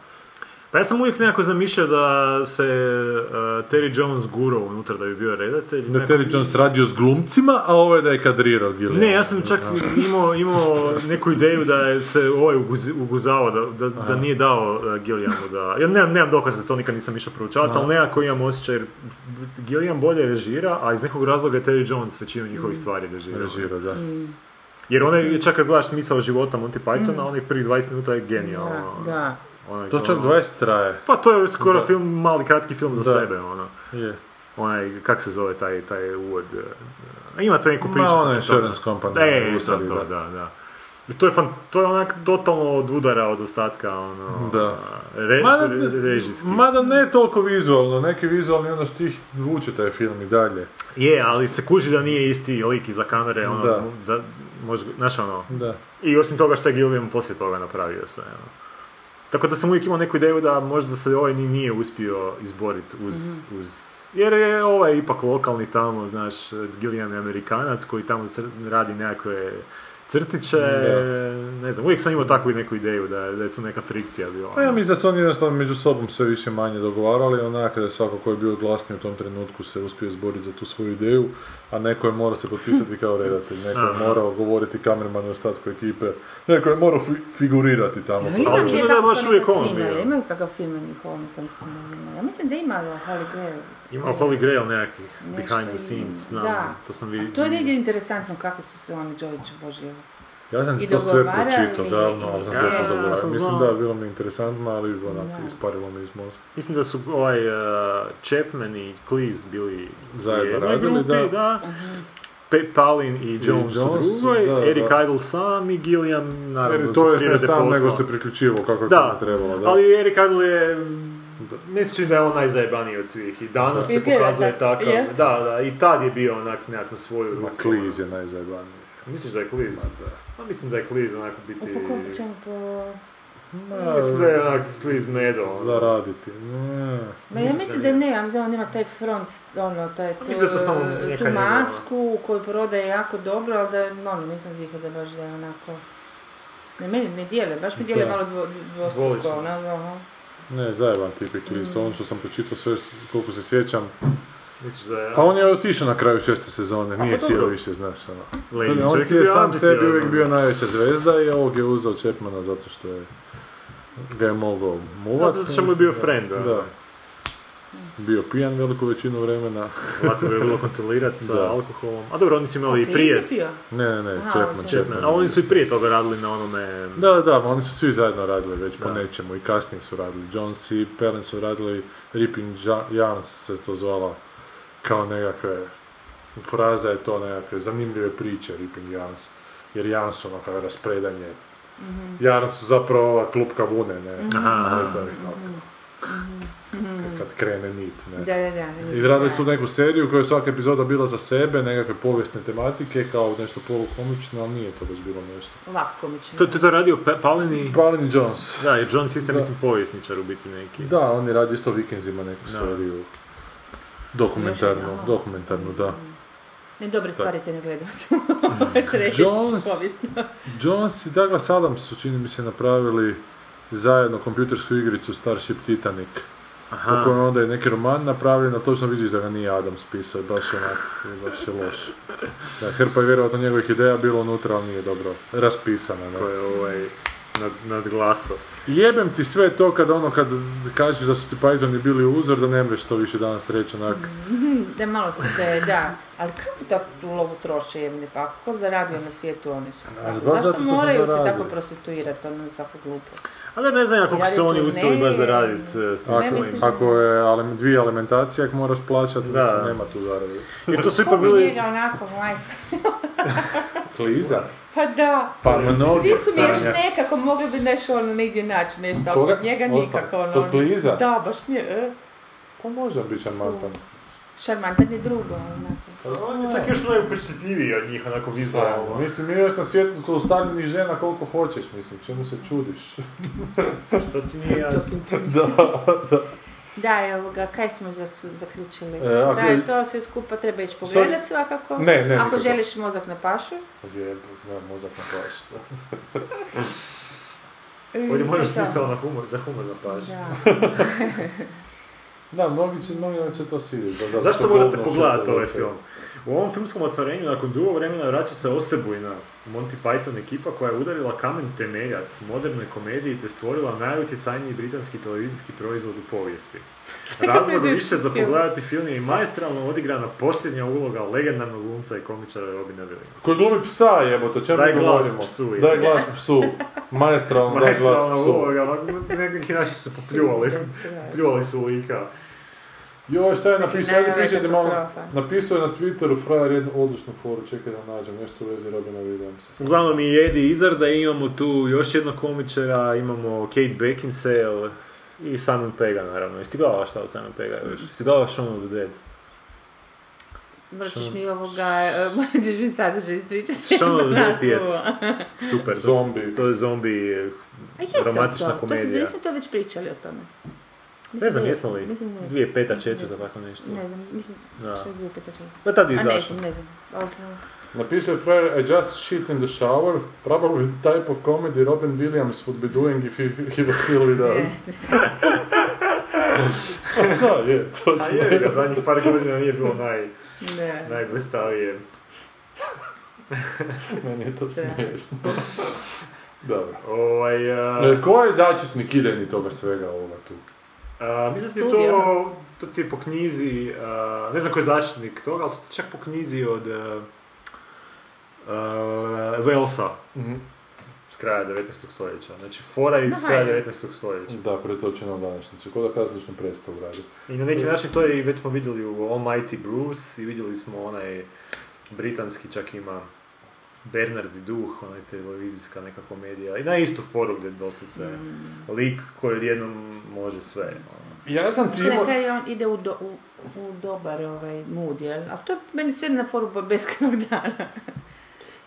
Pa ja sam uvijek nekako zamišljao da se uh, Terry Jones gurao unutar da bi bio redatelj. Da Terry i... Jones radio s glumcima, a ovo je da je kadrirao Gilliam. Ne, ja sam čak imao, imao neku ideju da je se ovaj uguz, uguzao, da, da, da nije dao uh, Gilliamu da... Ja nemam, nemam dokaza za to, nikad nisam išao proučavati, ali nekako imam osjećaj jer Gilliam bolje režira, a iz nekog razloga je Terry Jones većinu njihovih stvari režirao. Režirao, da. Mm. Jer onaj, čak kad gledaš Misao života Monty Pythona, mm. onih prvih dvadeset minuta je genijalno. Da, da. Onaj, to čak dvadeset traje. Pa to je skoro da. Film, mali kratki film za da. Sebe, ono. Je. Onaj, kak se zove taj, taj uvod? Ima to neku priču. Ma onaj Insurance Company. E, to, da, da. To je, fan, to je onak totalno od udara od ostatka, ono, da. Re, mada, režijski. Mada ne toliko vizualno, neki vizualni onda štih vuče taj film i dalje. Je, ali se kuži da nije isti lik iza kamere, ono, da, da može, znaš ono. Da. I osim toga što je Gilliam poslije toga napravio sve, ono. Tako da sam uvijek imao neku ideju da možda se ovaj ni nije uspio izboriti uz, mm. uz... Jer je ovaj ipak lokalni tamo, znaš, Gilliam je Amerikanac koji tamo radi nekakve... crtiće, yeah. ne znam, uvijek sam imao takvu neku ideju da, da je tu neka frikcija bila. Pa ja mislim da su oni jednostavno među sobom sve više manje dogovarali, onaka da je svako ko je bio glasniji u tom trenutku se uspio izboriti za tu svoju ideju, a neko je morao se potpisati kao redatelj, neko je morao govoriti kamermanu i ostatku ekipe, neko je morao fi- figurirati tamo. Ja, ali učinu da je baš uvijek on bio. Ima li kakav film njih ovom tom snimima? Ja mislim da ima o Holy Grail. Ima o Holy Grail nekakvih behind the scenes, znam, to sam vidio. To je negdje interesantno kako su se oni Đolić obožili. Ja sam to sve pročitao davno, ali sam sve pozaboravio. Mislim da je bilo mi interesantno, ali onak, isparilo mi iz mozga. Mislim da su ovaj uh, Chapman i Cleese bili zajedno radili, da. da. Uh-huh. Palin i Jones u drugoj, Eric Idle sam i Gilliam naravno. To je ne sam, nego se priključivao kako je to trebalo. Da. Ali Eric Idle je... Mislim da je on najzajebaniji od svih i danas da. se Izgleda pokazuje takav. Yeah. Da, da, i tad je bio onak nekako svoju ruku. Ma Cleese je najzajebaniji. Misliš da je Cleese? Pa mislim da je Cleese onako biti... A po koliko ćemo po... Ma, mislim da je onako Cleese medo. Zaraditi. Ne. Ma ja mislim da ne, ja mislim da on ima taj front, ono, taj, tu, mislim da to samo tu masku koju prodaje jako dobro, ali da, ono, nisam zihla da baš da je onako... Ne, meni ne dijele, baš mi dijele malo dvo, dvostruko, ono, ono. Ne, zajeban tip je Cleese, mm. ono što sam počitao sve, koliko se sjećam. Je... A on je otišao na kraju šeste sezone, nije htio više, znaš, ono. Ladies, on je sam sebi uvijek bio najveća zvezda i ovog je uzeo Chapmana zato što je ga je mogao muvati. Zato što mu je bio friend, da. da. Bio pijan veliku većinu vremena. Lako bi je bilo kontrolirati sa alkoholom. A dobro, oni su imali i prije... Ne, ne, ne, Chapman, Chapman. A oni su i prije toga radili na onome... Da, da, oni su svi zajedno radili već da. po nečemu i kasnije su radili. Jones i Palin su radili Ripping Yarns se to zvala. Kao nekakve, fraza je to nekakve zanimljive priče Ripping Yarns, jer Yarns su onakve raspredanje, mm-hmm. Yarns su zapravo ova klupka vune, ne, mm-hmm. mm-hmm. kad krene nit, ne. Da, da, da. I radili su neku seriju u kojoj svaka epizoda bila za sebe, nekakve povijesne tematike, kao nešto polukomično, ali nije to baš bilo nešto. Lako komično. To je to radio Palin i... Palin i Jones. Da, jer Jones isto mislim povijesničar u biti neki. Da, on je radio isto vikenzima neku da. seriju. Dokumentarnu, Jožina, dokumentarnu, da. Ne, dobre stvari te ne gledam sam. Jones, Jones i Douglas Adams su, čini mi se, napravili zajedno kompjutersku igricu Starship Titanic. Aha. Tako onda je neki roman napravljen, ali točno vidiš da ga nije Adams pisao, je baš onak, je baš je loš. Da, hrpa je vjerojatno njegovih ideja bilo unutra, ali nije dobro raspisana. Ne? Ko je ovaj... Nad, nad glasom. Jebem ti sve to kad ono, kad kažeš da su ti Pythoni bili uzor, da nemreš to više danas reći onak. Mm-hmm, da malo se, da. Ali kako takvu ulovu troše jebne pa? Kako zaradio na svijetu oni su? A, zašto zato moraju se tako prostituirati, ono je svako glupo. Ali ne znam kako su oni uspjeli baš zaraditi. Ako je ale, dvije alimentacije, ako moraš plaćati, mislim, nema tu zaradi. Jer to su ipak bili... Kombinira onako, majka. Kliza? Pa da, pa svi su mi još nekako mogli bi nešto ono negdje naći nešto, ali Koga? od njega nikako ono... Od Kliza? Da, baš nije... E. Pa možda biti šarmantan. Šarmantan je drugo, onako. On je čak još najupečetljiviji od njih, onako vizualno. Mislim, mi još na svijetu su ostavljenih žena koliko hoćeš, mislim, čemu se čudiš. Što ti nije jasno. Da, da. Da, evo ga, kaj smo zaključili? E, da je to sve skupa, treba ići pogledati svakako. Ne, ne, ako nikako. Želiš mozak na pašu. Jebog, ne, mozak na pašu. Ovdje moraš smisao na humor, za humor na pašu. Da, da mnogi će, mnogi će to svidjeti. Zašto, Zašto morate pogledati ovaj film? U ovom filmskom otvorenju, nakon dugo vremena, vraća se osebujna Monty Python ekipa koja je udarila kamen temeljac modernoj komediji te stvorila najutjecajniji britanski televizijski proizvod u povijesti. Razlog više za pogledati film je i maestralno odigrana posljednja uloga legendarnog glumca i komičara Robina Williamsa. Koji glumi psa jebote, čemu govorimo? Daj glas psu. Daj glas psu. Maestralno daj glas psu. Maestralna uloga, neki naši su popljuvali, popljuvali su lika. Joj, šta je napisao? Ajde pričajte malo. Napisao je na Twitteru frajer jednu odličnu foru, čekaj da nađem, nešto u vezi Robina Williamsa. Uglavnom je Eddie Izzarda, imamo tu još jednog komičara, imamo Kate Beckinsale i Simon Pegga, naravno. Jesi ti gledala šta od Simon Pegga još? Jesi ti gledala Shaun of the Dead? Moraćeš mi ovoga, moraćeš mi sadržaj ispričati. Shaun of the Dead je super. Zombi. To je zombi, romantična komedija. To smo to već pričali o tome. Mislim, ne znam, jesmo li? Dvije peta četvrta, tako nešto. Ne znam, mislim, što je dvije peta četvrta. Pa tada izašao. Ne znam, osnovno. Napisao je frajer, I just shit in the shower, probably the type of comedy Robin Williams would be doing if he, he was still with us. Da, je, točno. A je ga, zadnjih par godina nije bilo naj... najblistavije. Meni je to smiješno. Dobro. Ovaj... Ko je začetnik idejni toga svega ovoga tu? Uh, mislim ti to, to ti je po knjizi, uh, ne znam koji je začetnik toga, ali čak po knjizi od uh, uh, Wellsa, mm-hmm. s kraja devetnaestog stoljeća. Znači, fora iz Aha, kraja devetnaestog stoljeća. Da, pretočeno u današnjicu, kao da kazališnu predstavu radi. I na neki način to je, već smo vidjeli u Almighty Bruce i vidjeli smo onaj britanski, čak ima Bernard i duh, onaj televizijska neka komedija, i na istu foru gdje doslice mm. lik koji odjednom može sve. Ja ne znam ti ima... Znači on ide u, do, u, u dobar ovaj mood, jel? Ali to je meni sve na foru Bobeskog dana.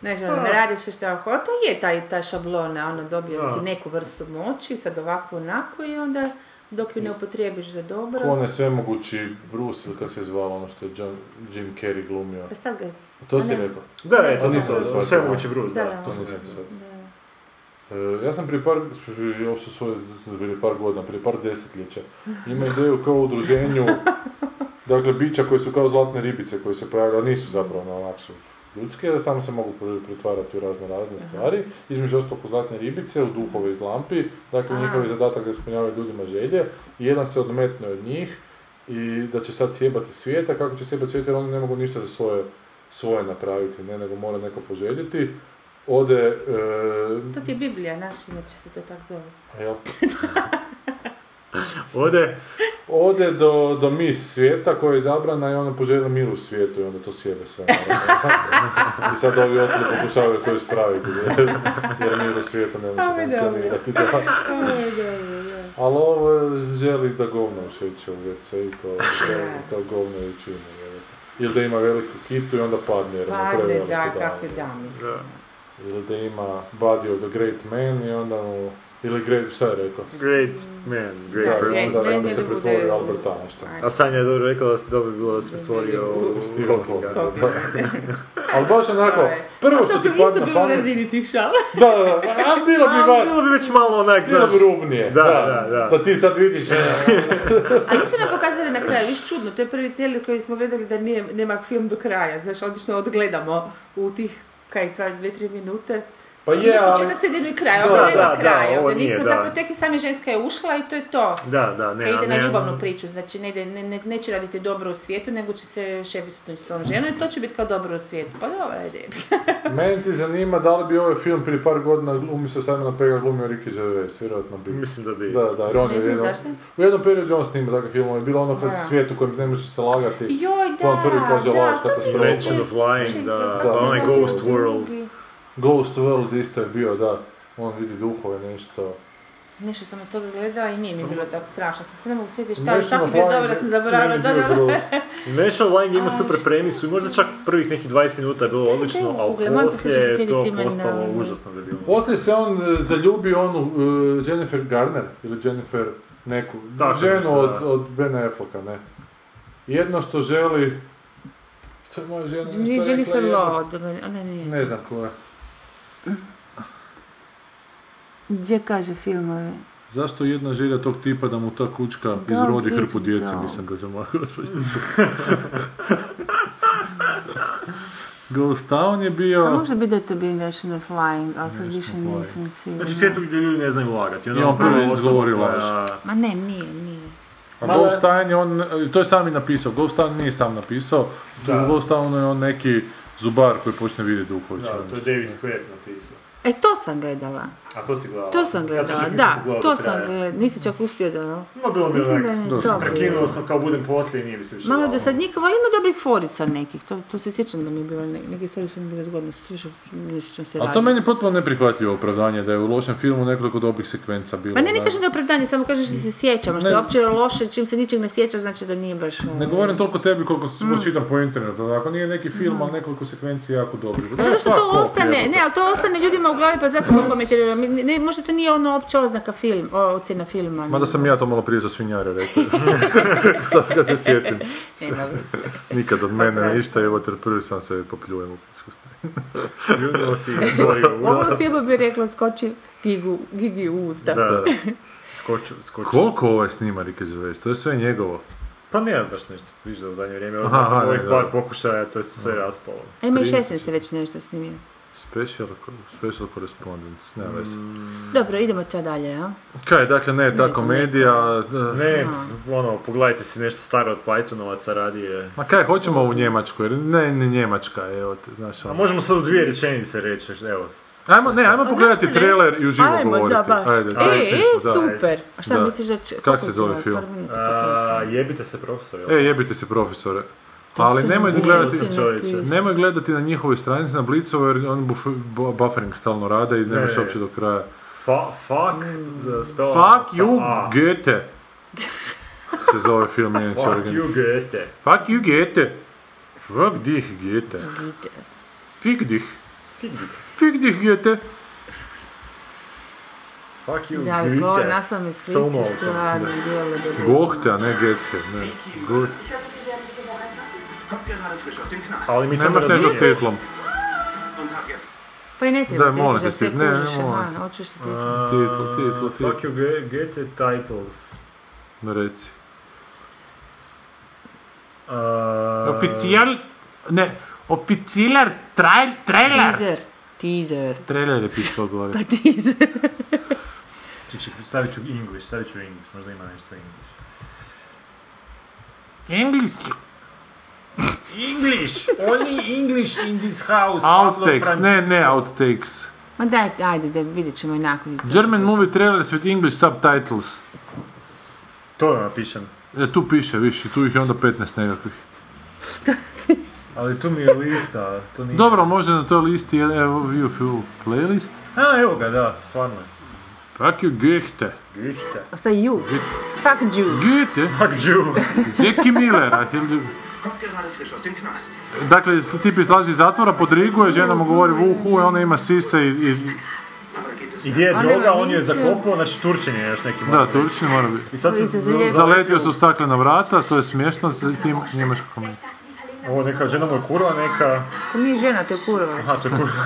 Znači, ono, ne radiš šta hoće, je taj, taj šablona, ono, dobio A. si neku vrstu moći, sad ovako onako i onda dok ju ne upotrijebiš za dobro. Ko ne sve mogući Bruce ili kako se zvalo ono što je John, Jim Carrey glumio. Pa sad ga je... To si rekao. Da, ne, to nisam da shvatio. Sve mogući Bruce, da. da, da to nisam da shvatio. E, ja sam prije par, još su svoje, prije par godina, prije par desetljeća, ima ideju kao udruženju, dakle, bića koji su kao zlatne ribice koji se pravili, ali nisu zapravo na onaksu ljudske, da samo se mogu pretvarati u razno razne stvari, između ostalog u zlatne ribice, u duhove iz lampi, dakle njihovi zadatak da ispunjavaju ljudima želje, i jedan se odmetne od njih i da će sad sjebati svijeta, kako će sjebati svijeta jer oni ne mogu ništa za svoje, svoje napraviti, ne, nego mora neko poželjeti, ode... E... To ti je Biblija naša, inače se to tako zove. Ja. ode... Ode do, do mis svijeta koja je zabrana i ona poželja mir u svijetu i onda to sjebe sve. I sad ovi ostali pokušavaju to ispraviti jer, jer mir u svijetu ne može funkcionirati. Ali ovo želi da govno ušeće u ve ce i to, to govno je čini. Ili da ima veliku kitu i onda padne jer ono preveliko da. Padne, da, kako da, mislim. Ili da ima Body of the Great Man i onda mu... Ili great, šta je rekao? Great man, great da, person. Da, onda se pretvorio Alberta nešto. A Sanja je dobro rekla da se dobro bilo da se pretvorio u Stephen Hawkinga. Ali baš onako, prvo što ti padne na pamet... A to bi isto bilo u razini tih šala. Da, da, da, ali bilo bi baš... Bilo bi već malo onak, znaš. Bilo bi rubnije. Da, da, da. Da ti sad vidiš... Ali nisu nam pokazali na kraju, viš čudno, to je prvi trailer koji smo gledali da nema film do kraja. Znaš, odlično odgledamo u tih, kaj, dve, tri minute. Pa je, ja, ali... Početak se jedinu i kraj, ovdje nema kraja, ovdje nismo zapravo, tek je sami ženska je ušla i to je to. Da, da, ne, ne. Ide na ljubavnu priču, znači ne ide, ne, ne, neće raditi dobro u svijetu, nego će se šebiti s tom ženom i to će biti kao dobro u svijetu, pa dobra je debi. Meni ti zanima da li bi ovaj film prije par godina umjesto Simona Pegga glumio Ricky Gervais, vjerojatno bi. Mislim da bi. Da, da, jer on je jedno... U jednom periodu on snima takve filmove, bilo ono kad svijet u kojem ne može se lagati. Joj, da, on prvi kaže, laž, katastrofa. Ghost World isto je bio, da, on vidi duhove, nešto... Nešto sam od toga gledala i nije mi bilo tako strašno, sam se ne mogu sjetiti šta, ali tako mi je dobro da sam zaboravila, da, da. National Line ima super premisu i možda čak prvih nekih dvadeset minuta je bilo odlično, ali poslije je to postalo užasno debilno. Poslije se on zaljubio onu Jennifer Garner, ili Jennifer neku, ženu od Ben Afflecka, ne. Jedno što želi... To je moja žena, nešto je rekla jedna... Ne znam koja. Gdje kaže filmove? Zašto jedna želja tog tipa da mu ta kućka izrodi hrpu djece, mislim da će mako Ghost Town je bio... A može biti da je to bio National Flying, ali sad više nisam sigurna. Znači svijetu gdje ljudi ne znaju lagati. I on prvi izgovori laž. Ma ne, nije, nije. A Ghost Town je on, to je sam i napisao, Ghost Town nije sam napisao, da. Ghost Town je on neki zubar koji počne vidjeti duhovića. Da, to je David Cronenberg napisao. E, to sam gledala. A to si gledala? To sam gledala, ja to da, gledala to sam gledala, nisi čak uspio da... No, bilo mi onak, prekinuo sam kao budem poslije i nije mi se više... Malo dosadnika, ali ima dobrih forica nekih, to, to se sjećam da mi je bilo, neke stvari su mi bile zgodne, više nisjećam se raditi. A to meni je potpuno neprihvatljivo opravdanje, da je u lošem filmu nekoliko dobrih sekvenca bilo. Pa ne, ne kažem da je opravdanje, samo kažem što se sjećam, što je uopće loše, čim se ničeg ne sjećaš, znači da nije baš... Ne govorim toliko tebi koliko mm. čitam po internetu, dakle nije neki film, ali nekoliko sekvenci jako dobri. Zato što to ostane, ne, ali to ostane ljudima u glavi, pa zato komentiraju. Ne, ne, možda to nije ono opća oznaka film, ocjena filma. Mada sam ja to malo prije za svinjare rekao. Sad kad se sjetim. Nikad od mene ništa, evo te prvi sam se popljujem u pičku stranu. Ljudilo si i dvoju. Ovo filmu bi rekla skoči gigu, gigi u usta. Da, da. Skoči, skoči. Koliko ovo je snima Rike Zvezda? To je sve njegovo. Pa ne, baš nešto, viš da u zadnje vrijeme. Aha, ovih par pokušaja, to je sve no. raspalo. A ima i šesnaeste već nešto snimio. Special, special correspondence, ne veze. Mm. Dobro, idemo ča dalje, ja? Kaj, dakle, ne, ta ne komedija... Ne, ono, pogledajte si nešto staro od Pythonovaca, radije... Ma kaj, hoćemo u Njemačku, jer ne, ne Njemačka, evo te, znaš... Ono... A možemo sad u dvije rečenice reći, evo... Ajmo, ne, ajmo pogledati trailer i uživo ajmo, govoriti. Da, ajde, da, e, e, super. A šta da. misliš da će... Kako, kako se zove film? A, jebite se profesore. E, jebite se profesore. Ali nemoj gledati, nemoj gledati na njihovoj stranici, na Blicu, jer on buf, buffering stalno rade i nemaš uopće do kraja. Fa, fuck fuck you a. Goethe se zove film. Fuck you Goethe. Fuck you Goethe. Fuck dich Goethe. Fik dich. Fik dich. Fik dich Goethe. Fuck you da, Goethe. Da, go, naslovne slici stvarno djelo dobro. Goethe, a ne Goethe. Ne. Goethe. Ali mi nemaš ne za svjetlom. Pa i ne treba tijetu za sve kužiše. Očeš se tijetu. Tijetu, tijetu. Fuck you Goethe titles. No reci. Oficijal... Ne. Oficilar trailer. Teaser. Teaser. Trailer je pisao govori. Pa teaser. Čekaj, stavit ću English, stavit ću English. Možda ima nešto English. English. English! Only English in this house. Outtakes, ne, ne outtakes. Ma daj, ajde, da vidjet ćemo inako. German movie trailers with English subtitles. To je napišen. E, tu piše, viš, i tu ih je onda petnaest nekakvih. Ali tu mi je lista, to nije... Dobro, može na toj listi, evo, view full playlist. A, evo ga, da, stvarno. Fuck you, Goethe. Goethe. A sa you. Fuck you. Goethe. Fuck you. Zeki Miller, a ti li... Dakle, tip izlazi iz zatvora, podriguje, žena mu govori vuhu, ona ima sise i... I, I gdje je droga, on je zakopao, znači Turčin je još neki mora. Da, Turčin mora biti. I sad se zaletio su staklena vrata, to je smiješno, tim njemaš koment. Ovo neka žena mu je kurva, neka... To nije žena, to je kurva. Aha, to je kurva.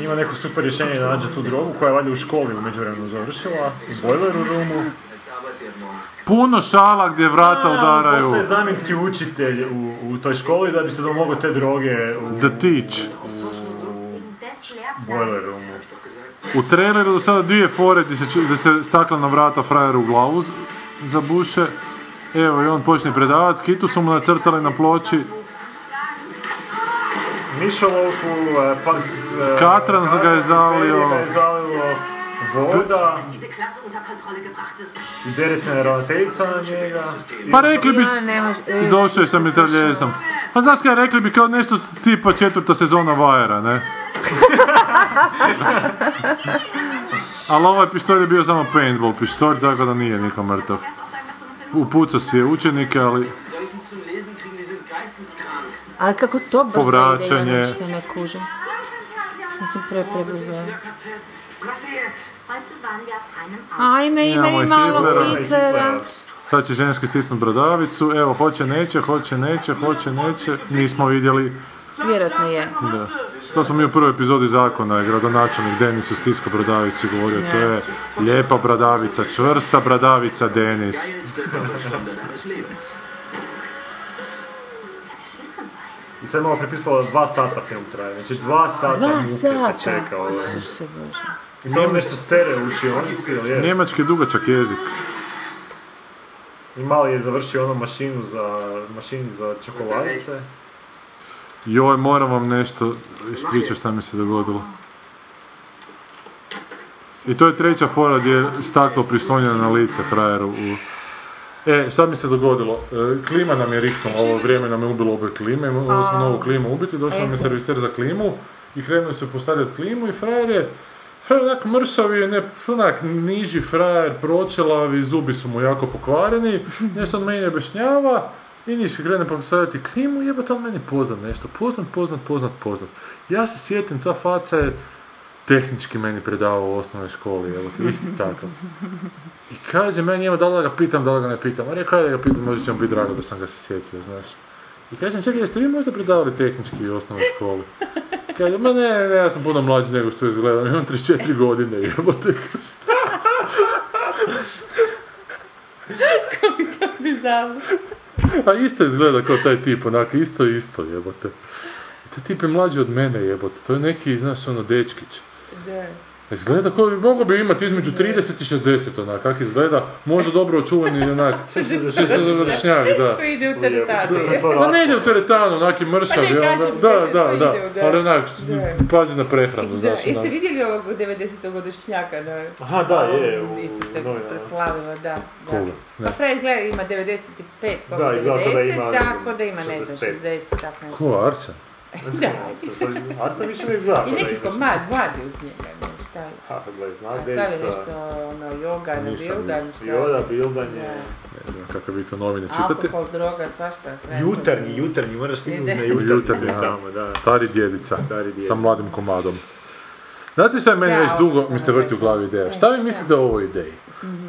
Ima neko super rješenje da nađe tu drogu koja je valjda u školi u međuvremenu završila, i bojler u rumu. Puno šala gdje vrata udaraju. Postoje zamjenski učitelj u, u toj školi da bi se domogao te droge u... The Teach. U bojler rumu. U traileru sada dvije fore gdje se, se staklena vrata frajeru u glavu zabuše. Evo i on počne predavati, kitu su mu nacrtali na ploči. Mišolovku, pa... Katran ga je zalio. Voda. Izdere se ravnateljica na njega. Pa rekli bi... Došao je sa mitraljezom. Pa znaš kaj, rekli bi kao nešto tipa četvrta sezona Vajera, ne? Ali ovaj pištolj je bio samo paintball pištolj, tako da nije niko mrtav. Upucao si je učenike, ali... Ali kako to brzo ide, ja nešto ne kužem. Mislim, pre prebrzao. Ajme, ima i malo Hitlera. Sad će ženski stisnut bradavicu, evo, hoće, neće, hoće, neće, hoće, neće, nismo vidjeli. Vjerojatno je. Da. To smo mi u prvoj epizodi zakona, je gradonačelnik Denisu stiskao bradavicu i govorio, to je lijepa bradavica, čvrsta bradavica, Denis. I sad malo prepisalo dva sata film traje, znači dva sata dva muke te čeka ovaj. I sad on nešto sere u učionici, ili je? Njemački je dugačak jezik. I mali je završio onu mašinu za, mašinu za čokoladice. Joj, moram vam nešto ispričati šta mi se dogodilo. I to je treća fora gdje je staklo prislonjeno na lice frajeru. U... E, šta mi se dogodilo? Klima nam je riknula, ovo vrijeme nam je ubilo obe klime, ovo smo novu klimu ubiti, došao nam je serviser za klimu i krenuli su postavljati klimu i frajer je frajer onak mršav je, ne, onak niži frajer, pročelavi, zubi su mu jako pokvareni, nešto on meni objašnjava i niški krene postavljati klimu, jebate on meni poznat nešto, poznat, poznat, poznat, poznat. Ja se sjetim, ta faca je tehnički meni predavao u osnovnoj školi, evo ti, isti takav. I kaže, meni njema da li da ga pitam, da li ga ne pitam, a rekao je da ga pitam, možda će mu biti drago da sam ga se sjetio, znaš. I kažem, čekaj, jeste vi možda predavali tehnički u osnovnoj školi? Kaže, ma ne, ne, ja sam puno mlađi nego što izgledam, imam trideset četiri godine, evo te, šta? Kako bi to bizarno? A isto izgleda kao taj tip, onako, isto, isto, jebote. Taj tip je mlađi od mene, jebote, to je neki, znaš, ono, dečkić. Da. Izgleda kao bi mogao bi imati između trideset i šezdeset, onak, kak izgleda, možda dobro očuvani, onak, šezdesetogodišnjak, da. Koji ide u teretanu. Pa ne ide u teretanu, onak i mršav, pa ne, kažem, da, da, da, ali onak, pazi na prehranu, znaš, onak. Jeste vidjeli ovog devedesetogodišnjaka, da? Aha, da, je, u... Isuse, preplavila, da. Koga? Pa Fred izgleda ima devedeset pet, pa devedeset, tako da ima, ne znam, šezdeset, tako nešto. Ko, Arca? Da. Arsa više ne izgleda. I neki komad vadi uz njega, ne, šta je? Ha, gledaj, znak delica. Savi nešto, ono, joga, ne, bildan, šta? Joga, bildanje. Ne znam kako vi to novine čitate. Alkohol, droga, svašta. Jutarnji, jutarnji, moraš stignuti na jutarnji. Stari djedica, sa mladim komadom. Znate šta je meni već dugo mi se vrti u glavi ideja? Šta vi mislite o ovoj ideji?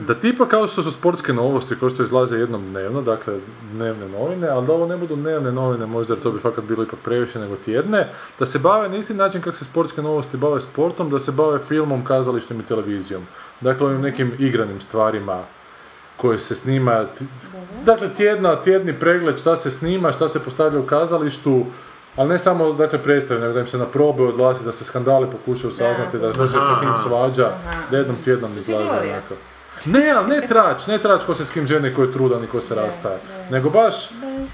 Da tipa kao što su sportske novosti kao što izlaze jednom dnevno, dakle dnevne novine, ali da ovo ne budu dnevne novine možda jer to bi fakat bilo ipak previše nego tjedne, da se bave na isti način kako se sportske novosti bave sportom, da se bave filmom, kazalištem i televizijom. Dakle ovim nekim igranim stvarima koje se snima, dakle tjedna, tjedni pregled šta se snima, šta se postavlja u kazalištu, ali ne samo, dakle, predstavljaju, nego da im se na probe odlasi, da se skandali pokušaju saznati, da se s kim svađa, da jednom tjednom izlaze onako. Ne, ali ne trač, ne trač ko se s kim žene, ko je trudan i ko se rastaje, nego baš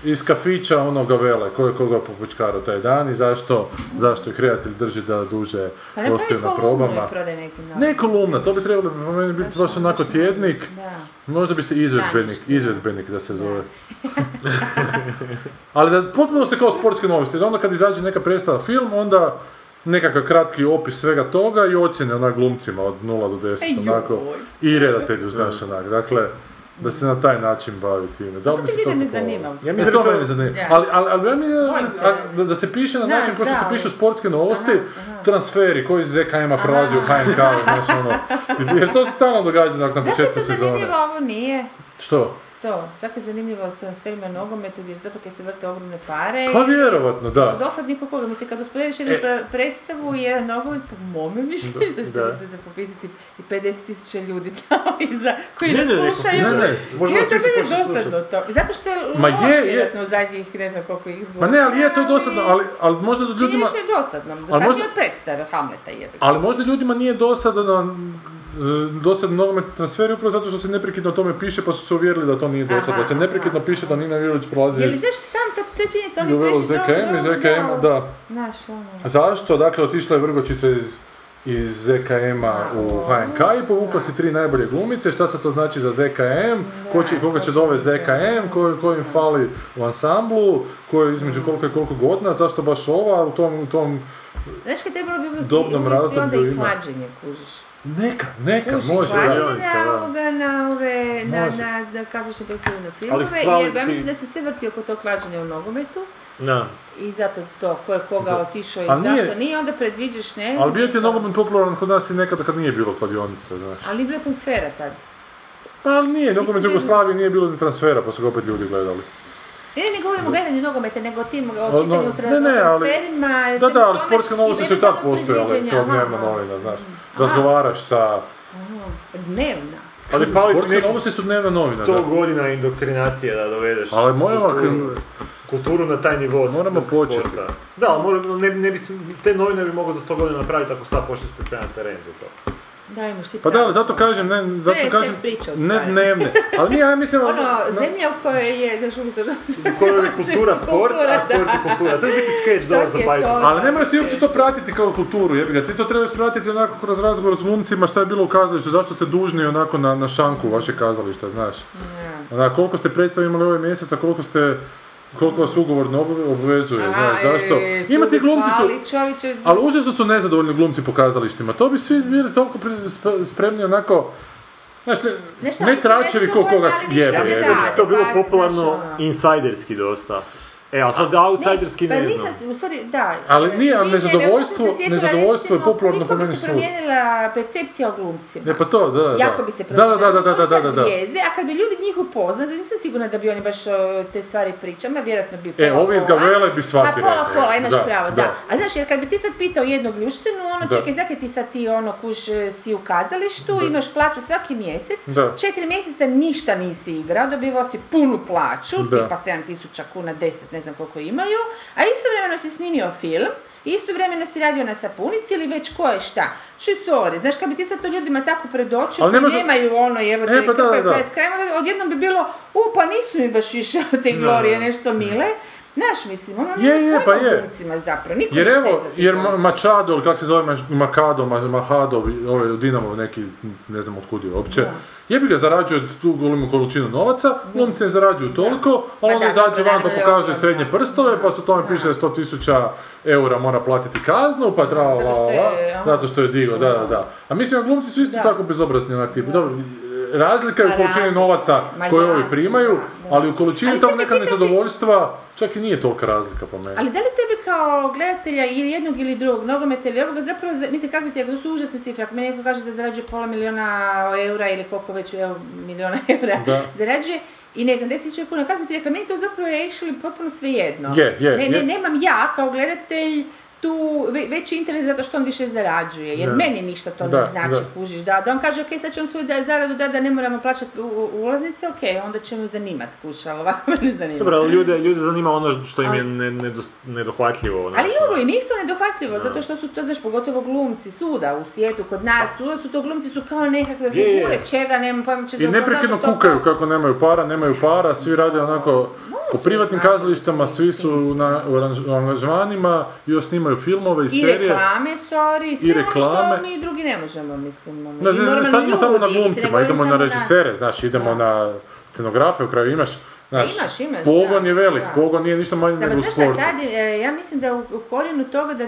iz kafića onoga vele, ko je koga popučkarao taj dan i zašto, zašto je kreativ drži da duže ostaju na probama. Ne kolumna, to bi trebalo po meni biti baš onako tjednik, možda bi se izvedbenik, izvedbenik da se zove. Ali da potpuno se kao sportske novosti, jer onda kad izađe neka predstava film, onda nekakav kratki opis svega toga i ocjene onak glumcima od nula do deset, ej, onako, i redatelju, znaš, onak, dakle, da se na taj način bavi time. Da li mi se to ne zanimam. Ja mi se to ne zanimam. Ali, ali, ali ja mi, a, da se piše na način kao što se pišu sportske novosti, transferi, koji iz Z K M-a prelazi u H N K, znaš, ono, jer to se stalno događa na početku sezone. Zato je to zanimljivo, ovo nije. Što? To, tako je zanimljivo s transferima nogometu, zato kad se vrte ogromne pare. Pa vjerovatno, da. Do sad niko koga, mislim, kad usporediš jednu e. predstavu i jedan nogomet, po mome mišljenju, zašto bi se zapopisati i pedeset tisuća ljudi tamo iza, koji ne, ne slušaju. Ne, ne, ne. Možda vas više koji se slušaju. Zato što je loš, vjerojatno, zadnjih, ne znam koliko ih zbog. Ma ne, ali je to dosadno, ali, ali možda ljudima... Čini više je dosadno, dosadno možda... je od predstave Hamleta jebek. Ali možda ljudima nije dosadno... dosadno nogometni transferi upravo zato što se neprekidno o tome piše pa su se uvjerili da to nije dosadno. Da se neprekidno piše da Nina Vilić prolazi iz... Jel' znaš sam ta činjenica, oni prešli Z K M, iz Z K M-a, da. Naš, ono... Zašto? Dakle, otišla je Vrgočica iz, iz Z K M-a u H N K i povukla si tri najbolje glumice. Šta se to znači za Z K M? Ko će, koga će zove Z K M? Ko, ko im fali u ansamblu? Ko je između koliko i koliko godina? Zašto baš ova u tom... U tom znaš kad trebalo bi uvijesti onda i klađenje, kužiš. Neka, neka, uši, može rađenica, da. Na ove, na, na, na kazališne predstave na filmove, fali, jer ja mislim da se sve vrti oko tog klađenja u nogometu. Da. I zato to, ko je koga otišao i nije, zašto nije, onda predviđaš ne. Ali bio ti je nogomet popularan kod nas i nekada kad nije bilo kladionica, znaš. Ali bila transfera tad. Pa ali nije, nogomet u Jugoslaviji nije bilo ni transfera, pa su ga opet ljudi gledali. Ne, ne govorimo o gledanju nogometa, nego o tim, o čitanju o transferima... Da, da, ali sportske novosti su i tako postojale, kao dnevna novina, znaš. Razgovaraš sa... Dnevna. Ali fali ti novosti su dnevna novina, da. sto godina indoktrinacije da dovedeš kulturu na taj nivo sporta. Moramo početi. Da, ali ne bi, te novine bi mogao za sto godina napraviti ako sad počneš pripremati teren za to. Dajmo što ti pravi. Pa da, zato kažem, ne, zato ne, kažem, priča, ne, ne, ne, ali nije, ja mislim... ono, no, zemlja u kojoj je, znaš, u kojoj je kultura sport, a sport je kultura. To je biti sketch dobar za Python. Ali ne moraš ti uopće to pratiti kao kulturu, jer ga, ti to trebaš pratiti onako kroz razgovor s glumcima, šta je bilo u kazalištu, zašto ste dužni onako na, na šanku vaše kazališta, znaš. Ja. Ona, koliko ste predstavi imali ovaj mjesec, a koliko ste... koliko vas ugovorno obvezuje, aha, znaš, zašto? Ima ti glumci su, ali užasno su nezadovoljni glumci po kazalištima, to bi svi bili toliko spremni onako, znaš, ne tračevi ko koga jebe. Ja mislim da bi to bilo popularno insajderski dosta. E, ali sad outsiderski ne, ne, ne znam. Pa nisam, u stvari, da. Ali nije, ali nezadovoljstvo, nezadovoljstvo je popularno po meni svuda. Koliko bi se promijenila percepcija o glumcima. Ne, pa to, da, da. Jako bi se promijenila. Da, da, da, da, da, da, da. Zvijezde, a kad bi ljudi njih upoznali, nisam sigurna da bi oni baš te stvari pričali, a vjerojatno bi pola. E, ovi iz Gavele bi shvatili. Pa pola, pola, imaš da, pravo, da. da. A znaš, jer kad bi ti sad pitao jednog ljuštenu, ono, da. čekaj, zakaj ti sad ti, ono, kuž si u kazalištu, da. imaš plaću svaki mjesec, da. četiri mjeseca ništa nisi igrao, dobivao si punu plaću, tipa sedam tisuća kuna, deset, ne znam koliko imaju, a istovremeno si snimio film, istovremeno si radio na sapunici ili već koje šta. Šisori, znaš, kad bi ti sad to ljudima tako predočio, koji nema nemaju za... ono, evo, e, pa kako je preskrajmo, odjednom bi bilo, u, pa nisu mi baš više te glorije, no, nešto mile. Znaš, mislim, ono nije pojma pa glumcima zapravo, niko ne šteza ti glumci. Jer Machado, ili kako se zove, Macado, Mahado, ovaj Dinamo, neki, ne znam otkud je uopće, jebi ga zarađuje tu golemu količinu novaca, glumci ne zarađuju toliko, ali onda izađe van pa pokazuje srednje prstove, pa se o tome piše da sto tisuća eura mora platiti kaznu, pa tra la la, zato što je digo, da, da, da. A mislim, glumci su isto tako bezobrazni onak tipi. Razlika je u količini novaca koje ovi primaju, ali u količini tamo neka nezadovoljstva čak i nije tolika razlika po meni. Ali da li tebi kao gledatelja ili jednog ili drugog nogometa ili ovoga zapravo, mislim kako bi tebi, su užasne cifre, ako mi neko kaže da zarađuje pola miliona eura ili koliko već evo, miliona eura da. zarađuje, i ne znam, deset tisuća kuna, kako bi ti rekla, meni to zapravo je actually potpuno svejedno. Yeah, yeah, ne, yeah. Nemam ja kao gledatelj tu veći interes zato što on više zarađuje, jer ne. Meni ništa to da, ne znači, da. kužiš, da, da on kaže, ok, sad će on svoju zaradu da, da ne moramo plaćati ulaznice, ok, onda će mi zanimati, kuš, ali ovako me ne zanima. Dobro, ali ljude, ljude zanima ono što im je ne, ne, nedohvatljivo. Ono. Ali jugo im je isto nedohvatljivo, no. zato što su to, znaš, pogotovo glumci suda u svijetu, kod nas, suda su to glumci, su kao nekakve figure, čega, nema pojma, će se... I neprekidno kukaju to... kako nemaju para, nemaju para, svi rade onako... Po privatnim kazalištama svi su na, u angažmanima, još snimaju filmove i, i serije. Reklame, sorry, i reklame, sorry, sve ono što mi drugi ne možemo, mislim. Ono. Ne, ne, ne, ne, sad ljudi, samo na glumcima, idemo na režisere, na... znaš, idemo da. na scenografiju, u kraju imaš, znaš, imaš, imaš, pogon da, je velik, da. pogon nije ništa manje nego u sportu. Ja mislim da u korijenu toga da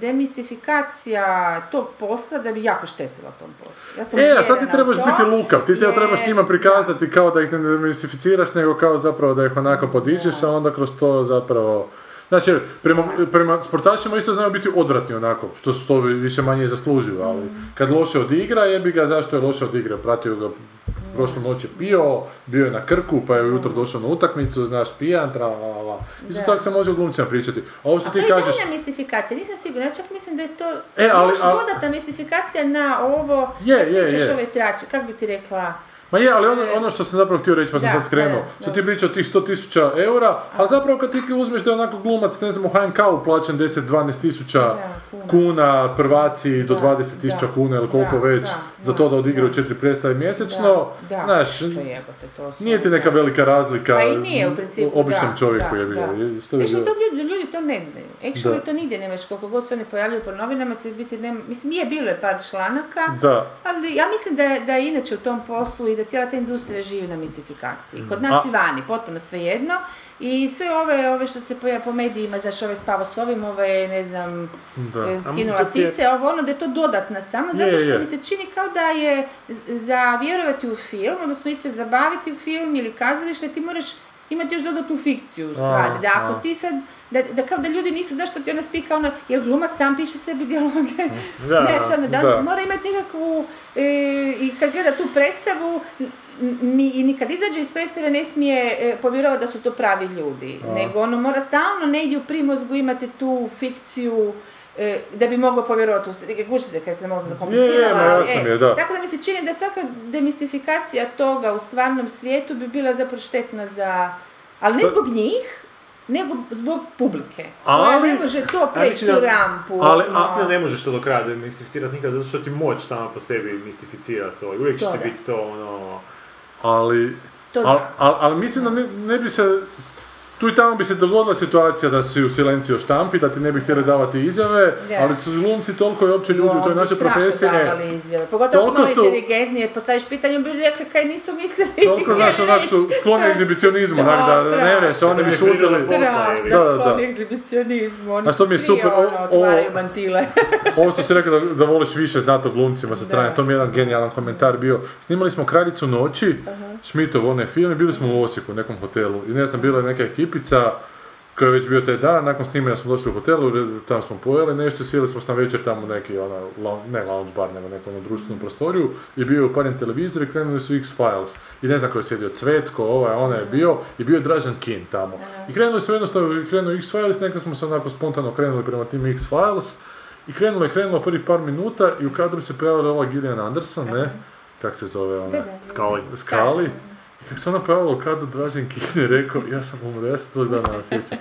demistifikacija tog posla da bi jako štetila tom poslu. Ja sam e, a sad ti trebaš to, biti lukav, ti je, trebaš njima prikazati da. kao da ih ne demistificiraš, nego kao zapravo da ih onako podižeš, a onda kroz to zapravo... Znači, prema, prema sportačima isto znaju biti odvratni onako, što su to više manje zaslužuju, ali kad loše odigra, jebi ga, zašto je loše odigrao, pratio ga... Prošlu noć je pio, bio je na Krku, pa je ujutro došao na utakmicu, znaš, pijan, tra, la, la, la. Isto tako se može o glumcima pričati. A ovo što ti kažeš... A to je dalja mistifikacija, nisam sigurna, ja čak mislim da je to e, ali, još dodatna a... mistifikacija na ovo, je, da je, pričaš je. ove trače, kako bi ti rekla... Ma je, ali ono, ono što sam zapravo htio reći, pa sam da, sad skrenuo, što ti pričao tih sto tisuća eura, a zapravo kad ti uzmeš da je onako glumac, ne znam, u ha en ka-u plaćen deset do dvanaest tisuća kuna, prvaci do dvadeset tisuća kuna ili koliko da, već, da, za to da odigraju četiri predstave mjesečno, da, da, znaš, to jebote, to su, nije ti neka velika razlika pa i nije, u principu, običnom da, čovjeku je bilo. Actually, to ljudi, ljudi to ne znaju, actually to nigdje nemaš, koliko god se ne pojavljaju po novinama, ti biti nema, mislim, nije bilo je par članaka, da. ali ja mislim da, da je inače u tom poslu i da cijela ta industrija živi na mistifikaciji. Kod nas A... i vani, potpuno svejedno. I sve ove, ove što se pojavlja po medijima, znaš, ove spava s ovim, ove, ne znam, da. skinula sise, je... ovo ono da je to dodatna samo, zato što je, je. mi se čini kao da je za vjerovati u film, odnosno ići se zabaviti u film ili kazalište, ti moraš imati još dodatnu fikciju u stvari, da ako ti sad, da, da kao da ljudi nisu, zašto ti ona spika, ono, jer glumac sam piše sebi dijaloge, znaš, ono, da, da mora imati nekakvu, e, i kad gleda tu predstavu, mi, i nikad izađe iz predstave ne smije e, povjerovati da su to pravi ljudi, a. nego ono mora stalno negdje u primozgu imati tu fikciju, da bi mogao povjerovati u sljedeće, gušite kada se možda zakomplicirala, ali e, je, da. tako da mi se čini da svaka demistifikacija toga u stvarnom svijetu bi bila zapravo štetna za, ali ne zbog njih, nego zbog publike. Ali, ne može to preći tu rampu. Ali Afne ne možeš to do kraja demistificirati nikad, zato što ti moć sama po sebi mistificira to. Uvijek će ti biti to ono... Ali, al, al, ali mislim da ne, ne bi se... Tu i tamo bi se dogodila situacija da si u silenciju štampi, da ti ne bi htjeli davati izjave, yeah. ali su glumci toliko i opće ljudi no, u toj našoj profesiji. Pogotovo ako malo su... inteligentnije postaviš pitanje, bi rekli kaj nisu mislili. Toliko, znaš, onak su skloni egzibicionizmu, da, da ne reći, oni bi šutili. Strašno, skloni egzibicionizmu, oni su svi ono, otvaraju mantile. Ovo što si rekao da, da voliš više znati o glumcima sa strane, da. To mi je jedan genijalan komentar bio. Snimali smo Kraljicu noći, Šmitov onaj film, bili smo u Osijeku, u nekom hotelu, i ne znam, bila je neka ekipica koja je već bio taj dan, nakon snimanja smo došli u hotelu, tamo smo pojeli nešto, sjeli smo na večer tamo neki, ona, ne lounge bar, nego neku ono društvenu prostoriju, i bio je upaljen televizor i krenuli su X-Files. I ne znam ko je sjedio, Cvetko, ovaj, ona je bio, i bio je Dražan Kin tamo. I krenuli su jednostavno, krenuo X-Files, nekako smo se onako spontano krenuli prema tim X-Files, i krenulo je krenulo prvi par minuta, i u kadru se pojavila ova Gillian Anderson, ne? Kak se zove ona? Scully. Scully. I kako se ona pojavila kada Dražen Kin je rekao, ja sam umro, ja sam tog dana osjećam.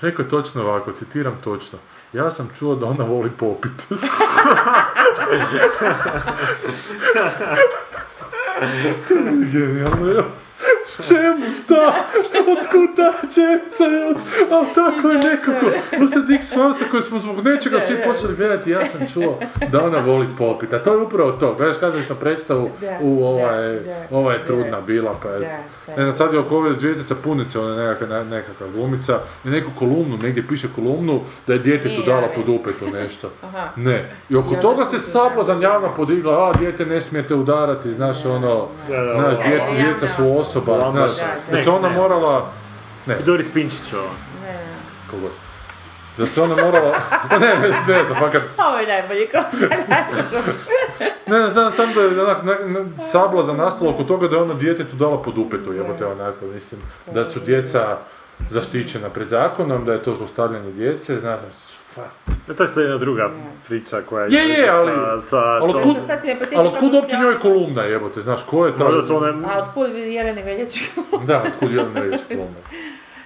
Rekao je točno ovako, citiram točno, ja sam čuo da ona voli popit. To je genijalno, jel? Čemu, šta? Otkud ta čeca? Ali tako je nekako. Usred X-Filesa koji smo zbog nečega svi počeli gledati, ja sam čuo da ona voli popit. A to je upravo to. Gledaš kazališnu predstavu, u ovaj, ova je trudna bila. Pa je, ne znam, sad je oko ove Zvijezdica punice, ona je nekakva, nekakva glumica. I neku kolumnu, negdje piše kolumnu, da je djetetu dala pod upetu nešto. Ne. I oko toga se sablazan javno podigla, a djete ne smijete udarati, znaš ono, znaš, djeca su osoba. Znaš, da se ona morala... Ne. Doris Pinčić ovo. Ne. Kogo? Da se ona morala... Ne, ne znam, fakat... Ovo je najbolji kontakt. Ne, znam sam da je onak sablaza nastala oko toga da je ona djetetu dala pod upetu, jebote, onako, mislim, da su djeca zaštićena pred zakonom, da je to zlostavljanje djece, znaš... E, to je sad jedna druga priča koja je... Je, je, ali... Ali otkud uopće njoj kolumna jebote, znaš, ko je ta... A otkud Jelene Veljačka? Da, otkud Jelene Veljačka kolumna.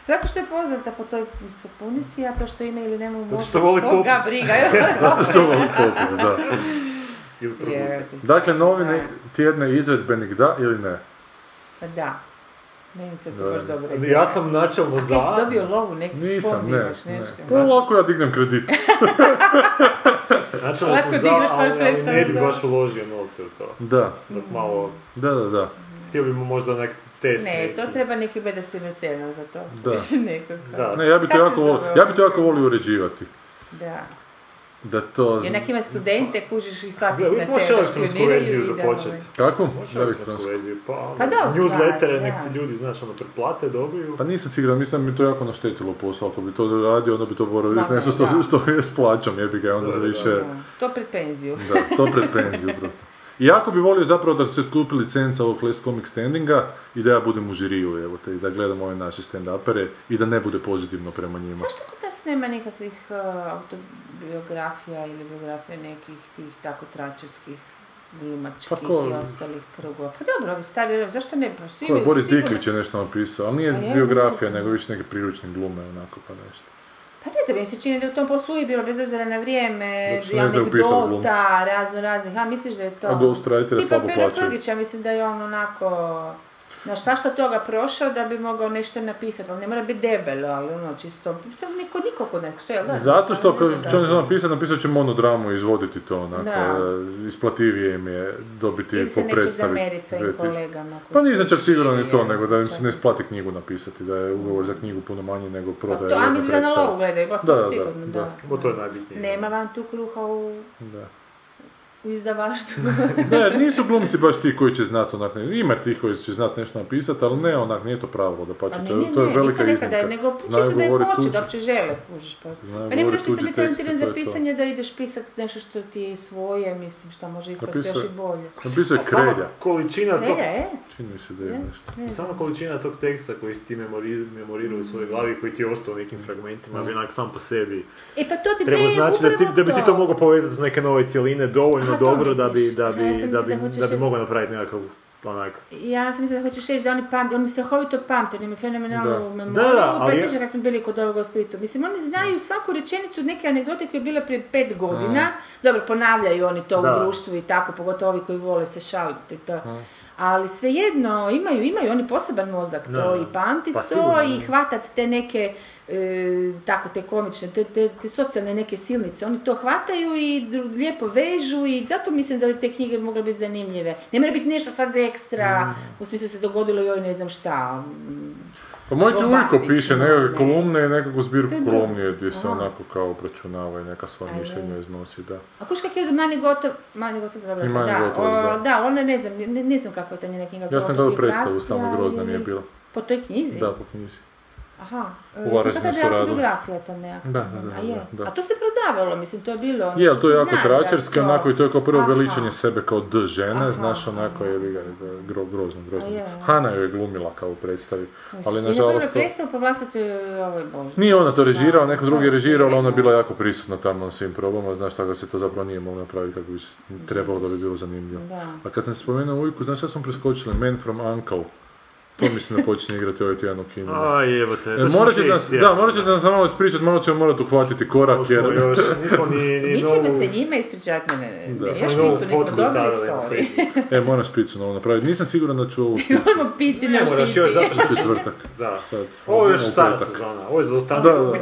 Zato što je poznata po toj sapunici, a to što ima ili nema u moću, koga briga. Zato što voli poput, da. Dakle, novine tjedne izvedbenik, da ili ne? Da. Meni se to baš dobro reći. Ja sam načelno za... A ti si dobio lovu neki fond, ne, imaš nešto? Ne. Pa lako ja dignem kredit. Načelno sam za, ali ne bi baš uložio novce u to. Da. Dok malo... Da, da, da. Htio bi mu možda nek... Test, ne, neki. To treba neki bedastivna cena za to. Da. Više nekako. Ne, ja bi to jako volio, ja bi to jako volio uređivati. Da. Da to... Jednak ima studente, kužiš i sad ih na tebe. Možeš elektronsku verziju započeti. Kako? Možeš elektronsku verziju, pa... Pa dobro, newslettere, nek si ljudi, znaš, ono, pretplate dobiju. Pa nisam siguran, mislim da mi to jako naštetilo posla. Ako bi to radio, onda bi to morao vidjeti nešto što, što je s plaćom, jebi ga, onda više... Da, da, da. To pred penziju. Da, to pred penziju, bro. I jako bi volio zapravo da se kupi licenca ovog Last Comic Standinga i da ja budem u žiriju, evo te, i da gledam ove naše stand-upere i da ne bude pozitivno prema njima. Zašto kod nas nema nikakvih uh, autobiografija ili biografija nekih tih tako tračarskih glumačkih i ostalih krugova? Pa dobro, ovi stari, zašto ne? Ko je, Boris Diklić je nešto napisao, ali nije je, biografija, nego više neke priručne glume, onako pa nešto. Pa ne znam, mi se čini da je u tom poslu i bilo bez obzira na vrijeme, anegdota, razno raznih, a misliš da je to... A Ghostwriter slabo plaćaju. Tipa Pera Prgića, mislim da je on onako, znaš, svašta toga prošao da bi mogao nešto napisati, ali ne mora biti debelo, ali ono čisto, niko niko kod nekog, što je, da? Zato što ako će on napisati, napisat će monodramu i izvoditi to, onako, isplativije im je dobiti po predstavi. Ili se neće zameriti svojim kolegama. Pa nisam čak siguran ni to, nego da im se ne isplati knjigu napisati, da je ugovor za knjigu puno manji nego prodaje jednu predstavu. A mislim da na lovu gledaju, ba to sigurno, da. Bo to je najbitnije. Nema vam tu kruha u... U izdavaštvu. Ne, nisu glumci baš ti koji će znati onak, ne, ima ti koji će znati nešto napisati, ali ne onak, nije to pravilo da pače, to, to je velika iznimka. Ne, ne, ne, nego čisto da je hoće, da opće žele, kužiš pa. Pa ne moraš ti biti talentiran za pisanje da ideš pisati nešto što ti je svoje, mislim, što može ispasti još i bolje. Napisao je Krelja. Sama količina tog... Krelja, je? Čini se da je nešto. Sama količina tog teksta koji si ti memorirao u svojoj glavi, koji ti je ostao nekim fragmentima, onak sam po sebi. E pa to ti treba znači da bi ti to mogao povezati u neke nove cjeline, dovoljno dobro da bi, da bi, da bi, da bi mogao napraviti nekakav onak... Ja sam mislila da hoćeš reći da oni pamte, oni strahovito pamte, oni imaju fenomenalnu memoriju, pa sviđa kako smo bili kod ovoga u Splitu. Mislim, oni znaju svaku rečenicu neke anegdote koja je bila prije pet godina. Dobro, ponavljaju oni to u društvu i tako, pogotovo ovi koji vole se šaliti to. Ali svejedno, imaju, imaju oni poseban mozak to i pamti to i hvatat te neke, tako te komične, te socijalne neke silnice. Oni to hvataju i lijepo vežu i zato mislim da bi te knjige mogle biti zanimljive. Ne mora biti nešto sad ekstra, u smislu se dogodilo joj ne znam šta. Pa moj ti uvijek piše nekakve kolumne i nekakvu zbirku kolumnije gdje se onako kao obračunava i neka svoje mišljenje iznosi, da. A kuš kak je od Mani Gotovo, Mani Gotovo zavrata, da. I Mani Gotovo izda. Da, ona ne znam, ne znam kakva je ta njena knjiga. Ja sam gledao predstavu, samo grozna nije bila. Po toj knjizi? Da, po knjizi. Aha, je sada je autobiografija tam nekako. Da, da, da. A to se prodavalo, mislim, to je bilo... Je, ali to je jako tračerski, onako i to je kao prvo veličanje sebe kao d žene, znaš, onako je grozno, grozno. Hana joj je glumila kao u predstavi, ali nažalost... Nije prvo predstavu, pa vlastno je ovoj bolj. Nije ona to režirao, neko drugi je režirao, ali ona je bila jako prisutna tamo na svim probama, znaš, tako da se to zapravo nije mogla napraviti kako bi trebalo da bi bilo zanimljivo. A kad sam se spomenuo ujku, znaš šta smo preskočili? Man from Uncle. To mislim da počne igrati ovaj tjedan u kinu. Aj, evo te. Da, morat ćete nas malo ispričati, malo ćemo morati uhvatiti korak. Mi ćemo se njima ispričati, ne, ne, još picu nismo dobili, sorry. E, moraš picu novo napraviti, nisam siguran da ću ovu picu. Imamo pici, ne moraš još zato što četvrtak. Ovo je još stara sezona, ovo je za ostanu.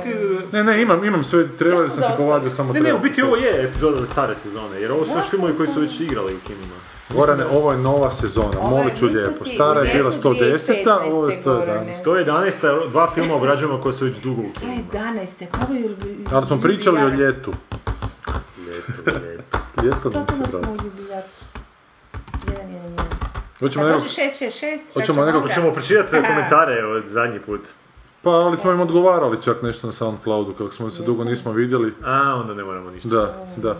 Ne, ne, imam sve, treba da sam se povadio samo treba. Ne, ne, u biti ovo je epizoda za stare sezone, jer ovo su još filmovi koji su već igrali u kinima. Gorane, ovo je nova sezona, molit ću lijepo. Stara je bila sto deseta, ovo je sto jedanaesta. sto jedanaesta, dva filma obrađujemo koja su već dugo u filmu. sto jedanaesta, kako je ljubiljarstvo? Ali smo pričali o ljetu. Ljeto, ljeto. Ljeto nam se vrati. Totalno smo u ljubiljarstvu. jedan jedan jedan. Hoćemo nekog... šest šest šest. Hoćemo nekog... Hoćemo pročitati komentare od zadnji put. Pa, ali smo im odgovarali čak nešto na SoundCloudu, kako smo se dugo nismo vidjeli. A, onda ne moramo ništa. Da, da.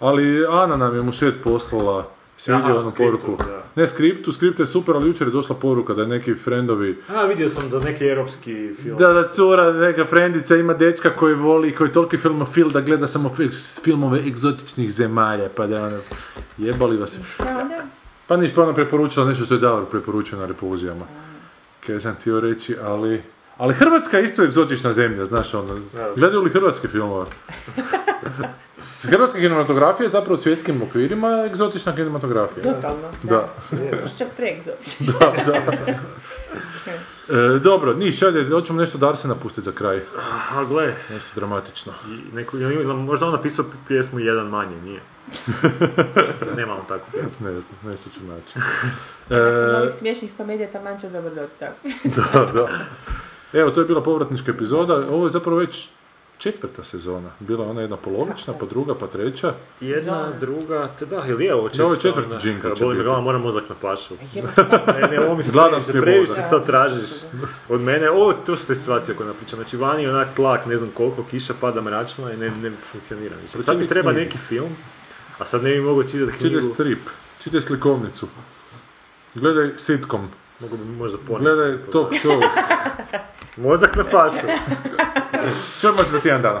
Ali Ana nam je mušet poslala... Si vidio onu poruku. Ne, skriptu, skriptu je super, ali jučer je došla poruka da je neki friendovi... A, vidio sam da neki europski film... Da, da cura, neka friendica ima dečka koji voli, koji je toliki filmofil da gleda samo filmove egzotičnih zemalja, pa da je ono... Jebali vas je. Šta onda? Pa niš, pa ona preporučila nešto što je Davor preporučio na Repulzijama. Kaj sam htio reći, ali... Ali Hrvatska je isto egzotična zemlja, znaš ono... Gledaju li hrvatske filmove? Hrvatska kinematografija je zapravo u svjetskim okvirima egzotična kinematografija. Totalno, da. Čak preegzotična. Da, da. Dobro, niš, ajde, hoćemo nešto od Arsena pustiti za kraj. A, gle. Nešto dramatično. Možda on napisao pjesmu jedan manje, nije. Nemamo takvu pjesmu. Ne znam, nešto ću naći. Nakon ovih smiješnih komedija taman će dobro doći tako. Da, da. Evo, to je bila povratnička epizoda. Ovo je zapravo već... Četvrta sezona. Bila ona jedna polovična, pa druga, pa treća. Jedna, druga, te da, ili je ovo četvrta? Ovo je četvrti džinka. Boli me glava, moram mozak na pašu. Ne, ovo mi se previše, previše sad tražiš od mene. Ovo, to što je situacija koja napričam. Znači, vani je onak tlak, ne znam koliko, kiša pada mračna i ne funkcionira ništa. Sad mi treba neki film, a sad ne bi mogo čitati knjigu. Čitaj strip, čitaj slikovnicu. Gledaj sitcom. Mogu bi možda ponesti. Gledaj talk show. Mozak na pašu. Čujemo se za tjedan dana.